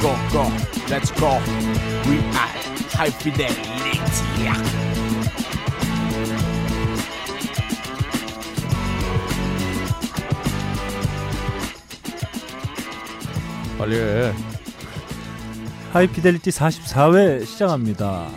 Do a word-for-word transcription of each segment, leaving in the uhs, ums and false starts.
go go let's go we are 하이피델리티. 빨리 해. 하이피델리티 사십사 회 시작합니다.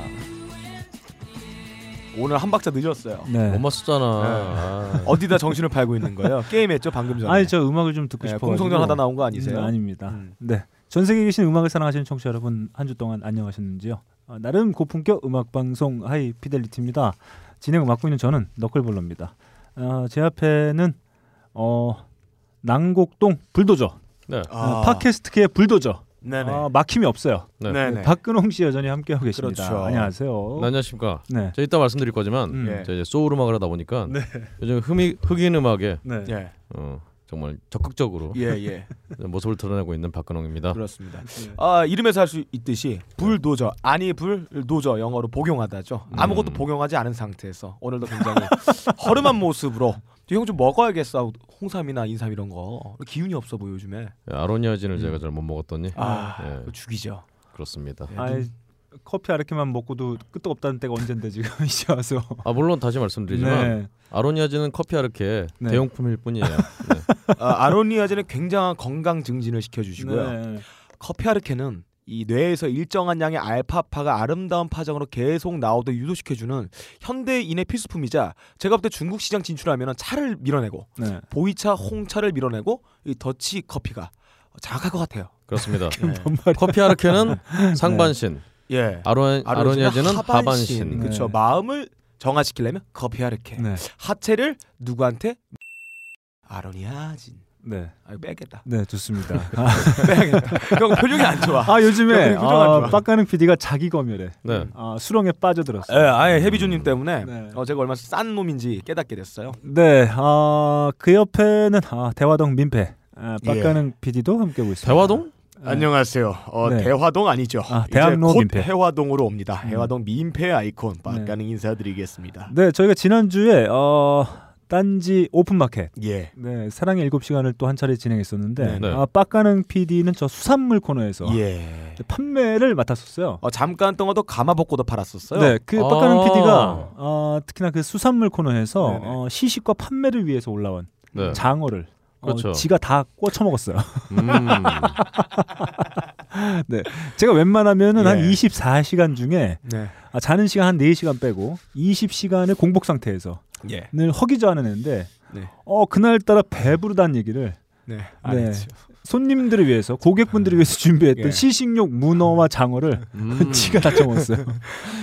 오늘 한 박자 늦었어요. 네. 못 맞췄잖아. 네. 어디다 정신을 팔고 있는 거예요? 게임했죠 방금 전에? 아니 저 음악을 좀 듣고 네, 싶어가지고. 공성전 하다 나온 거 아니세요? 음, 아닙니다. 음. 네. 전 세계에 계신 음악을 사랑하시는 청취자 여러분 한 주 동안 안녕하셨는지요? 어, 나름 고품격 음악방송 하이피델리티입니다. 진행을 맡고 있는 저는 너클볼러입니다. 어, 제 앞에는 어, 난곡동 불도저. 네. 아. 팟캐스트계의 불도저. 네네. 아, 막힘이 없어요. 네. 박근홍 씨 여전히 함께하고 계십니다. 그렇죠. 안녕하세요. 네, 안녕하십니까. 네. 제가 이따 말씀드릴 거지만 음. 네. 제가 이제 소울 음악을 하다 보니까 네. 요즘 흠이, 흑인 음악에 네. 어, 정말 적극적으로 예, 예. 모습을 드러내고 있는 박근홍입니다. 그렇습니다. 네. 아, 이름에서 알 수 있듯이 불도저 아니 불도저 영어로 복용하다죠. 음. 아무것도 복용하지 않은 상태에서 오늘도 굉장히 허름한 모습으로 형 좀 먹어야겠어. 홍삼이나 인삼 이런 거 기운이 없어 보여 요즘에. 아로니아진을 음. 제가 잘 못 먹었더니 아, 예. 죽이죠. 그렇습니다. 예. 아이, 커피 아르케만 먹고도 끄떡 없다는 때가 언젠데 지금 이제 와서. 아 물론 다시 말씀드리지만 네. 아로니아진은 커피 아르케 네. 대용품일 뿐이에요. 네. 아, 아로니아진은 굉장한 건강 증진을 시켜주시고요. 네. 커피 아르케는 이 뇌에서 일정한 양의 알파파가 아름다운 파장으로 계속 나오도록 유도시켜주는 현대인의 필수품이자 제가 볼 때 중국 시장 진출하면 차를 밀어내고 네. 보이차, 홍차를 밀어내고 이 더치 커피가 장악할 것 같아요. 그렇습니다. 네. 커피 아르케는 상반신, 네. 예. 아로니아제는 아로니아제는 하반신. 하반신. 네. 그렇죠. 마음을 정화시키려면 커피 아르케. 네. 하체를 누구한테? 아로니아진. 네, 아, 빼겠다. 네, 좋습니다. 아, 빼겠다. 형 표정이 안 좋아. 아 요즘에 빡가능 아, 피디가 자기 검열에 네. 아, 수렁에 빠져들었어요. 네, 아예 헤비존님 음. 때문에 네. 어, 제가 얼마나 싼 놈인지 깨닫게 됐어요. 네, 아, 그 옆에는 아, 대화동 민폐 아, 빡가능 예. 피디도 함께하고 있습니다. 대화동? 네. 안녕하세요. 어, 네. 대화동 아니죠. 아, 대학로 이제 곧 민폐. 해화동으로 옵니다. 음. 해화동 민폐 아이콘 빡가능 네. 인사드리겠습니다. 네, 저희가 지난주에 어. 딴지 오픈마켓 예. 네, 사랑의 일곱 시간을 또 한 차례 진행했었는데 네. 아, 빡가능 피디는 저 수산물 코너에서 예. 판매를 맡았었어요. 어, 잠깐 동안도 가마복고도 팔았었어요. 네, 그 아~ 빡가능 피디가 어, 특히나 그 수산물 코너에서 어, 시식과 판매를 위해서 올라온 네. 장어를 그렇죠. 어, 지가 다 꽂혀 먹었어요. 음. 네, 제가 웬만하면은 예. 한 이십사 시간 중에 네. 아, 자는 시간 한 네 시간 빼고 이십 시간을 공복 상태에서 예. 늘 허기져하는 애인데 네. 어 그날 따라 배부르다는 얘기를 네, 네. 손님들을 위해서 고객분들을 위해서 준비했던 예. 시식용 문어와 장어를 음. 지가 다 처먹었어요.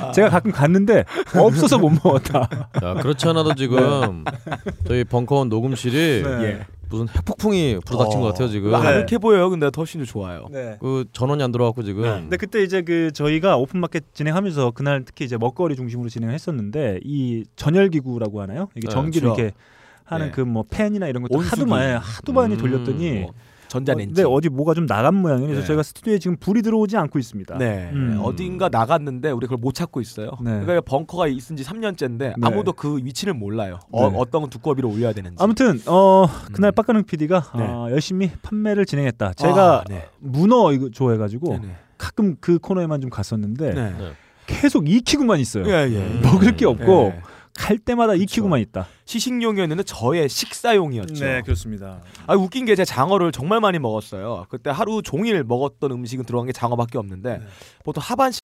아. 제가 가끔 갔는데 없어서 못 먹었다. 야, 그렇지 않아도 지금 네. 저희 벙커원 녹음실이 네. 무슨 핵폭풍이 불어닥친 어. 것 같아요 지금. 막 이렇게 네. 보여요. 근데 훨씬 좋아요. 네. 그 전원이 안 들어왔고 지금. 네. 근데 그때 이제 그 저희가 오픈마켓 진행하면서 그날 특히 이제 먹거리 중심으로 진행했었는데 이 전열기구라고 하나요? 이게 네, 전기를 그렇죠. 이렇게 하는 네. 그 뭐 팬이나 이런 것도 온수기. 하도 많이 하도 많이 음. 돌렸더니. 뭐. 전자렌지. 어, 근데 어디 뭐가 좀 나간 모양이에요. 그래서 네. 저희가 스튜디오에 지금 불이 들어오지 않고 있습니다. 네. 음. 어딘가 나갔는데 우리 그걸 못 찾고 있어요. 네. 그러니까 벙커가 있은 지 삼 년째인데 네. 아무도 그 위치를 몰라요. 어, 네. 어떤 두꺼비로 올려야 되는지. 아무튼 어, 그날 음. 빡가능 피디가 네. 어, 열심히 판매를 진행했다. 제가 아, 네. 문어 이거 좋아해가지고 네네. 가끔 그 코너에만 좀 갔었는데 네. 네. 계속 익히고만 있어요. 예, 예. 먹을 게 없고. 예. 갈 때마다 그렇죠. 익히고만 있다. 시식용이었는데 저의 식사용이었죠. 네, 그렇습니다. 아 웃긴 게 제가 장어를 정말 많이 먹었어요. 그때 하루 종일 먹었던 음식은 들어간 게 장어밖에 없는데 네. 보통 하반식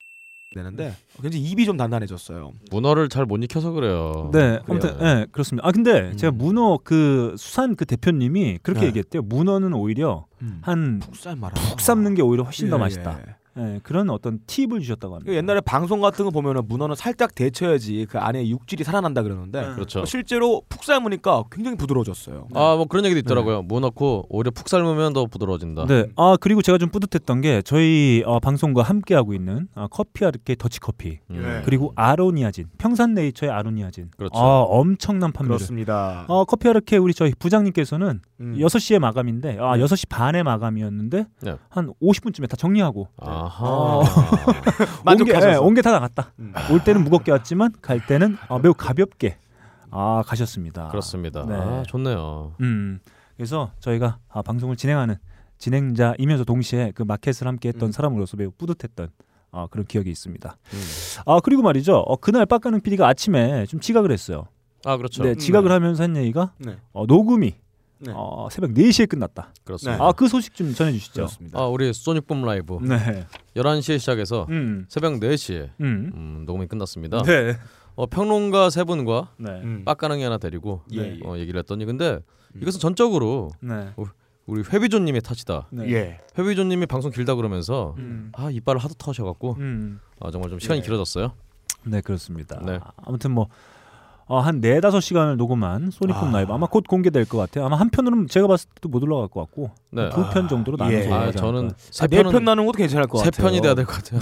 되는데 굉장히 입이 좀 단단해졌어요. 문어를 잘 못 익혀서 그래요. 네, 그래요. 아무튼 네, 그렇습니다. 아 근데 음. 제가 문어 그 수산 그 대표님이 그렇게 네. 얘기했대요. 문어는 오히려 음. 한 푹 삶아라. 푹 삶는 게 오히려 훨씬 예, 더 맛있다. 예. 네, 그런 어떤 팁을 주셨다고 합니다. 옛날에 방송 같은 거 보면 문어는 살짝 데쳐야지 그 안에 육질이 살아난다 그러는데 네. 그렇죠. 실제로 푹 삶으니까 굉장히 부드러워졌어요. 네. 아, 뭐 그런 얘기도 있더라고요. 네. 뭐 넣고 오히려 푹 삶으면 더 부드러워진다. 네. 아 그리고 제가 좀 뿌듯했던 게 저희 어, 방송과 함께하고 있는 어, 커피 아르케 더치커피 네. 그리고 아로니아진 평산 네이처의 아로니아진 그렇죠. 아, 엄청난 판매를 그렇습니다. 어, 커피 아르케 우리 저희 부장님께서는 음. 여섯 시에 마감인데 아, 여섯 시 반에 마감이었는데 네. 한 오십 분쯤에 다 정리하고 아. 아하. 만족하셨어. 온 게 다 나갔다. 음. 올 때는 무겁게 왔지만 갈 때는 아, 매우 가볍게 아, 가셨습니다. 그렇습니다. 네. 아, 좋네요. 음. 그래서 저희가 아, 방송을 진행하는 진행자이면서 동시에 그 마켓을 함께했던 음. 사람으로서 매우 뿌듯했던 어, 그런 기억이 있습니다. 음. 아 그리고 말이죠. 어, 그날 빡가는 피디가 아침에 좀 지각을 했어요. 아 그렇죠. 네, 지각을 네. 하면서 한 얘기가 네. 어, 녹음이 네. 어, 새벽 네 시에 끝났다. 그렇습니다. 아, 그 소식 좀 전해주시죠. 그렇습니다. 아, 우리 소닉붐 라이브 네. 열한 시에 시작해서 음. 새벽 네 시에 음. 음, 녹음이 끝났습니다. 네. 어, 평론가 세 분과 네. 빡가능이 하나 데리고 예. 어, 얘기를 했더니 근데 음. 이것은 전적으로 네. 어, 우리 회비존님의 탓이다. 네. 예. 회비존님이 방송 길다 그러면서 음. 아 이빨을 하도 터셔갖고 음. 아, 정말 좀 시간이 네. 길어졌어요. 네 그렇습니다. 네. 아무튼 뭐 어, 한 네다섯 시간을 녹음한 소니폼 아. 라이브 아마 곧 공개될 것 같아요. 아마 한 편으로는 제가 봤을 때도 못 올라갈 것 같고 네. 두 편 정도로 나눠서 아, 예. 아, 저는 세 편 아, 나누는 것도 괜찮을 것 같아요. 세 편이 돼야 될 것 같아요.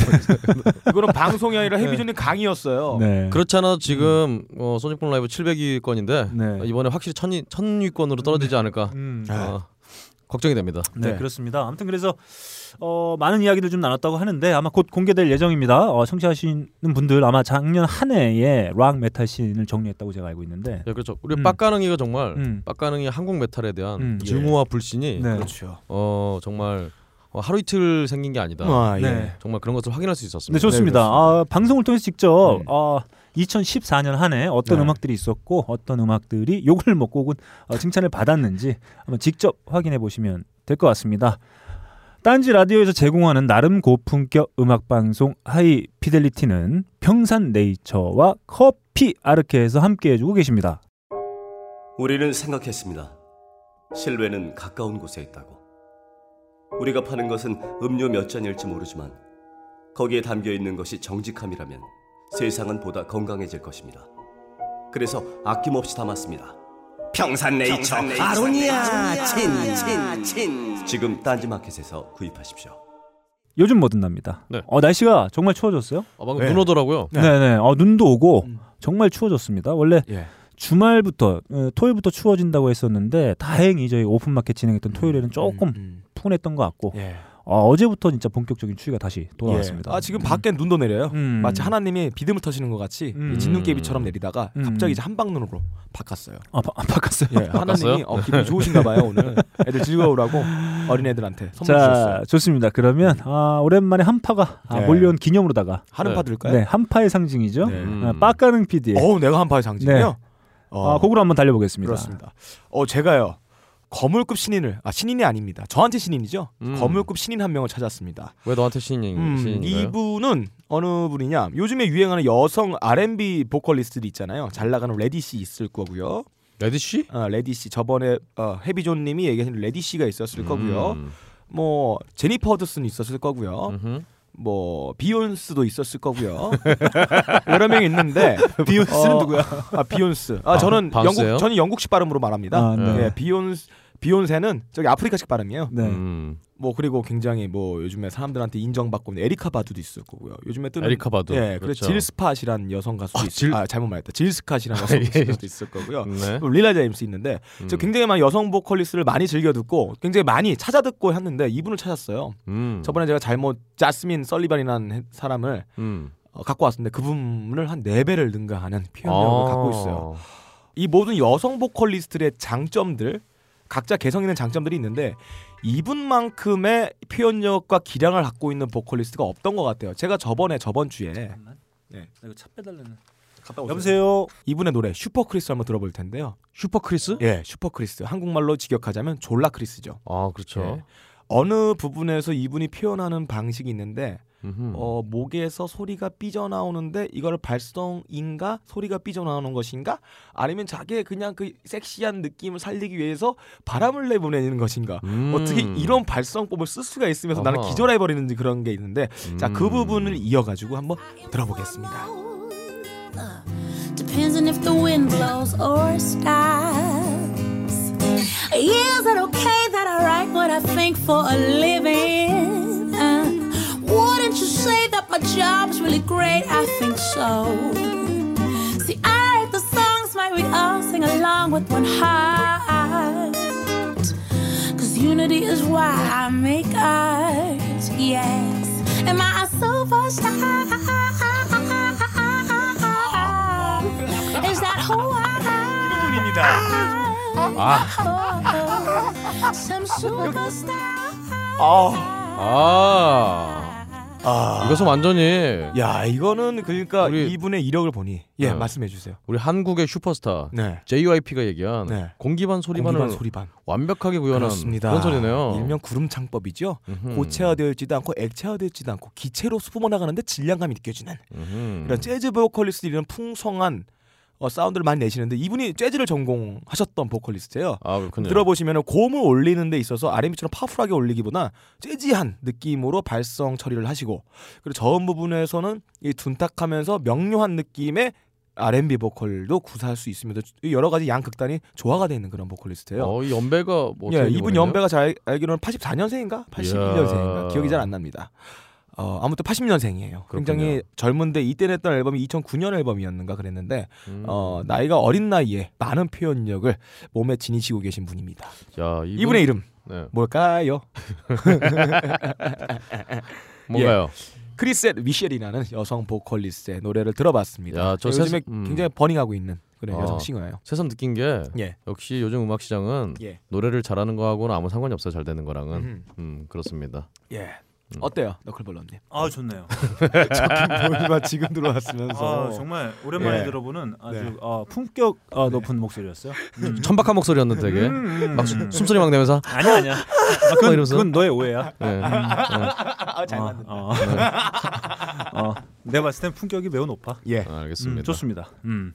이거는 방송이 아니라 헤비존님 네. 강의였어요. 네. 그렇잖아 지금 음. 어, 소니폼 라이브 칠백 위권인데 네. 어, 이번에 확실히 천 위, 천 위권으로 떨어지지 않을까 음. 어, 걱정이 됩니다. 네, 네 그렇습니다. 아무튼 그래서 어, 많은 이야기들 좀 나눴다고 하는데 아마 곧 공개될 예정입니다. 어, 청취하시는 분들 아마 작년 한 해에 락 메탈 씬을 정리했다고 제가 알고 있는데 네, 그렇죠. 우리 음. 빡가능이가 정말 음. 빡가능이 한국 메탈에 대한 음. 증오와 불신이 네. 그렇죠. 어, 정말 하루 이틀 생긴 게 아니다. 아, 예. 네. 정말 그런 것을 확인할 수 있었습니다. 네, 좋습니다. 네, 아, 방송을 통해서 직접 음. 어, 이천십사 년 한 해 어떤 네. 음악들이 있었고 어떤 음악들이 욕을 먹고 혹은 어, 칭찬을 받았는지 한번 직접 확인해 보시면 될 것 같습니다. 딴지 라디오에서 제공하는 나름 고품격 음악방송 하이피델리티는 평산 네이처와 커피 아르케에서 함께해주고 계십니다. 우리는 생각했습니다. 실외는 가까운 곳에 있다고. 우리가 파는 것은 음료 몇 잔일지 모르지만 거기에 담겨있는 것이 정직함이라면 세상은 보다 건강해질 것입니다. 그래서 아낌없이 담았습니다. 평산 네이처 아로니아 친친친 지금 딴지 마켓에서 구입하십시오. 요즘 뭐든 납니다. 네. 어, 날씨가 정말 추워졌어요. 어, 방금 네. 눈 오더라고요. 네. 네네. 어, 눈도 오고 음. 정말 추워졌습니다. 원래 예. 주말부터 토요일부터 추워진다고 했었는데 다행히 저희 오픈마켓 진행했던 토요일에는 조금 음, 음. 푸근했던 것 같고 예. 어, 어제부터 진짜 본격적인 추위가 다시 돌아왔습니다. 예. 아 지금 밖에 음. 눈도 내려요. 음. 마치 하나님이 비듬을 터시는 것 같이 음. 진눈깨비처럼 내리다가 음. 갑자기 이제 한방눈으로 바꿨어요. 아, 바, 바꿨어요. 예, 하나님이 어, 기분이 좋으신가봐요. 오늘 애들 즐거우라고 어린 애들한테 선물 자, 주셨어요. 좋습니다. 그러면 아, 오랜만에 한파가 아, 네. 몰려온 기념으로다가 한파 들까요? 네, 한파의 상징이죠. 네. 음. 빡가능 피디. 어, 내가 한파의 상징이요. 네. 어, 곡으로 한번 달려보겠습니다. 그렇습니다. 어, 제가요. 거물급 신인을 아 신인이 아닙니다. 저한테 신인이죠. 음. 거물급 신인 한 명을 찾았습니다. 왜 너한테 신인, 음, 신인인가요? 이분은 어느 분이냐. 요즘에 유행하는 여성 알앤비 보컬리스트들 있잖아요. 잘 나가는 레디씨 있을 거고요. 레디씨? 아, 레디씨. 저번에 어, 헤비존님이 얘기하신 레디씨가 있었을 음. 거고요. 뭐 제니퍼 허드슨 있었을 거고요. 음흠. 뭐 비욘스도 있었을 거고요. 여러 명이 있는데 비욘스는 어, 누구야? 아 비욘스. 아, 아 저는 방스예요? 영국 저는 영국식 발음으로 말합니다. 아, 네. 네, 비욘스 비욘세는 저기 아프리카식 발음이에요. 네. 음. 뭐 그리고 굉장히 뭐 요즘에 사람들한테 인정받고 있는 에리카 바두도 있을 거고요. 요즘에 뜨는 에리카 바두. 예, 그렇죠. 질스팟이란 여성 가수도 아, 있... 질... 아 잘못 말했다. 질스팟이란 여성 가수도 있을 거고요. 네. 릴라 제임스 있는데 음. 저 굉장히 많은 여성 보컬리스트를 많이 즐겨 듣고 굉장히 많이 찾아 듣고 했는데 이분을 찾았어요. 음. 저번에 제가 잘못 자스민 설리반이라는 사람을 음. 어, 갖고 왔는데 그분을 한 네 배를 능가하는 표현력을 아. 갖고 있어요. 이 모든 여성 보컬리스트들의 장점들 각자 개성 있는 장점들이 있는데 이분만큼의 표현력과 기량을 갖고 있는 보컬리스트가 없던 것 같아요. 제가 저번에 저번 주에 잠깐만. 네. 이거 차 빼달라는. 갔다 오세요. 여보세요. 이분의 노래 슈퍼크리스 한번 들어볼 텐데요. 슈퍼크리스? 예, 슈퍼크리스. 한국말로 직역하자면 졸라 크리스죠. 아 그렇죠. 예. 어느 부분에서 이분이 표현하는 방식이 있는데 어, 목에서 소리가 삐져나오는데 이걸 발성인가 소리가 삐져나오는 것인가 아니면 자기의 그냥 그 섹시한 느낌을 살리기 위해서 바람을 내보내는 것인가 음. 어떻게 이런 발성법을 쓸 수가 있으면서 아마. 나는 기절해버리는 그런 게 있는데 음. 자, 그 부분을 이어가지고 한번 들어보겠습니다. Depends on if the wind blows or stops. Is it okay that I write what I think for a living? Uh. Wouldn't you say that my job's really great? I think so. See, I write the songs, might we all sing along with one heart. Cause unity is why I make art, yes. Am I a superstar? Is that who I am? I'm a superstar. 아. 아. 이것은 완전히. 야, 이거는 그러니까 우리, 이분의 이력을 보니. 예, 네. 말씀해 주세요. 우리 한국의 슈퍼스타. 네. 제이와이피가 얘기한 네. 공기반 소리반을 공기반 소리반. 완벽하게 구현한 그렇습니다. 그런 소리네요. 일명 구름 창법이죠. 음흠. 고체화되어 있지도 않고 액체화되어 있지도 않고 기체로 뿜어 나가는데 질량감이 느껴지는. 음흠. 이런 재즈 보컬리스트 이런 풍성한 어, 사운드를 많이 내시는데 이분이 재즈를 전공하셨던 보컬리스트예요. 아, 그렇군요. 들어보시면 고음을 올리는 데 있어서 알앤비처럼 파워풀하게 올리기보다 재즈한 느낌으로 발성 처리를 하시고 그리고 저음 부분에서는 이 둔탁하면서 명료한 느낌의 알앤비 보컬도 구사할 수 있습니다. 여러 가지 양극단이 조화가 되어 있는 그런 보컬리스트예요. 어, 이 연배가 뭐 예, 이분 연배가 잘 알기로는 팔십사 년생인가? 팔십일 년생인가? 예. 기억이 잘 안 납니다. 어, 아무튼 팔십 년생이에요. 그렇군요. 굉장히 젊은데 이때 냈던 앨범이 이천구 년 앨범이었는가 그랬는데 음. 어, 나이가 어린 나이에 많은 표현력을 몸에 지니시고 계신 분입니다. 야, 이분... 이분의 이름 네. 뭘까요? 뭔가요? 예. 크리셋 미셸이라는 여성 보컬리스트의 노래를 들어봤습니다. 야, 저 요즘에 세스... 음. 굉장히 버닝하고 있는 그런 아, 여성 싱어예요. 새삼 느낀 게 예. 역시 요즘 음악 시장은 예. 노래를 잘하는 거하고는 아무 상관이 없어요. 잘 되는 거랑은 음. 음, 그렇습니다. 예. 어때요, 너클볼러님? 아 좋네요. 저기 지금 들어왔으면서 아, 정말 오랜만에 예. 들어보는 아주 네. 어, 품격 어, 높은 네. 목소리였어요. 음. 천박한 목소리였는데 되게 음. 막 수, 숨소리 막 내면서 아니야 아니야. 아, 그건, 그건 너의 오해야. 네. 음, 네. 아, 잘 맞는다. 어, 어. 네. 어, 내가 봤을 땐 품격이 매우 높아. 예, 아, 알겠습니다. 음, 좋습니다. 음.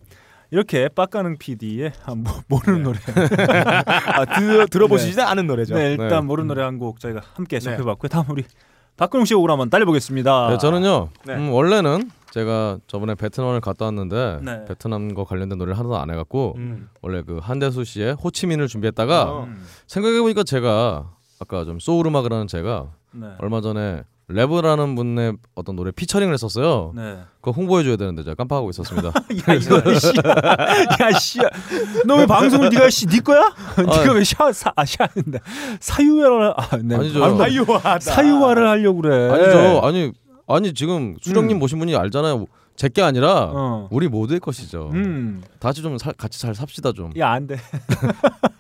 이렇게 빡가능 피디의 한 뭐, 모르는 네. 노래 아, 드, 들어보시지 네. 않은 노래죠. 네, 일단 네. 모르는 노래 한 곡 저희가 함께 접해봤고요. 네. 다음 우리 박근홍 씨 오라 한번 달려보겠습니다. 네, 저는요. 네. 음, 원래는 제가 저번에 베트남을 갔다 왔는데 네. 베트남과 관련된 노래를 하나도 안 해갖고 음. 원래 그 한대수 씨의 호치민을 준비했다가 어. 생각해보니까 제가 아까 좀 소울 음악을 하는 제가 네. 얼마 전에 랩이라는 분의 어떤 노래 피처링을 했었어요. 네. 그거 홍보해줘야 되는데 제가 깜빡하고 있었습니다. 야 이거 씨야, 씨야. 너 왜 방송을 네가 씨, 네 거야? 네가 왜 샤, 사, 아, 샤인데 사유화를 아, 네. 아니죠. 아, 사유화다. 사유화를 하려고 그래. 아니죠. 아니 아니 지금 수령님 음. 모신 분이 알잖아요. 제 게 아니라 어. 우리 모두의 것이죠. 음. 다시 좀 사, 같이 잘 삽시다 좀. 야 안 돼.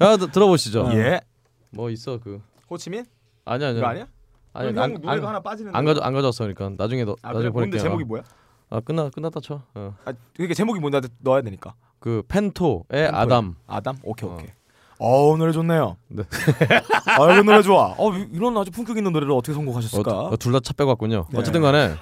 야 들어보시죠. 예. 뭐 있어 그 호치민? 아니 아니. 아니야? 아니, 형 안, 노래가 안, 하나 빠지는데 안 가져 안 가져왔으니까 나중에 너 아, 나중에 그래? 보낼게. 근데 제목이 뭐야? 아 끝나 끝났다 쳐. 어. 아 그게 제목이 뭔데 넣어야 되니까. 그 펜토의 펜토. 아담. 아담? 오케이 오케이. 어, 어 노래 좋네요. 네. 아 이거 노래 좋아. 어 이런 아주 품격 있는 노래를 어떻게 선곡하셨을까? 어, 둘 다 차 빼고 왔군요. 네. 어쨌든간에.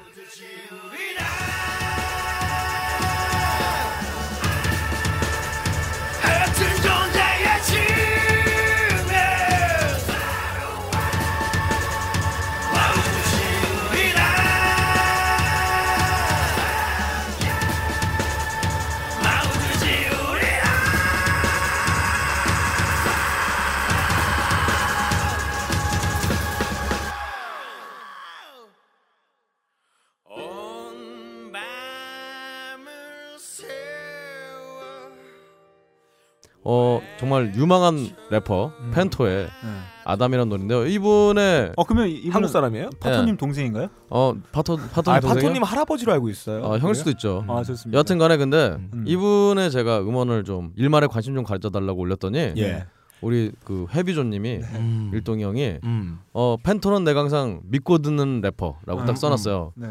어 정말 유망한 래퍼 음. 펜토의 음. 아담이라는 노래인데요. 이분의 어 그러면 이분은 한국 사람이에요? 파토님 네. 동생인가요? 어 파토 파토 아, 파토님 할아버지로 알고 있어요. 아, 형일 수도 있죠. 음. 아 좋습니다. 여튼간에 근데 음. 이분의 제가 음원을 좀 일말에 관심 좀 가져 달라고 올렸더니 예. 우리 그 헤비존님이 네. 일동이 형이 음. 어 펜토는 내가 항상 믿고 듣는 래퍼라고 아, 딱 써놨어요. 음. 네.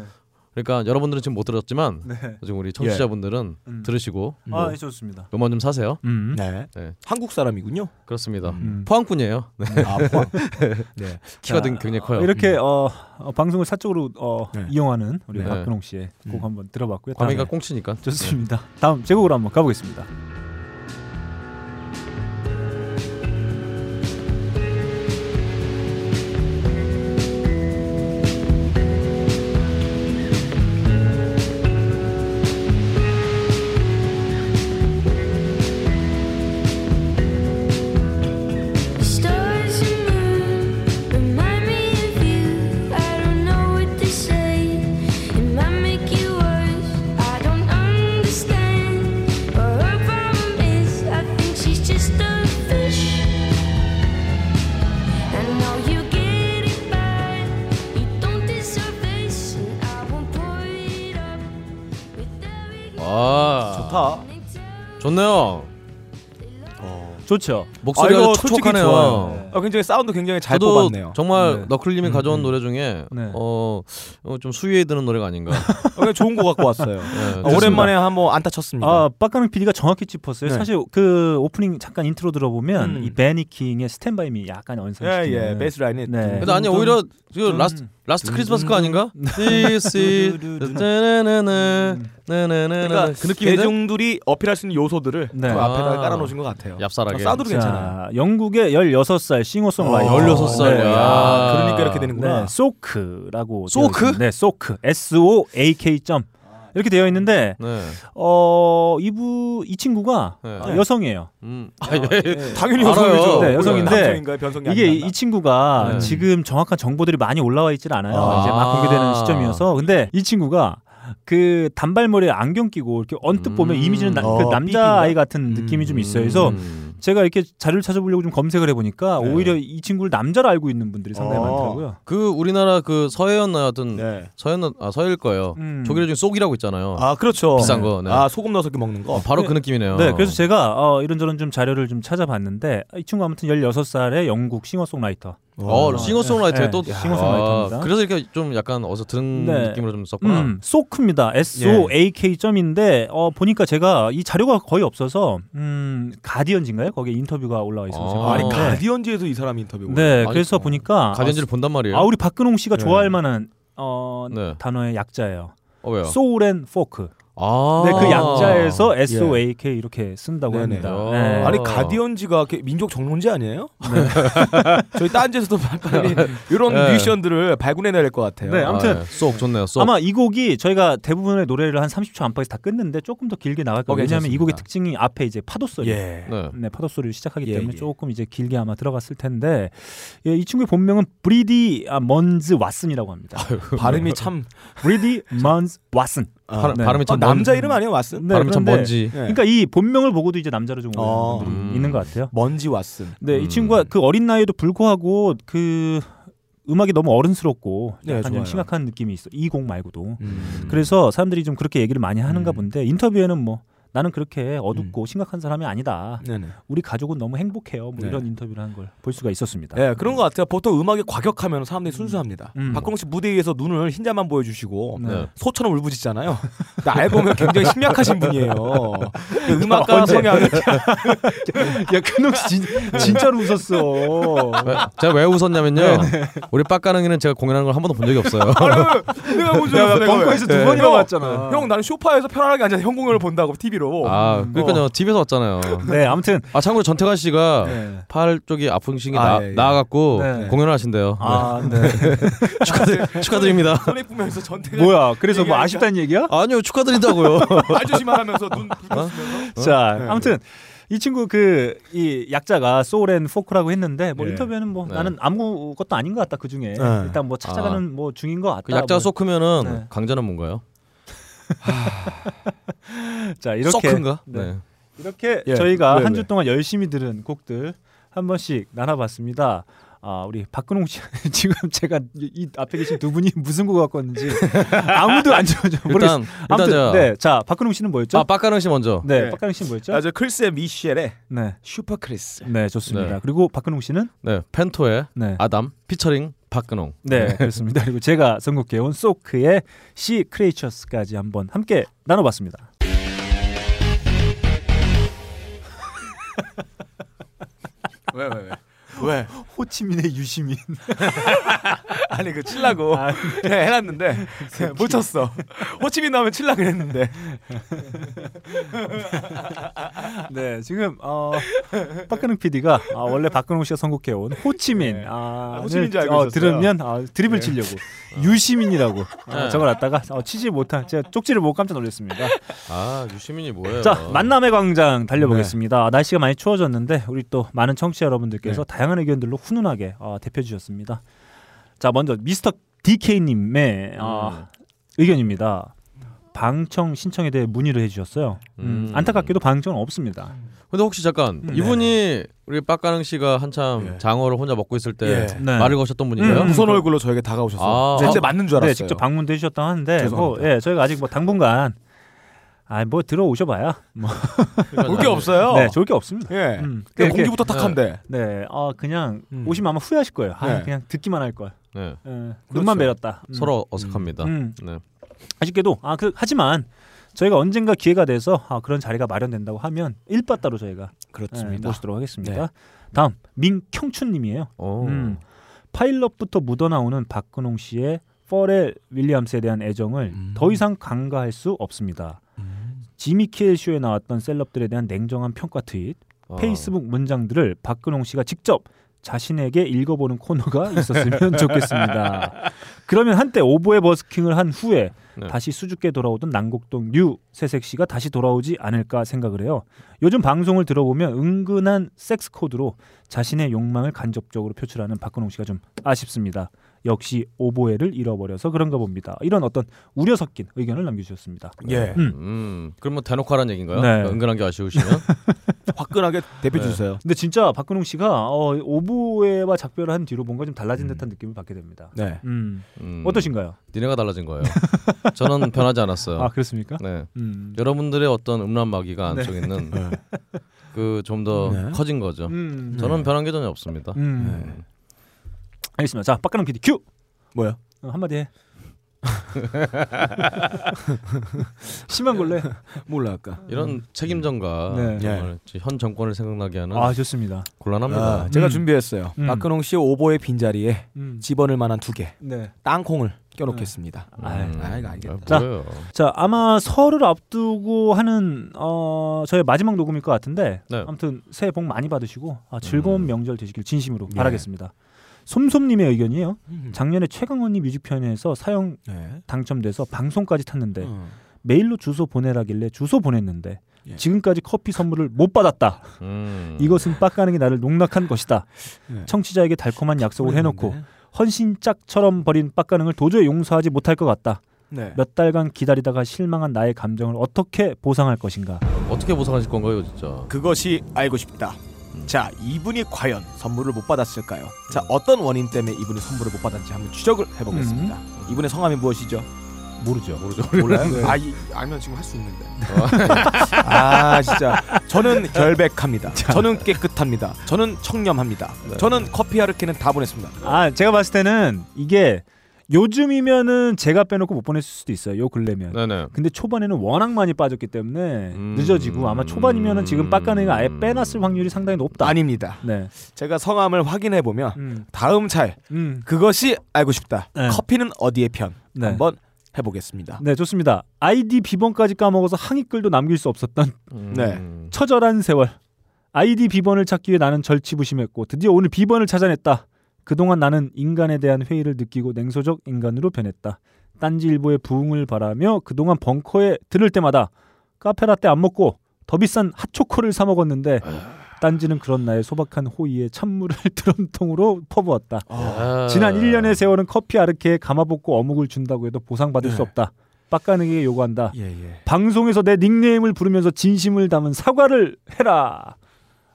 그러니까 여러분들은 지금 못 들었지만 네. 지금 우리 청취자분들은 예. 음. 들으시고 뭐 아, 좋습니다. 음원 좀 사세요. 음. 네. 네, 한국 사람이군요. 그렇습니다. 음. 포항꾼이에요. 네. 아, 포항. 네. 키가 자, 굉장히 커요. 이렇게 음. 어, 어, 방송을 사적으로 어, 네. 이용하는 우리 네. 박근홍 씨의 음. 곡 한번 들어봤고요. 과미가 꽁치니까 좋습니다. 네. 다음 제 곡으로 한번 가보겠습니다. 좋네요. 어. 좋죠. 목소리가 아, 촉촉하네요. 네. 아, 굉장히 사운드 굉장히 잘 뽑았네요. 정말 네. 너클님이 가져온 음. 노래 중에 네. 어, 어, 좀 수위에 드는 노래가 아닌가. 어, 좋은 거 갖고 왔어요. 네, 아, 오랜만에 한번 안타 쳤습니다. 아, 빡가는 피디가 정확히 짚었어요. 네. 사실 그 오프닝 잠깐 인트로 들어보면 음. 이 베니킹의 스탠바이 미 약간 연상시키는. 예, 예. 베이스 라인이. 네. 근데 아니 오히려 음. 라스트 라스트 크리스마스 거 아닌가? 그러니까 그 느낌인데 대중들이 어필할 수 있는 요소들을 네. 그 앞에다가 깔아놓으신 것 같아요. 얍싸라게. 싸도록 괜찮아요. 영국의 열여섯 살 싱어송라이터. 열여섯 살. 네. 아, 그러니까 이렇게 되는구나. 네. 소크라고. 소크? 네, 소크. 에스 오 에이 케이. 이렇게 되어 있는데 네. 어, 이부 이 친구가 네. 여성이에요. 음. 아, 예. 예. 당연히 여성이죠. 네, 여성인데 이게 이 친구가 네. 지금 정확한 정보들이 많이 올라와 있질 않아요. 아. 이제 막 공개되는 시점이어서. 근데 이 친구가 그 단발머리에 안경 끼고 이렇게 언뜻 음. 보면 이미지는 나, 어, 그 남자 아이 같은 느낌이 음. 좀 있어요. 그래서 음. 제가 이렇게 자료를 찾아보려고 좀 검색을 해보니까 네. 오히려 이 친구를 남자로 알고 있는 분들이 상당히 어. 많더라고요. 그 우리나라 그 서해였나 하여튼 네. 서해였나 아 서해일 거예요. 음. 조개를 중에 쏙이라고 있잖아요. 아 그렇죠. 비싼 거. 네. 아 소금 넣어서 먹는 거. 어, 바로 네. 그 느낌이네요. 네. 그래서 제가 어, 이런저런 좀 자료를 좀 찾아봤는데 이 친구 아무튼 열여섯 살의 영국 싱어송라이터. 어, 어 싱어송라이터에 네, 또 네, 싱어송라이터입니다. 그래서 이렇게 좀 약간 어서 들은 네. 느낌으로 좀 썼구나. 음, 소크입니다. 에스 오 에이 케이 점인데 어, 보니까 제가 이 자료가 거의 없어서 음, 가디언지인가요? 거기에 인터뷰가 올라와 있어서 아, 아니 가디언지에도 이 사람 인터뷰가 네, 아니, 그래서 어. 보니까 가디언지를 본단 말이에요. 아, 우리 박근홍 씨가 네. 좋아할 만한 어, 네. 단어의 약자예요. 어, 왜요? 소울 앤 포크. 아 네, 그 약자에서 에스 오 에이 케이 예. 이렇게 쓴다고 네네. 합니다. 아 네. 아니 가디언지가 민족 정론지 아니에요? 네. 저희 딴지에서도 빨리 이런 네. 뮤지션들을 발굴해낼 것 같아요. 네, 아무튼 쏙 아, 네. 좋네요. 쏙. 아마 이 곡이 저희가 대부분의 노래를 한 삼십 초 안팎에서 다 끝냈는데 조금 더 길게 나갈 거예요. 왜냐하면 이 곡의 특징이 앞에 이제 파도 소리, 예. 네. 네, 파도 소리를 시작하기 예, 때문에 예. 조금 이제 길게 아마 들어갔을 텐데 예, 이 친구의 본명은 브리디 아, 먼즈 왓슨이라고 합니다. 아유, 발음이 참 브리디 먼즈 왓슨. 아, 네. 발음이 참 아, 남자 먼지. 이름 아니에요, 왓슨? 네, 발음이 참 먼지. 네. 그러니까 이 본명을 보고도 이제 남자로 좀 어, 음. 있는 것 같아요. 먼지 왓슨. 네, 음. 이 친구가 그 어린 나이에도 불구하고 그 음악이 너무 어른스럽고 네, 약간 좀 심각한 느낌이 있어. 이 곡 말고도. 음. 그래서 사람들이 좀 그렇게 얘기를 많이 하는가 음. 본데 인터뷰에는 뭐 나는 그렇게 어둡고 음. 심각한 사람이 아니다. 네네. 우리 가족은 너무 행복해요. 뭐 네. 이런 인터뷰를 한 걸 볼 수가 있었습니다. 네, 그런 것 같아요. 보통 음악에 과격하면 사람들이 순수합니다. 음. 박근홍 씨 무대 위에서 눈을 흰자만 보여주시고 네. 소처럼 울부짖잖아요. 날 보면 굉장히 심약하신 분이에요. 음악가 성향이 야, 근홍 씨 진짜로 웃었어. 제가 왜 웃었냐면요. 네네. 우리 빡가능이는 제가 공연하는 걸 한 번도 본 적이 없어요. 내가 본 적이 없어요. 벙커에서 두 번이나 왔잖아. 형, 나는 쇼파에서 편안하게 앉아서 형 공연을 본다고 티비로. 아, 그러니까요. 어. 집에서 왔잖아요. 네, 아무튼. 아, 참고로 전태관 씨가 네. 팔 쪽이 아프신게 아, 예, 예. 나아갖고 네. 공연을 하신대요. 아, 네. 네. 축하드립니다. 축하드립니다. 손에 뿌면서 전태관. 뭐야, 그래서 뭐 아쉽다는 얘기야? 아니요, 축하드린다고요. 말조심만 하면서 눈 붉혀주면서. 자, 네. 아무튼. 이 친구 그 이 약자가 소울 앤 포크라고 했는데 뭐 네. 인터뷰에는 뭐 네. 나는 아무것도 아닌 것 같다. 그 중에 네. 일단 뭐 찾아가는 아. 뭐 중인 것 같다. 그 약자가 뭐. 소크면은 네. 강자는 뭔가요? 자 이렇게 네. 네. 이렇게 예. 저희가 네, 한 주 동안 네. 열심히 들은 곡들 한 번씩 나눠봤습니다. 아 우리 박근홍 씨 지금 제가 이 앞에 계신 두 분이 무슨 곡 갖고 왔는지 아무도 안 좋아져. 일단 일단 네, 자 박근홍 씨는 뭐였죠? 아 박근홍 씨 먼저. 네, 네. 박근홍 씨는 뭐였죠? 아 저 크리스의 미셸의 네 슈퍼 크리스. 네 좋습니다. 네. 그리고 박근홍 씨는 네 펜토의 네. 아담 피처링. 박근홍. 네, 그렇습니다. 그리고 제가 선곡해온 소크의 시 크레이처스까지 한번 함께 나눠봤습니다. 왜, 왜, 왜? 왜? 호치민의 유시민. 아니 그 칠라고 아, 네. 해놨는데 못 쳤어. 호치민 나오면 칠라 그랬는데. 네 지금 어, 박근홍 피디가 아, 원래 박근홍 씨가 선곡해온 호치민 네. 아, 호치민 줄 알고 어, 있었어요. 들으면 아, 드립을 네. 치려고 유시민이라고 네. 적어놨다가 어, 치지 못한 제가 쪽지를 보고 깜짝 놀랐습니다. 아 유시민이 뭐예요? 자 만남의 광장 달려보겠습니다. 네. 날씨가 많이 추워졌는데 우리 또 많은 청취자 여러분들께서 네. 다양한 의견들로 훈훈하게 어, 대표주셨습니다. 자 먼저 미스터 디케이님의 음. 어, 의견입니다. 방청 신청에 대해 문의를 해주셨어요. 음. 음. 안타깝게도 방청은 없습니다. 근데 혹시 잠깐 음. 이분이 우리 빡가능 씨가 한참 예. 장어를 혼자 먹고 있을 때 예. 네. 말을 거셨던 분인가요? 음. 무서운 얼굴로 저에게 다가오셨어요. 아. 진짜 맞는 줄 알았어요. 네, 직접 방문도 해주셨다고 하는데 뭐, 예, 저희가 아직 뭐 당분간 아, 뭐 들어오셔봐야 뭐 볼 게 없어요. 네, 좋을 게 없습니다. 예, 음. 그냥 공기부터 탁한데. 네, 네, 어, 그냥 음. 오시면 아마 후회하실 거예요. 아, 네. 그냥 듣기만 할 걸. 네, 에, 그렇죠. 눈만 매렸다. 음. 서로 어색합니다. 음. 음. 네. 아쉽게도 아, 그, 하지만 저희가 언젠가 기회가 돼서 아, 그런 자리가 마련된다고 하면 일바따로 저희가 그렇습니다. 네, 모시도록 하겠습니다. 네. 다음 민경춘님이에요. 음. 파일럿부터 묻어나오는 박근홍 씨의 퍼렐 윌리엄스에 대한 애정을 음. 더 이상 간과할 수 없습니다. 지미 키엘 쇼에 나왔던 셀럽들에 대한 냉정한 평가 트윗, 아. 페이스북 문장들을 박근홍 씨가 직접 자신에게 읽어보는 코너가 있었으면 좋겠습니다. 그러면 한때 오보의 버스킹을 한 후에 네. 다시 수줍게 돌아오던 난곡동 류 새색 씨가 다시 돌아오지 않을까 생각을 해요. 요즘 방송을 들어보면 은근한 섹스 코드로 자신의 욕망을 간접적으로 표출하는 박근홍 씨가 좀 아쉽습니다. 역시 오보에를 잃어버려서 그런가 봅니다. 이런 어떤 우려 섞인 의견을 남겨주셨습니다. 예. 음. 음. 그럼 뭐 대놓고 하라는 얘기인가요? 네. 은근한 게 아쉬우시면 화끈하게 대표해주세요. 네. 근데 진짜 박근홍 씨가 어, 오보에와 작별을 한 뒤로 뭔가 좀 달라진 음. 듯한 느낌을 받게 됩니다. 네. 음. 음. 어떠신가요? 니네가 달라진 거예요. 저는 변하지 않았어요. 아, 그렇습니까? 네. 음. 여러분들의 어떤 음란 마귀가 안쪽에 네. 있는 네. 그 좀 더 네. 커진 거죠. 음. 저는 네. 변한 게 전혀 없습니다. 음. 네. 알겠습니다. 자, 박근홍 피디 큐. 뭐야? 어, 한마디 해. 심한 걸래? 몰라 아까. 이런 음. 책임전과 네. 네. 현 정권을 생각나게 하는. 아, 좋습니다. 곤란합니다. 아, 제가 음. 준비했어요. 음. 박근홍 씨 오보의 빈자리에 음. 집어넣을 만한 두 개. 네. 땅콩을 껴놓겠습니다. 음. 아, 음. 아, 이거 알겠다. 자, 자, 아마 설을 앞두고 하는 어, 저의 마지막 녹음일 것 같은데 네. 아무튼 새해 복 많이 받으시고 아, 즐거운 음. 명절 되시길 진심으로 네. 바라겠습니다. 솜솜님의 의견이에요. 작년에 최강원님 뮤직편에서 사연 네. 당첨돼서 방송까지 탔는데 음. 메일로 주소 보내라길래 주소 보냈는데 예. 지금까지 커피 선물을 못 받았다. 음. 이것은 빡가능이 나를 농락한 것이다. 네. 청취자에게 달콤한 약속을 해놓고 헌신짝처럼 버린 빡가능을 도저히 용서하지 못할 것 같다. 네. 몇 달간 기다리다가 실망한 나의 감정을 어떻게 보상할 것인가. 어떻게 보상하실 건가요, 진짜? 그것이 알고 싶다. 자, 이분이 과연 선물을 못 받았을까요? 자, 어떤 원인 때문에 이분이 선물을 못 받았는지 한번 추적을 해보겠습니다. 음. 이분의 성함이 무엇이죠? 모르죠. 모르죠. 몰라요? 네. 아, 이, 알면 지금 할 수 있는데. 아, 진짜. 저는 결백합니다. 저는 깨끗합니다. 저는 청렴합니다. 네. 저는 커피 아르케는 다 보냈습니다. 아, 제가 봤을 때는 이게 요즘이면은 제가 빼놓고 못 보냈을 수도 있어요. 요 근래면. 네네. 근데 초반에는 워낙 많이 빠졌기 때문에 음... 늦어지고 아마 초반이면은 지금 빡가능이가 아예 빼놨을 확률이 상당히 높다. 아닙니다. 네. 제가 성함을 확인해 보면 음. 다음 찰 음. 그것이 알고 싶다. 네. 커피는 어디의 편 네. 한번 해보겠습니다. 네, 좋습니다. 아이디 비번까지 까먹어서 항의글도 남길 수 없었던 음... 네. 처절한 세월. 아이디 비번을 찾기 위해 나는 절치부심했고 드디어 오늘 비번을 찾아냈다. 그동안 나는 인간에 대한 회의를 느끼고 냉소적 인간으로 변했다. 딴지일보의 부흥을 바라며 그동안 벙커에 들을 때마다 카페라떼 안 먹고 더 비싼 핫초코를 사 먹었는데 딴지는 그런 나의 소박한 호의에 찬물을 드럼통으로 퍼부었다. 아. 지난 일 년의 세월은 커피 아르케에 감아볶고 어묵을 준다고 해도 보상받을 네. 수 없다. 빡가능에게 요구한다. 예, 예. 방송에서 내 닉네임을 부르면서 진심을 담은 사과를 해라.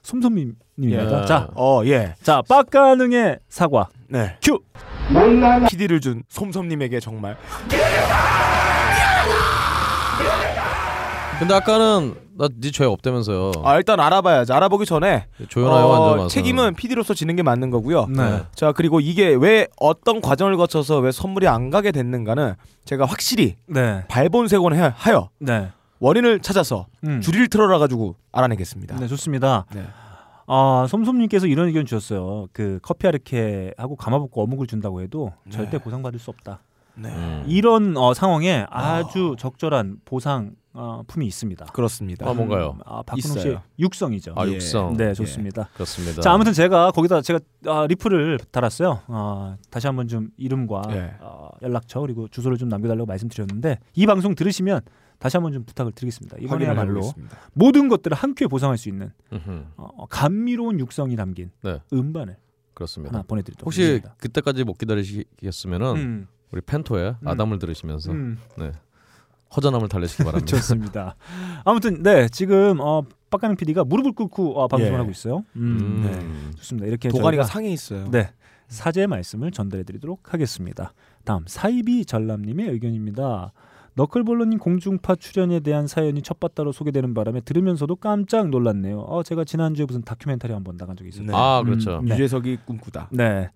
솜솜님입니다. 예. 자, 어, 예. 자, 빡가능의 사과. 네. 큐. 피디를 준 솜솜님에게 정말. 근데 아까는 나 네 죄 없다면서요. 아, 일단 알아봐야지. 알아보기 전에 조연하여 어, 책임은 피디로서 지는 게 맞는 거고요. 네. 자, 그리고 이게 왜 어떤 과정을 거쳐서 왜 선물이 안 가게 됐는가는 제가 확실히 네. 발본색원 하여. 네. 원인을 찾아서 음. 줄이를 틀어라 가지고 알아내겠습니다. 네, 좋습니다. 네. 아, 솜솜님께서 이런 의견 주셨어요. 그 커피 아르케하고 감아볶고 어묵을 준다고 해도 네. 절대 보상받을 수 없다. 네. 음. 이런 어, 상황에 아주 어. 적절한 보상 어, 품이 있습니다. 그렇습니다. 아, 뭔가요? 아, 박근홍 씨 육성이죠. 아, 육성. 예. 네, 좋습니다. 예. 그렇습니다. 자, 아무튼 제가 거기다 제가 아, 리플을 달았어요. 아, 다시 한번 좀 이름과 예. 어, 연락처 그리고 주소를 좀 남겨달라고 말씀드렸는데 이 방송 들으시면. 다시 한번 좀 부탁을 드리겠습니다. 이번에야말로 모든 것들을 한큐에 보상할 수 있는 어, 감미로운 육성이 담긴 네. 음반을 그렇습니다. 하나 보내드리도록 혹시 하겠습니다. 그때까지 못 기다리시겠으면은 음. 우리 펜토의 음. 아담을 들으시면서 음. 네. 허전함을 달래시기 바랍니다. 좋습니다. 아무튼 네 지금 어, 빡가능 피디가 무릎을 꿇고 어, 방송을 예. 하고 있어요. 음. 음. 네. 좋습니다. 이렇게 도가니가 상해 있어요. 네. 사죄의 말씀을 전달해드리도록 하겠습니다. 다음 사이비 전람님의 의견입니다. 너클볼로님 공중파 출연에 대한 사연이 첫바다로 소개되는 바람에 들으면서도 깜짝 놀랐네요. 어, 제가 지난주에 무슨 다큐멘터리 한번 나간 적이 있었어요. 네. 아 그렇죠. 음, 네. 유재석이 꿈꾸다. 네.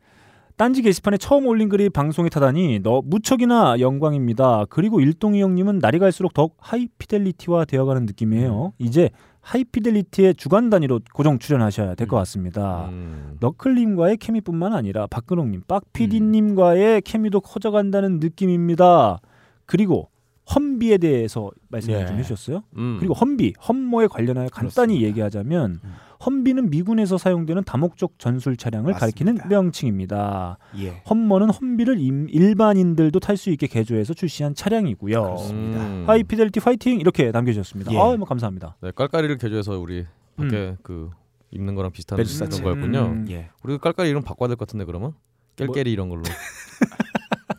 딴지 게시판에 처음 올린 글이 방송에 타다니 너 무척이나 영광입니다. 그리고 일동이 형님은 날이 갈수록 더욱 하이피델리티와 되어가는 느낌이에요. 이제 하이피델리티의 주간 단위로 고정 출연하셔야 될 것 같습니다. 음. 너클님과의 케미뿐만 아니라 박근홍님, 빡피디님과의 케미도 커져간다는 느낌입니다. 그리고 험비에 대해서 말씀을 네. 좀 해주셨어요. 음. 그리고 험비, 험모에 관련하여 간단히 그렇습니다. 얘기하자면 음. 험비는 미군에서 사용되는 다목적 전술 차량을 맞습니다. 가리키는 명칭입니다. 예. 험머는 험비를 임, 일반인들도 탈 수 있게 개조해서 출시한 차량이고요. 그렇습니다. 음. 하이피델리티 화이팅! 이렇게 남겨주셨습니다. 예. 아, 뭐 감사합니다. 네, 깔깔이를 개조해서 우리 밖에 음. 그 입는 거랑 비슷한 음. 거였군요. 음. 예. 우리 깔깔이 이름 바꿔야 될 것 같은데 그러면? 깰깨리 이런 걸로.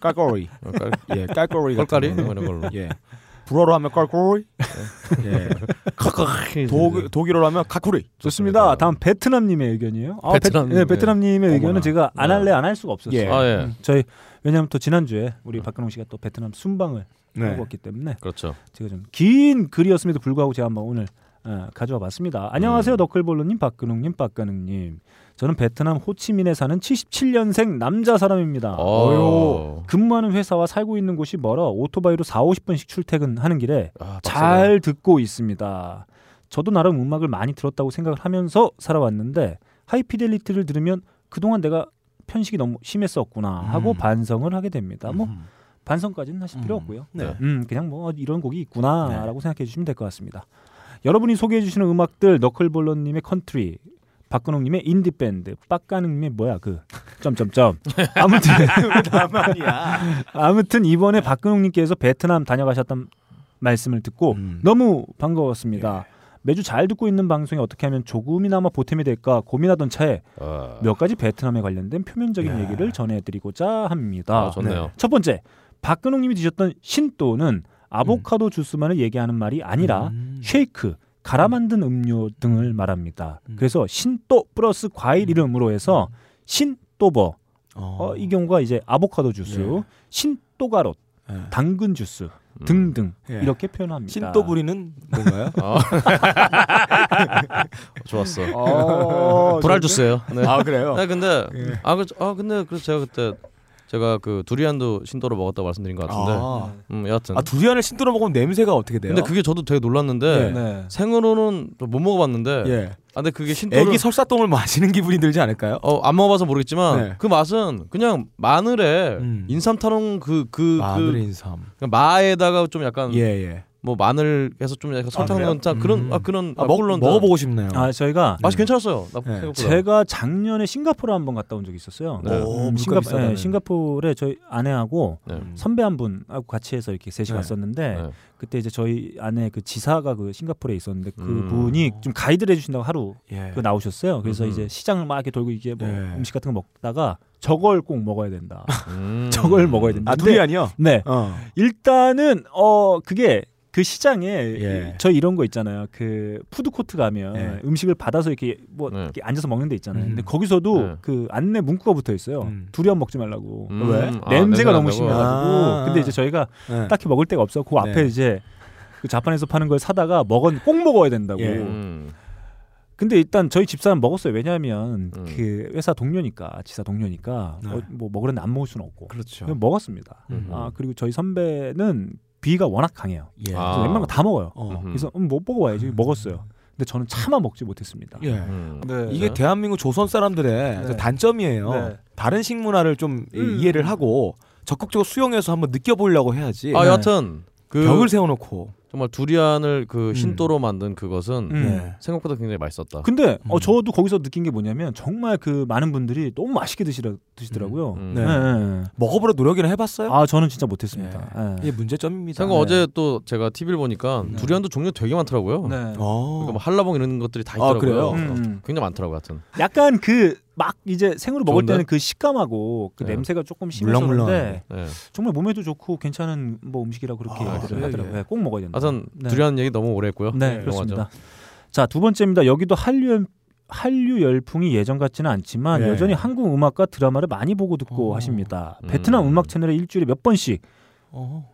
깔꼬리. 어, 깔... 예, 깔꼬리 같은 거 이런 걸로. 예. 불어로 하면 컬코이, 예. 독일어로 하면 카쿠리. 좋습니다. 다음 베트남님의 의견이에요. 아, 베트남, 베, 네, 베트남님의 예. 의견은 제가 안 할래 안 할 수가 없었어요. 예. 아, 예. 음, 저희 왜냐하면 또 지난주에 우리 박근홍 씨가 또 베트남 순방을 네. 하고 왔기 때문에 그렇죠. 제가 좀 긴 글이었음에도 불구하고 제가 한번 오늘 어, 가져와 봤습니다. 안녕하세요, 음. 너클볼로님, 박근홍님, 박가능님. 저는 베트남 호치민에 사는 칠십칠 년생 남자 사람입니다. 어휴. 근무하는 회사와 살고 있는 곳이 멀어 오토바이로 사오십 분씩 출퇴근하는 길에 아, 잘 듣고 있습니다. 저도 나름 음악을 많이 들었다고 생각을 하면서 살아왔는데 하이피델리티를 들으면 그동안 내가 편식이 너무 심했었구나 하고 음. 반성을 하게 됩니다. 뭐 음. 반성까지는 하실 필요 음. 없고요. 네. 음, 그냥 뭐 이런 곡이 있구나라고 네. 생각해 주시면 될 것 같습니다. 여러분이 소개해 주시는 음악들 너클볼러님의 컨트리 박근홍님의 인디밴드, 빡가능님의 뭐야 그 점점점 아무튼 아무튼 이번에 박근홍님께서 베트남 다녀가셨던 말씀을 듣고 음. 너무 반가웠습니다. 예. 매주 잘 듣고 있는 방송에 어떻게 하면 조금이나마 보탬이 될까 고민하던 차에 어. 몇 가지 베트남에 관련된 표면적인 예. 얘기를 전해드리고자 합니다. 아, 좋네요. 네. 첫 번째, 박근홍님이 드셨던 신또는 아보카도 음. 주스만을 얘기하는 말이 아니라 음. 쉐이크, 갈아 만든 음료 등을 말합니다. 음. 그래서 신또 플러스 과일 이름으로 해서 신또버 어. 어, 이 경우가 이제 아보카도 주스, 네. 신또가롯, 네. 당근 주스 음. 등등 네. 이렇게 표현합니다. 신또부리는 뭔가요? 어. 좋았어. 어, 불알 주스예요. 네. 아 그래요? 네, 근데 네. 아, 그, 아 근데 그래서 제가 그때. 제가 그 두리안도 신또로 먹었다고 말씀드린 것 같은데 아. 음, 여하튼 아 두리안을 신또로 먹으면 냄새가 어떻게 돼요? 근데 그게 저도 되게 놀랐는데 네. 네. 생으로는 못 먹어봤는데 네. 아, 근데 그게 신또를 애기 설사똥을 마시는 기분이 들지 않을까요? 어, 안 먹어봐서 모르겠지만 네. 그 맛은 그냥 마늘에 음. 인삼 타는 그, 그, 마늘 그, 인삼 마에다가 좀 약간 예, 예. 뭐 마늘 해서 좀 약간 설탕 넣은 아, 그런 음. 아 그런 아, 먹, 먹어보고 싶네요. 아 저희가 맛이 음. 괜찮았어요. 네. 제가 작년에 싱가포르 한번 갔다 온 적이 있었어요. 네. 오, 싱가, 네, 싱가포르에 저희 아내하고 네. 선배 한 분하고 같이 해서 이렇게 셋이 네. 갔었는데 네. 그때 이제 저희 아내 그 지사가 그 싱가포르에 있었는데 그 음. 분이 좀 가이드를 해주신다고 하루 예. 그 나오셨어요. 그래서 음. 이제 시장을 막 이렇게 돌고 이게 뭐 예. 음식 같은 거 먹다가 저걸 꼭 먹어야 된다. 음. 저걸 먹어야 된다. 아 두리안이요? 네. 어. 일단은 어 그게 그 시장에 예. 저 이런 거 있잖아요. 그 푸드코트 가면 예. 음식을 받아서 이렇게 뭐 네. 이렇게 앉아서 먹는 데 있잖아요. 음. 근데 거기서도 네. 그 안내 문구가 붙어 있어요. 음. 두려움 먹지 말라고. 음. 왜? 아, 냄새가 아, 너무 심해가지고. 아~ 근데 이제 저희가 네. 딱히 먹을 데가 없어. 그 앞에 네. 이제 그 자판에서 파는 걸 사다가 먹은 꼭 먹어야 된다고. 예. 음. 근데 일단 저희 집사람 먹었어요. 왜냐하면 음. 그 회사 동료니까 지사 동료니까 네. 어, 뭐 먹으려는데 안 먹을 수는 없고. 그렇죠. 먹었습니다. 음. 아 그리고 저희 선배는 비가 워낙 강해요. 예. 아. 웬만한 거 다 먹어요. 어. 그래서 음, 못 보고 와야지 먹었어요. 근데 저는 차마 먹지 못했습니다. 예. 음. 네. 이게 대한민국 조선 사람들의 네. 단점이에요. 네. 다른 식문화를 좀 음. 이해를 하고 적극적으로 수용해서 한번 느껴보려고 해야지. 아 여하튼 그 벽을 세워놓고 정말 두리안을 그 신또로 음. 만든 그것은 음. 네. 생각보다 굉장히 맛있었다. 근데 음. 어, 저도 거기서 느낀 게 뭐냐면 정말 그 많은 분들이 너무 맛있게 드시라, 드시더라고요. 음. 음. 네. 네. 네. 먹어보려 노력이나 해봤어요? 아 저는 진짜 못했습니다. 네. 네. 이게 문제점입니다. 생각 네. 어제 또 제가 티비를 보니까 네. 두리안도 종류 되게 많더라고요. 네. 그러니까 뭐 한라봉 이런 것들이 다 있더라고요. 아, 음. 굉장히 많더라고요. 하여튼. 약간 그 막 이제 생으로 먹을 좋은데? 때는 그 식감하고 그 네. 냄새가 조금 심했었는데 네. 정말 몸에도 좋고 괜찮은 뭐 음식이라 그렇게 아, 얘기를 하더라고요. 네. 꼭 먹어야 된다. 하여튼 네. 두려운 얘기 너무 오래 했고요. 네, 네 그렇습니다. 자, 두 번째입니다. 여기도 한류 한류 열풍이 예전 같지는 않지만 네. 여전히 한국 음악과 드라마를 많이 보고 듣고 오. 하십니다. 베트남 음. 음악 채널에 일주일에 몇 번씩 오.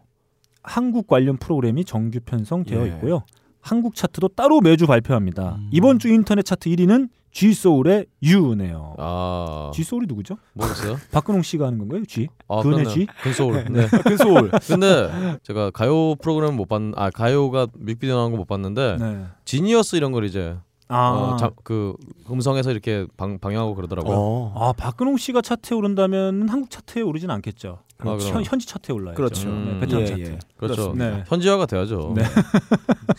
한국 관련 프로그램이 정규 편성되어 예. 있고요. 한국 차트도 따로 매주 발표합니다. 음. 이번 주 인터넷 차트 일 위는 G소울의 유네요. 아... G소울이 누구죠? 모르겠어요. 박근홍 씨가 하는 건가요? G? 아, 근의 G? 근소울. 네. 근소울. 근데 제가 가요 프로그램 못 봤는, 아 가요가 뮤직비디오 나온 거 못 봤는데 네. 지니어스 이런 걸 이제 아, 어, 자, 그 음성에서 이렇게 방, 방영하고 그러더라고요. 어. 아 박근홍 씨가 차트에 오른다면 한국 차트에 오르진 않겠죠. 아, 현, 현지 차트에 올라야죠. 그렇죠. 음, 네, 베트남 예, 차트. 예. 그렇죠. 네. 현지화가 돼야죠. 네.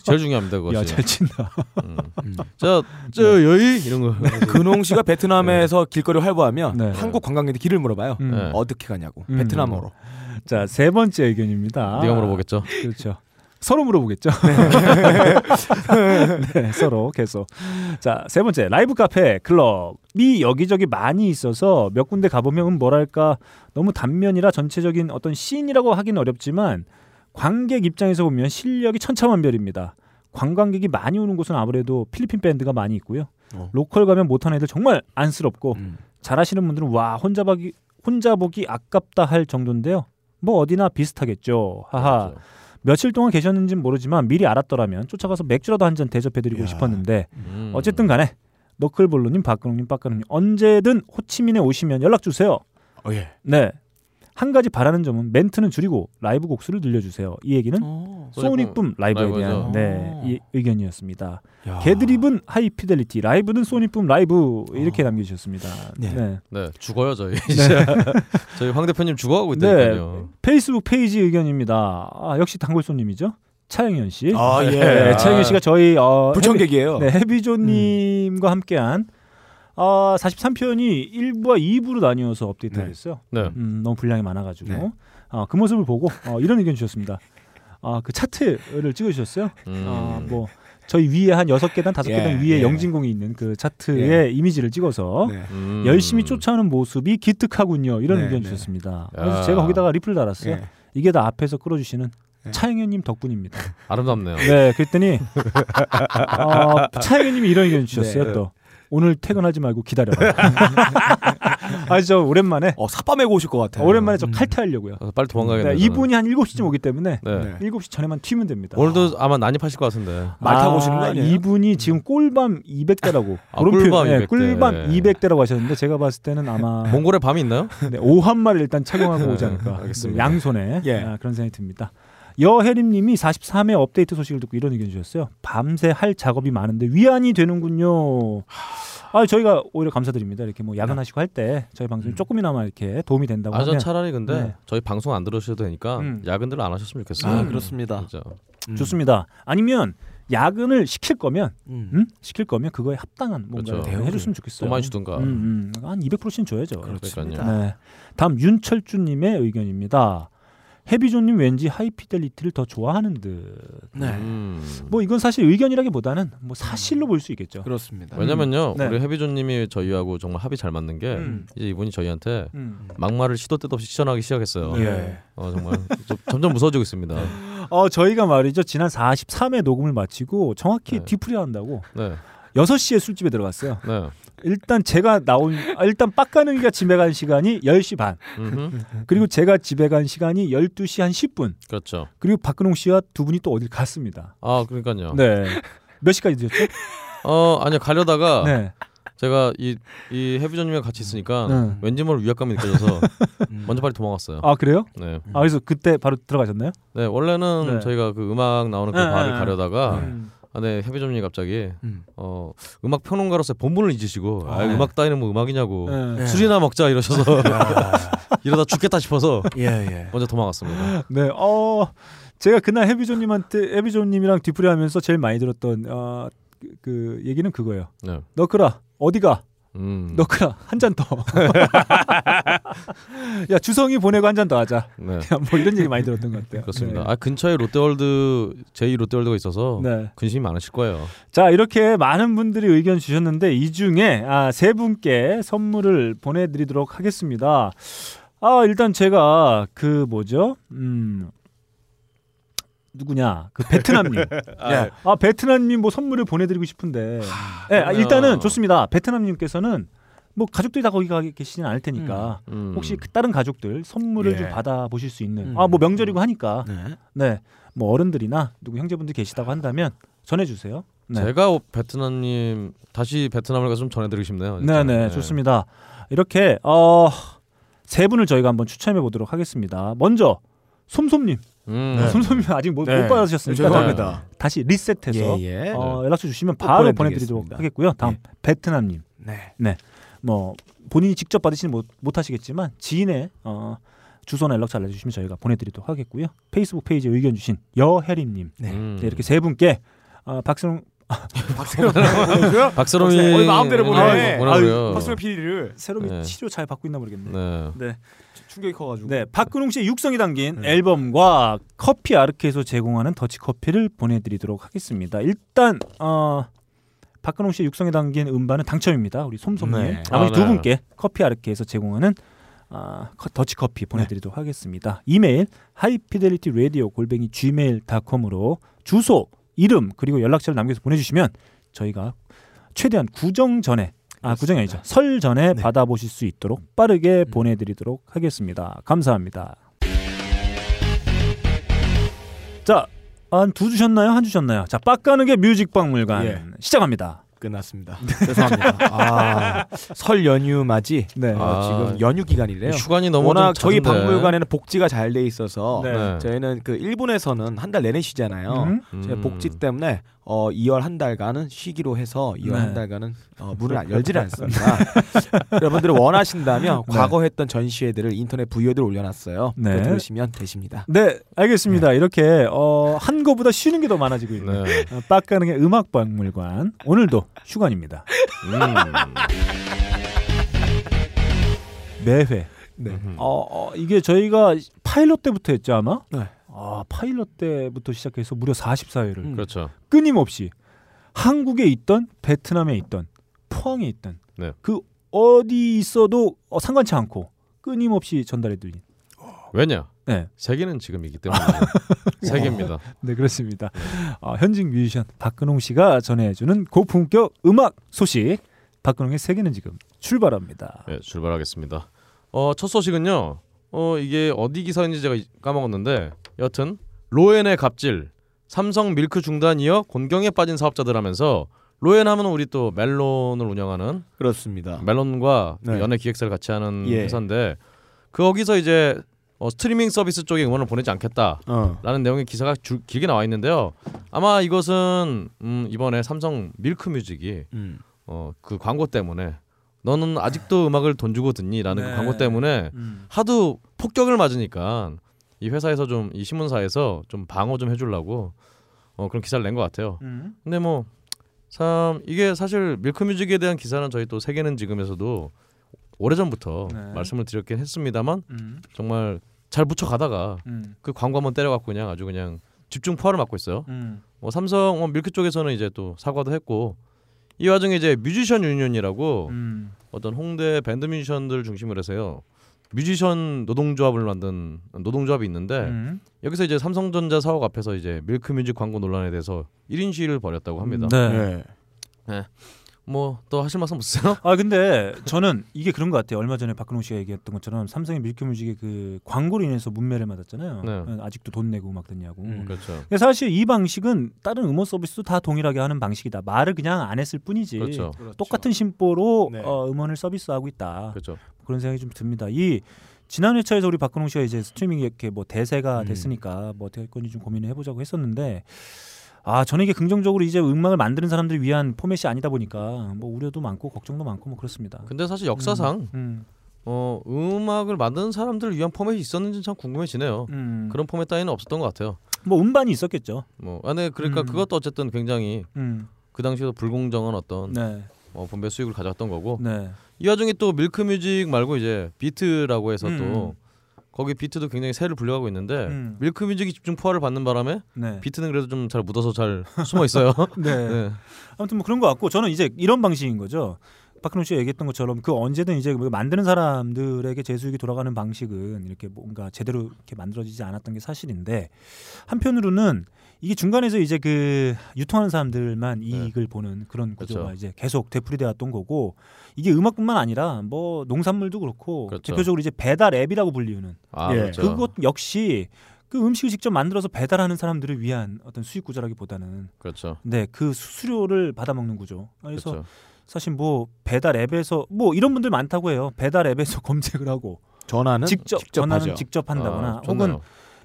제일 중요합니다. 그것이. 야, 잘 친다. 음. 음. 자, 저 네. 여의 이런 거. 네. 근홍 씨가 베트남에서 네. 길거리 활보하면 네. 한국 관광객들이 길을 물어봐요. 음. 네. 어떻게 가냐고. 음. 베트남어로. 음. 자, 세 번째 의견입니다. 네가 물어보겠죠. 그렇죠. 서로 물어보겠죠. 네. 네, 서로 계속. 자, 세 번째 라이브 카페 클럽이 여기저기 많이 있어서 몇 군데 가보면 뭐랄까 너무 단면이라 전체적인 어떤 씬이라고 하긴 어렵지만 관객 입장에서 보면 실력이 천차만별입니다. 관광객이 많이 오는 곳은 아무래도 필리핀 밴드가 많이 있고요. 어. 로컬 가면 못하는 애들 정말 안쓰럽고 음. 잘하시는 분들은 와 혼자 보기, 혼자 보기 아깝다 할 정도인데요. 뭐 어디나 비슷하겠죠. 하하. 그렇죠. 며칠 동안 계셨는지는 모르지만 미리 알았더라면 쫓아가서 맥주라도 한 잔 대접해드리고 야. 싶었는데 음. 어쨌든 간에 너클볼로님, 박근홍님, 박근홍님 언제든 호치민에 오시면 연락주세요. 어, 예. 네. 한 가지 바라는 점은 멘트는 줄이고 라이브 곡수를 늘려주세요. 이 얘기는 오, 소니폼 라이브에 대한 네, 이 의견이었습니다. 야. 개드립은 하이피델리티, 라이브는 소니폼 라이브 이렇게 어. 남겨주셨습니다. 네. 네. 네, 죽어요 저희. 네. 저희 황 대표님 죽어가고 있다니까요. 네. 페이스북 페이지 의견입니다. 아, 역시 단골손님이죠. 차영현 씨. 아, 예. 네, 차영현 씨가 저희 어, 불청객이에요. 헤비, 네, 헤비존님과 음. 함께한 아, 사십삼 편이 일 부와 이 부로 나뉘어서 업데이트가 됐어요. 네. 네. 음, 너무 분량이 많아가지고 네. 아, 그 모습을 보고 어, 이런 의견 주셨습니다. 아, 그 차트를 찍어주셨어요. 음. 아, 뭐 저희 위에 한 여섯 계단, 다섯 계단 예, 위에 예. 영진공이 있는 그 차트의 예. 이미지를 찍어서 네. 음. 열심히 쫓아오는 모습이 기특하군요. 이런 네, 의견 네. 주셨습니다. 그래서 야. 제가 거기다가 리플을 달았어요. 예. 이게 다 앞에서 끌어주시는 차영현님 덕분입니다. 아름답네요. 네, 그랬더니 어, 차영현님이 이런 의견 주셨어요. 네. 또. 오늘 퇴근하지 말고 기다려라. 아, 저 오랜만에 어, 삿밤에 오실 것 같아요. 오랜만에 저 칼퇴하려고요. 어, 빨리 도망가야겠네요. 네, 이분이 한 일곱 시쯤 오기 때문에 네. 일곱 시 전에만 튀면 됩니다. 오늘도 아마 난입하실 것 같은데. 말 타고 오시는 거 아니에요? 이분이 지금 꿀밤 이백 대라고. 아, 꿀밤, 네, 이백 대. 꿀밤 네. 이백 대라고 하셨는데 제가 봤을 때는 아마 몽골에 밤이 있나요? 네, 오한마를 일단 착용하고 오지 않을까. 알겠습니다. 양손에 예. 아, 그런 생각이 듭니다. 여혜림님이 사십삼 회 업데이트 소식을 듣고 이런 의견 주셨어요. 밤새 할 작업이 많은데 위안이 되는군요. 아, 저희가 오히려 감사드립니다. 이렇게 뭐 야근하시고 할 때 저희 방송이 음. 조금이나마 이렇게 도움이 된다고. 아, 하면 전 차라리 근데 네. 저희 방송 안 들으셔도 되니까 음. 야근들을 안 하셨으면 좋겠어요. 아, 그렇습니다. 음. 좋습니다. 아니면 야근을 시킬 거면 음. 음? 시킬 거면 그거에 합당한 뭔가를 그렇죠. 해줬으면 좋겠어요. 돈 많이 주든가. 음, 음. 한 이백 퍼센트씩 줘야죠. 그렇습니다. 네. 다음 윤철주님의 의견입니다. 헤비존님 왠지 하이피델리티를 더 좋아하는 듯. 네. 음. 뭐 이건 사실 의견이라기보다는 뭐 사실로 볼 수 있겠죠. 그렇습니다. 왜냐면요 음. 네. 우리 헤비존님이 저희하고 정말 합이 잘 맞는 게 음. 이제 이분이 저희한테 음. 막말을 시도 때도 없이 시전하기 시작했어요. 예. 어, 정말 저, 점점 무서워지고 있습니다. 어, 저희가 말이죠 지난 사십삼 회 녹음을 마치고 정확히 네. 뒤풀이한다고 네. 여섯 시에 술집에 들어갔어요. 네. 일단 제가 나온 일단 빡가능이가 집에 간 시간이 열 시 반. 그리고 제가 집에 간 시간이 열두 시 한 십 분. 그렇죠. 그리고 박근홍 씨와 두 분이 또 어딜 갔습니다. 아, 그러니까요. 네. 몇 시까지 드셨죠? 어, 아니요. 가려다가 네. 제가 이 이 해비전님이랑 같이 있으니까 네. 왠지 모를 위압감이 느껴져서 먼저 빨리 도망갔어요. 아, 그래요? 네. 아, 그래서 그때 바로 들어가셨나요? 네. 원래는 네. 저희가 그 음악 나오는 그 네, 바를 네, 가려다가 네. 아, 네, 헤비존님 갑자기 음. 어, 음악 평론가로서 본분을 잊으시고 아, 아, 네. 음악 따위는 뭐 음악이냐고 네. 술이나 먹자 이러셔서 이러다 죽겠다 싶어서 예, 예. 먼저 도망갔습니다. 네, 어, 제가 그날 헤비존님한테 헤비존님이랑 뒤풀이하면서 제일 많이 들었던 어, 그, 그 얘기는 그거예요. 네. 너클아 어디가? 음. 너클아 한 잔 더. 야, 주성이 보내고 한 잔 더 하자. 네. 야, 뭐 이런 얘기 많이 들었던 것 같아요. 그렇습니다. 네. 아, 근처에 롯데월드 제이 롯데월드가 있어서 네. 근심이 많으실 거예요. 자, 이렇게 많은 분들이 의견 주셨는데 이 중에 아, 세 분께 선물을 보내드리도록 하겠습니다. 아, 일단 제가 그 뭐죠? 음. 누구냐? 그 베트남님. 아, 아, 베트남님 뭐 선물을 보내드리고 싶은데. 하, 네, 아, 일단은 좋습니다. 베트남님께서는 뭐 가족들이 다 거기 가 계시진 않을 테니까 음. 음. 혹시 다른 가족들 선물을 예. 좀 받아 보실 수 있는 음. 아 뭐 명절이고 하니까 네. 네. 뭐 어른들이나 누구 형제분들 계시다고 한다면 전해주세요. 네. 제가 베트남님 다시 베트남을 가서 좀 전해드리고 싶네요. 네네 네. 좋습니다. 이렇게 어, 세 분을 저희가 한번 추첨해 보도록 하겠습니다. 먼저 솜솜님. 음. 네. 솜솜님 아직 못, 네. 못 받으셨으니까 네. 다시 리셋해서 예, 예. 어, 네. 연락처 주시면 바로 보내드리도록 하겠고요. 다음 예. 베트남님. 네. 네. 뭐 본인이 직접 받으시는 못, 못 하시겠지만 지인의 어, 주소나 연락처 알려주시면 저희가 보내드리도록 하겠고요. 페이스북 페이지에 의견 주신 여혜림님. 네. 음. 네. 이렇게 세 분께 어, 박승 박세롬 박세롬이 마음대로 보내. 박세롬 피디를 세롬이 네. 치료 잘 받고 있나 모르겠네. 네. 네. 충격이 커가지고. 네. 박근홍 씨의 육성이 담긴 네. 앨범과 커피 아르케에서 제공하는 더치 커피를 보내드리도록 하겠습니다. 일단 어, 박근홍 씨의 육성이 담긴 음반은 당첨입니다. 우리 솜솜님 네. 나머지 아, 네. 두 분께 커피 아르케에서 제공하는 어, 더치 커피 보내드리도록 네. 하겠습니다. 이메일 하이피델리티 라디오 골뱅이 지메일 닷컴으로 주소 이름 그리고 연락처를 남겨서 보내주시면 저희가 최대한 구정 전에 아 구정이 아니죠 설 전에 네. 받아보실 수 있도록 빠르게 음. 보내드리도록 하겠습니다. 감사합니다. 자, 한 두 주셨나요? 한 주셨나요? 자, 빡가는게 뮤직박물관 예. 시작합니다. 끝났습니다. 죄송합니다. 아, 설 연휴 맞이 네. 아, 지금 연휴 기간이래요. 휴관이 너무 워낙 저희 박물관에는 복지가 잘 돼 있어서 네. 네. 저희는 그 일본에서는 한 달 내내 쉬잖아요. 음? 음. 복지 때문에 어, 이월 한 달간은 쉬기로 해서 이월 네. 한 달간은 어, 문을 열지를 않습니다. 여러분들이 원하신다면 네. 과거 했던 전시회들을 인터넷 브이오디를 올려놨어요. 네. 들으시면 되십니다. 네, 알겠습니다. 네. 이렇게 어, 한 거보다 쉬는 게 더 많아지고 있네요. 네. 어, 빡가능의 음악박물관 오늘도 휴관입니다. 음. 매회 네. 어, 어, 이게 저희가 파일럿 때부터 했죠 아마? 네. 아, 파일럿 때부터 시작해서 무려 사십사 회를 음. 그렇죠. 끊임없이 한국에 있던 베트남에 있던 포항에 있던 네. 그 어디 있어도 어, 상관치 않고 끊임없이 전달해드린 왜냐? 네. 세계는 지금이기 때문에 세계입니다. 네 그렇습니다. 어, 현직 뮤지션 박근홍 씨가 전해주는 고품격 음악 소식 박근홍의 세계는 지금 출발합니다. 네 출발하겠습니다. 어, 첫 소식은요. 어 이게 어디 기사인지 제가 까먹었는데 여튼 로엔의 갑질 삼성 밀크 중단 이어 곤경에 빠진 사업자들 하면서 로엔 하면 우리 또 멜론을 운영하는 그렇습니다. 멜론과 네. 연예 기획사를 같이 하는 예. 회사인데 그 거기서 이제 어, 스트리밍 서비스 쪽에 응원을 보내지 않겠다라는 어. 내용의 기사가 줄, 길게 나와 있는데요. 아마 이것은 음, 이번에 삼성 밀크 뮤직이 음. 어, 그 광고 때문에 너는 아직도 음악을 돈 주고 듣니라는 네. 그 광고 때문에 음. 하도 폭격을 맞으니까 이 회사에서 좀 이 신문사에서 좀 방어 좀 해주려고 어, 그런 기사를 낸 것 같아요. 음. 근데 뭐 참 이게 사실 밀크뮤직에 대한 기사는 저희 또 세계는 지금에서도 오래전부터 네. 말씀을 드렸긴 했습니다만 음. 정말 잘 붙여가다가 음. 그 광고 한번 때려갖고 그냥 아주 그냥 집중 포화를 맞고 있어요. 음. 뭐 삼성 어, 밀크 쪽에서는 이제 또 사과도 했고 이 와중에 이제 뮤지션 유니언이라고 음. 어떤 홍대 밴드 뮤지션들 중심으로 해서요 뮤지션 노동조합을 만든 노동조합이 있는데 음. 여기서 이제 삼성전자 사옥 앞에서 이제 밀크뮤직 광고 논란에 대해서 일 인 시위를 벌였다고 합니다. 네. 네. 뭐 또 하실 말씀 없으세요? 아 근데 저는 이게 그런 것 같아요. 얼마 전에 박근홍 씨가 얘기했던 것처럼 삼성의 밀크뮤직의 그 광고로 인해서 문매를 맞았잖아요. 네. 아직도 돈 내고 음악 듣냐고. 음, 그렇죠. 근데 사실 이 방식은 다른 음원 서비스도 다 동일하게 하는 방식이다. 말을 그냥 안 했을 뿐이지. 그렇죠. 똑같은 심보로 네. 어, 음원을 서비스하고 있다. 그렇죠. 그런 생각이 좀 듭니다. 이 지난 회차에서 우리 박근홍 씨가 이제 스트리밍이 이렇게 뭐 대세가 음. 됐으니까 뭐 어떻게 할 건지 좀 고민을 해보자고 했었는데. 아 저는 이게 긍정적으로 이제 음악을 만드는 사람들을 위한 포맷이 아니다 보니까 뭐 우려도 많고 걱정도 많고 뭐 그렇습니다. 근데 사실 역사상 음, 음. 어, 음악을 만드는 사람들을 위한 포맷이 있었는지 참 궁금해지네요. 음. 그런 포맷 따위는 없었던 것 같아요. 뭐 음반이 있었겠죠. 뭐 안에 아, 네, 그러니까 음. 그것도 어쨌든 굉장히 음. 그 당시에도 불공정한 어떤 네. 어, 분배 수익을 가져왔던 거고 네. 이 와중에 또 밀크뮤직 말고 이제 비트라고 해서 음. 또 거기 비트도 굉장히 세를 불려가고 있는데 음. 밀크뮤직이 집중 포화를 받는 바람에 네. 비트는 그래도 좀 잘 묻어서 잘 숨어 있어요. 네. 네. 아무튼 뭐 그런 것 같고 저는 이제 이런 방식인 거죠. 박근홍 씨가 얘기했던 것처럼 그 언제든 이제 만드는 사람들에게 재수익이 돌아가는 방식은 이렇게 뭔가 제대로 이렇게 만들어지지 않았던 게 사실인데 한편으로는 이게 중간에서 이제 그 유통하는 사람들만 이익을 네. 보는 그런 구조가 그렇죠. 이제 계속 되풀이되어 왔던 거고, 이게 음악뿐만 아니라 뭐 농산물도 그렇고 그렇죠. 대표적으로 이제 배달 앱이라고 불리우는 아, 예. 그렇죠. 그것 역시 그 음식을 직접 만들어서 배달하는 사람들을 위한 어떤 수익 구조라기보다는 그렇죠. 네, 그 수수료를 받아먹는 구조. 그래서 그렇죠. 사실 뭐 배달 앱에서 뭐 이런 분들 많다고 해요. 배달 앱에서 검색을 하고 전화는 직접, 직접 전화는 하죠. 직접 한다거나 아, 혹은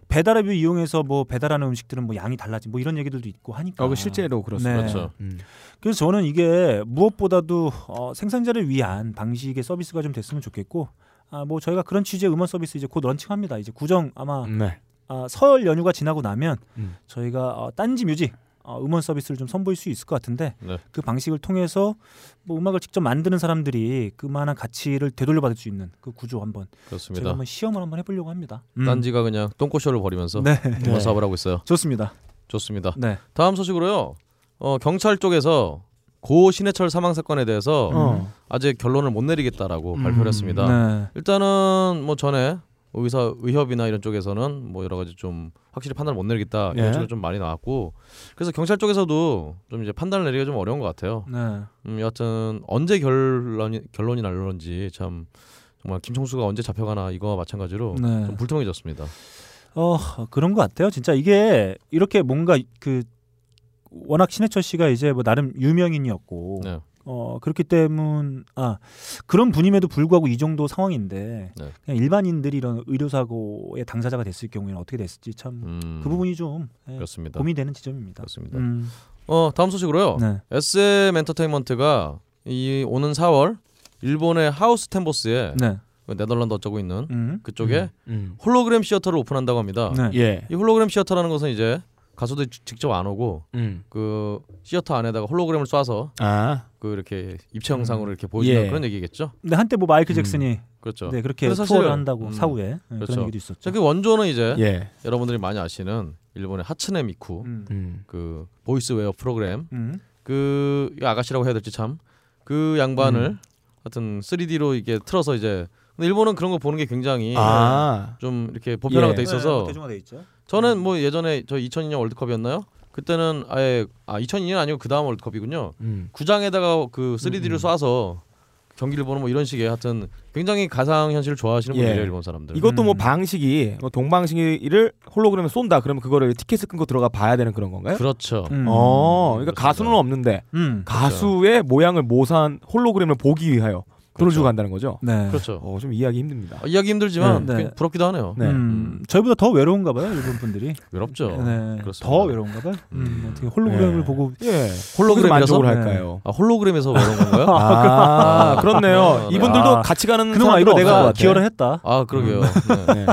배달 앱을 이용해서 뭐 배달하는 음식들은 뭐 양이 달라지 뭐 이런 얘기들도 있고 하니까. 어, 실제로 그렇습니다. 네. 그렇죠. 음. 그래서 저는 이게 무엇보다도 어, 생산자를 위한 방식의 서비스가 좀 됐으면 좋겠고, 아, 뭐 저희가 그런 취지의 음원 서비스 이제 곧 런칭합니다. 이제 구정 아마 네. 아, 설 연휴가 지나고 나면 음. 저희가 어, 딴지 뮤직 어, 음원 서비스를 좀 선보일 수 있을 것 같은데 네. 그 방식을 통해서 뭐 음악을 직접 만드는 사람들이 그만한 가치를 되돌려받을 수 있는 그 구조 한번 그렇습니다. 제가 한번 시험을 한번 해보려고 합니다. 음. 딴지가 그냥 똥꼬쇼를 벌이면서 네. 음원 네. 사업을 하고 있어요. 좋습니다. 좋습니다. 네. 다음 소식으로요. 어, 경찰 쪽에서 고 신해철 사망 사건에 대해서 어. 아직 결론을 못 내리겠다라고 음. 발표를 했습니다. 네. 일단은 뭐 전에 의사 의협이나 이런 쪽에서는 뭐 여러 가지 좀 확실히 판단을 못 내리겠다 이런 네. 쪽으로 좀 많이 나왔고, 그래서 경찰 쪽에서도 좀 이제 판단을 내리기가 좀 어려운 것 같아요. 네. 음, 여하튼 언제 결론이 결론이 날런지 참 정말 김총수가 언제 잡혀가나 이거와 마찬가지로 네. 좀 불투명해졌습니다. 어 그런 것 같아요. 진짜 이게 이렇게 뭔가 그 워낙 신해철 씨가 이제 뭐 나름 유명인이었고. 네. 어 그렇기 때문 아 그런 분임에도 불구하고 이 정도 상황인데 네. 그냥 일반인들이 이런 의료사고의 당사자가 됐을 경우에는 어떻게 됐을지 참 그 음, 부분이 좀 예, 고민되는 지점입니다. 그렇습니다. 음. 어 다음 소식으로요. 네. 에스엠 엔터테인먼트가 이 오는 사월 일본의 하우스 템보스에 네. 네덜란드 어쩌고 있는 음. 그쪽에 음. 음. 홀로그램 시어터를 오픈한다고 합니다. 네. 예. 이 홀로그램 시어터라는 것은 이제 가수들이 직접 안 오고 음. 그 시어터 안에다가 홀로그램을 쏴서 아. 그 이렇게 입체 영상으로 음. 이렇게 보여주는 예. 그런 얘기겠죠. 근데 한때 뭐 마이클 잭슨이 음. 그렇죠. 네 그렇게 투어를 한다고 음. 사후에 그렇죠. 그런 얘기도 있었죠. 그 원조는 이제 예. 여러분들이 많이 아시는 일본의 하츠네 미쿠 음. 음. 그 보이스웨어 프로그램 음. 그 아가씨라고 해야 될지 참 그 양반을 음. 하여튼 쓰리디로 이게 틀어서 이제 근데 일본은 그런 거 보는 게 굉장히 아. 좀 이렇게 보편화가 예. 돼 있어서 네, 대중화돼 있죠. 저는 뭐 예전에 저 이천이 년 월드컵이었나요? 그때는 아예 아 이천이 년 아니고 그 다음 월드컵이군요. 음. 구장에다가 그 쓰리디를 쏴서 경기를 보는 뭐 이런 식의 하여튼 굉장히 가상 현실을 좋아하시는 예. 분들이에요, 일본 사람들. 이것도 음. 뭐 방식이 뭐 동방신기를 홀로그램에 쏜다. 그러면 그거를 티켓을 끊고 들어가 봐야 되는 그런 건가요? 그렇죠. 음. 어, 그러니까 그렇습니다. 가수는 없는데 음. 가수의 그렇죠. 모양을 모산 홀로그램을 보기 위하여. 들어주고 간다는 거죠. 네, 그렇죠. 어, 좀 이해하기 힘듭니다. 아, 이해하기 힘들지만 네, 네. 부럽기도 하네요. 네. 음, 저희보다 더 외로운가 봐요, 일본 분들이. 외롭죠. 네, 그렇습니다. 더 외로운가 봐요. 음, 어떻게 홀로그램을 네. 보고 예, 홀로그램 만족을 할까요? 아, 홀로그램에서 외로운 건가요? 아, 아, 그렇네요. 이분들도 아, 같이 가는 그동안 이거 내가 기여를 했다. 아, 그러게요. 네. 네.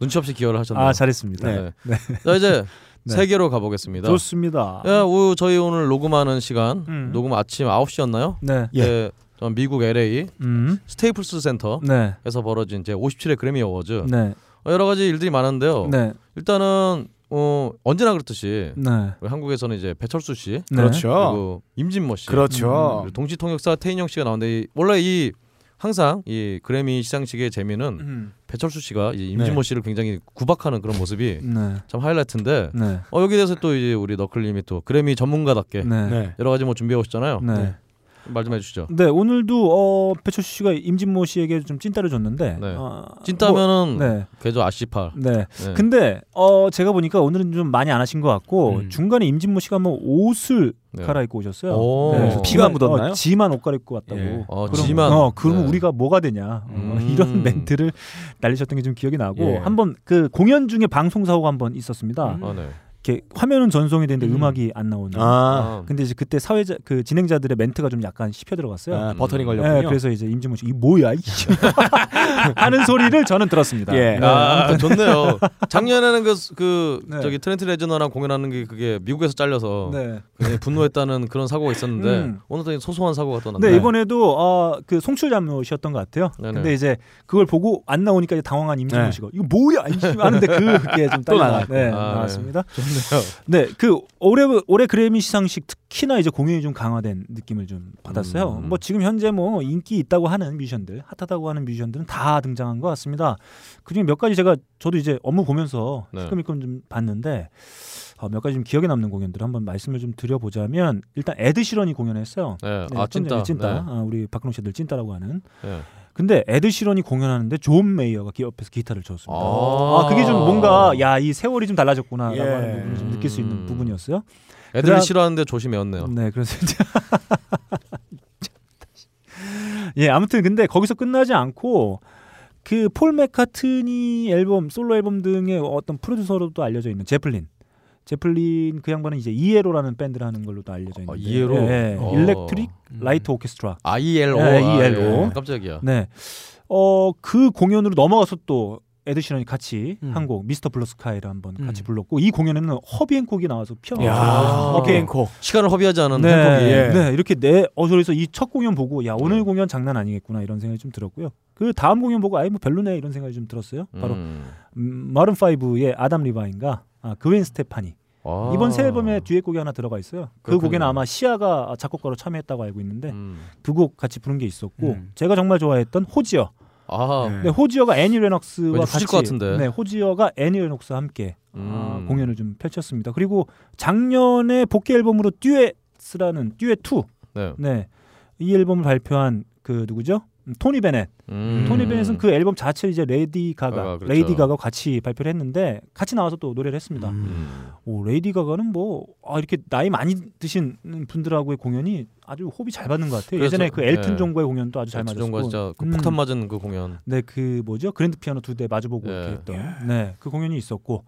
눈치 없이 기여를 하셨네요. 아, 잘했습니다. 네. 네. 자, 이제. 네. 세계로 가보겠습니다. 좋습니다. 예, 오, 저희 오늘 녹음하는 시간 음. 녹음 아침 아홉 시였나요? 네. 예. 예, 미국 엘에이 음. 스테이플스 센터에서 네. 벌어진 제 오십칠 회 그래미 어워즈 네. 어, 여러 가지 일들이 많은데요. 네. 일단은 어, 언제나 그렇듯이 네. 한국에서는 이제 배철수 씨, 네. 그리고 임진모 씨, 그렇죠. 음. 동시 통역사 태인영 씨가 나오는데 이, 원래 이 항상 이 그래미 시상식의 재미는 음. 배철수 씨가 이 임진모 네. 씨를 굉장히 구박하는 그런 모습이 네. 참 하이라이트인데 네. 어, 여기에 대해서 또 이제 우리 너클님이 또 그래미 전문가답게 네. 네. 여러 가지 뭐 준비해 오셨잖아요. 네. 네. 말 좀 해주시죠. 네, 오늘도 어, 배철수 씨가 임진모 씨에게 좀 찐따를 줬는데 네. 어, 찐따면은 뭐, 네. 걔도 아씨파. 네. 네. 근데 어, 제가 보니까 오늘은 좀 많이 안 하신 것 같고 음. 중간에 임진모 씨가 뭐 옷을 네. 갈아입고 오셨어요. 네. 피가 묻었나요? 어, 지만 옷 갈아입고 왔다고. 예. 어, 그럼, 지만. 어, 그러면 네. 우리가 뭐가 되냐. 음. 어, 이런 멘트를 날리셨던 게 좀 기억이 나고 예. 한번 그 공연 중에 방송 사고가 한번 있었습니다. 음. 아, 네. 이렇게 화면은 전송이 되는데 음. 음악이 안 나오는. 아. 근데 이제 그때 사회자 그 진행자들의 멘트가 좀 약간 씹혀 들어갔어요. 아, 버튼이 걸렸군요. 네, 그래서 이제 임진모 씨 이 뭐야 이 하는 소리를 저는 들었습니다. 예. 네. 아, 아, 좋네요. 작년에는 그, 그 네. 저기 트렌트 레저너랑 공연하는 게 그게 미국에서 잘려서 네. 분노했다는 그런 사고가 있었는데 음. 오늘도 소소한 사고가 또 났네요. 네, 이번에도 어, 그 송출 잘못이었던 것 같아요. 네네. 근데 이제 그걸 보고 안 나오니까 이제 당황한 임진모 네. 씨가 이거 뭐야 이 하는데 그게 좀 또 나왔. 네, 아, 나왔습니다. 네. 네, 그 올해 올해 그래미 시상식 특히나 이제 공연이 좀 강화된 느낌을 좀 받았어요. 음. 뭐 지금 현재 뭐 인기 있다고 하는 뮤지션들, 핫하다고 하는 뮤지션들은 다 등장한 것 같습니다. 그중에 몇 가지 제가 저도 이제 업무 보면서 네. 조금 조금 좀 봤는데 어, 몇 가지 좀 기억에 남는 공연들을 한번 말씀을 좀 드려보자면, 일단 에드 시런이 공연했어요. 네. 네, 아 찐따. 찐따. 네. 아, 우리 박근홍 씨들 찐따라고 하는. 네. 근데 에드 시런이 공연하는데 존 메이어가 옆에서 기타를 쳤습니다. 아, 아 그게 좀 뭔가 야, 이 세월이 좀 달라졌구나라고 예. 하는 부분을 좀 느낄 수 있는 부분이었어요. 애들이 그다음, 싫어하는데 조심해왔네요. 네, 그래서 이제 예, 아무튼 근데 거기서 끝나지 않고 그 폴 맥카트니 앨범, 솔로 앨범 등의 어떤 프로듀서로도 알려져 있는 제플린. 제플린 그 양반은 이제 이엘오라는 밴드를 하는 걸로도 알려져 있는데. 아, 이엘오. 예, 예. 일렉트릭 라이트 오케스트라. 아, 이엘오. 예, 이엘오. 아, 깜짝이야. 네. 어, 그 공연으로 넘어가서 또 에드 시런이 같이 음. 한 곡 미스터 블루스카이를 한번 음. 같이 불렀고, 이 공연에는 허비 앤콕이 나와서 피아노. 허비 앤콕. 시간을 허비하지 않은 네. 앤콕이. 예. 네. 이렇게 내 어저에서 이 첫 공연 보고 야, 오늘 음. 공연 장난 아니겠구나 이런 생각이 좀 들었고요. 그 다음 공연 보고 아예 뭐 별로네 이런 생각이 좀 들었어요. 바로 음. 음, 마룬 파이브의 아담 리바인과 아, 그윈 스테파니. 아. 이번 새 앨범에 뒤에 곡이 하나 들어가 있어요. 그렇군요. 그 곡에는 아마 시아가 작곡가로 참여했다고 알고 있는데 음. 두 곡 같이 부른 게 있었고 음. 제가 정말 좋아했던 호지어. 아, 네. 네, 호지어가 애니 레녹스와 같이 같은데. 네, 호지어가 애니 레녹스와 함께 음. 아, 공연을 좀 펼쳤습니다. 그리고 작년에 복귀 앨범으로 듀엣스라는 듀엣 투, 네, 네, 이 앨범을 발표한 그 누구죠? 토니 베넷. 음. 토니 베넷은 그 앨범 자체 이제 레이디 가가, 아, 그렇죠. 레이디 가가 같이 발표를 했는데 같이 나와서 또 노래를 했습니다. 음. 오, 레이디 가가는 뭐 아, 이렇게 나이 많이 드신 분들하고의 공연이 아주 호흡이 잘 받는 것 같아요. 예전에 그 엘튼 존과의 네. 공연도 아주 잘 맞았고. 엘튼 존과 진짜 그 폭탄 맞은 음. 그 공연. 네, 그 뭐죠? 그랜드 피아노 두 대 마주보고 네. 이렇게 했던. 네, 그 공연이 있었고.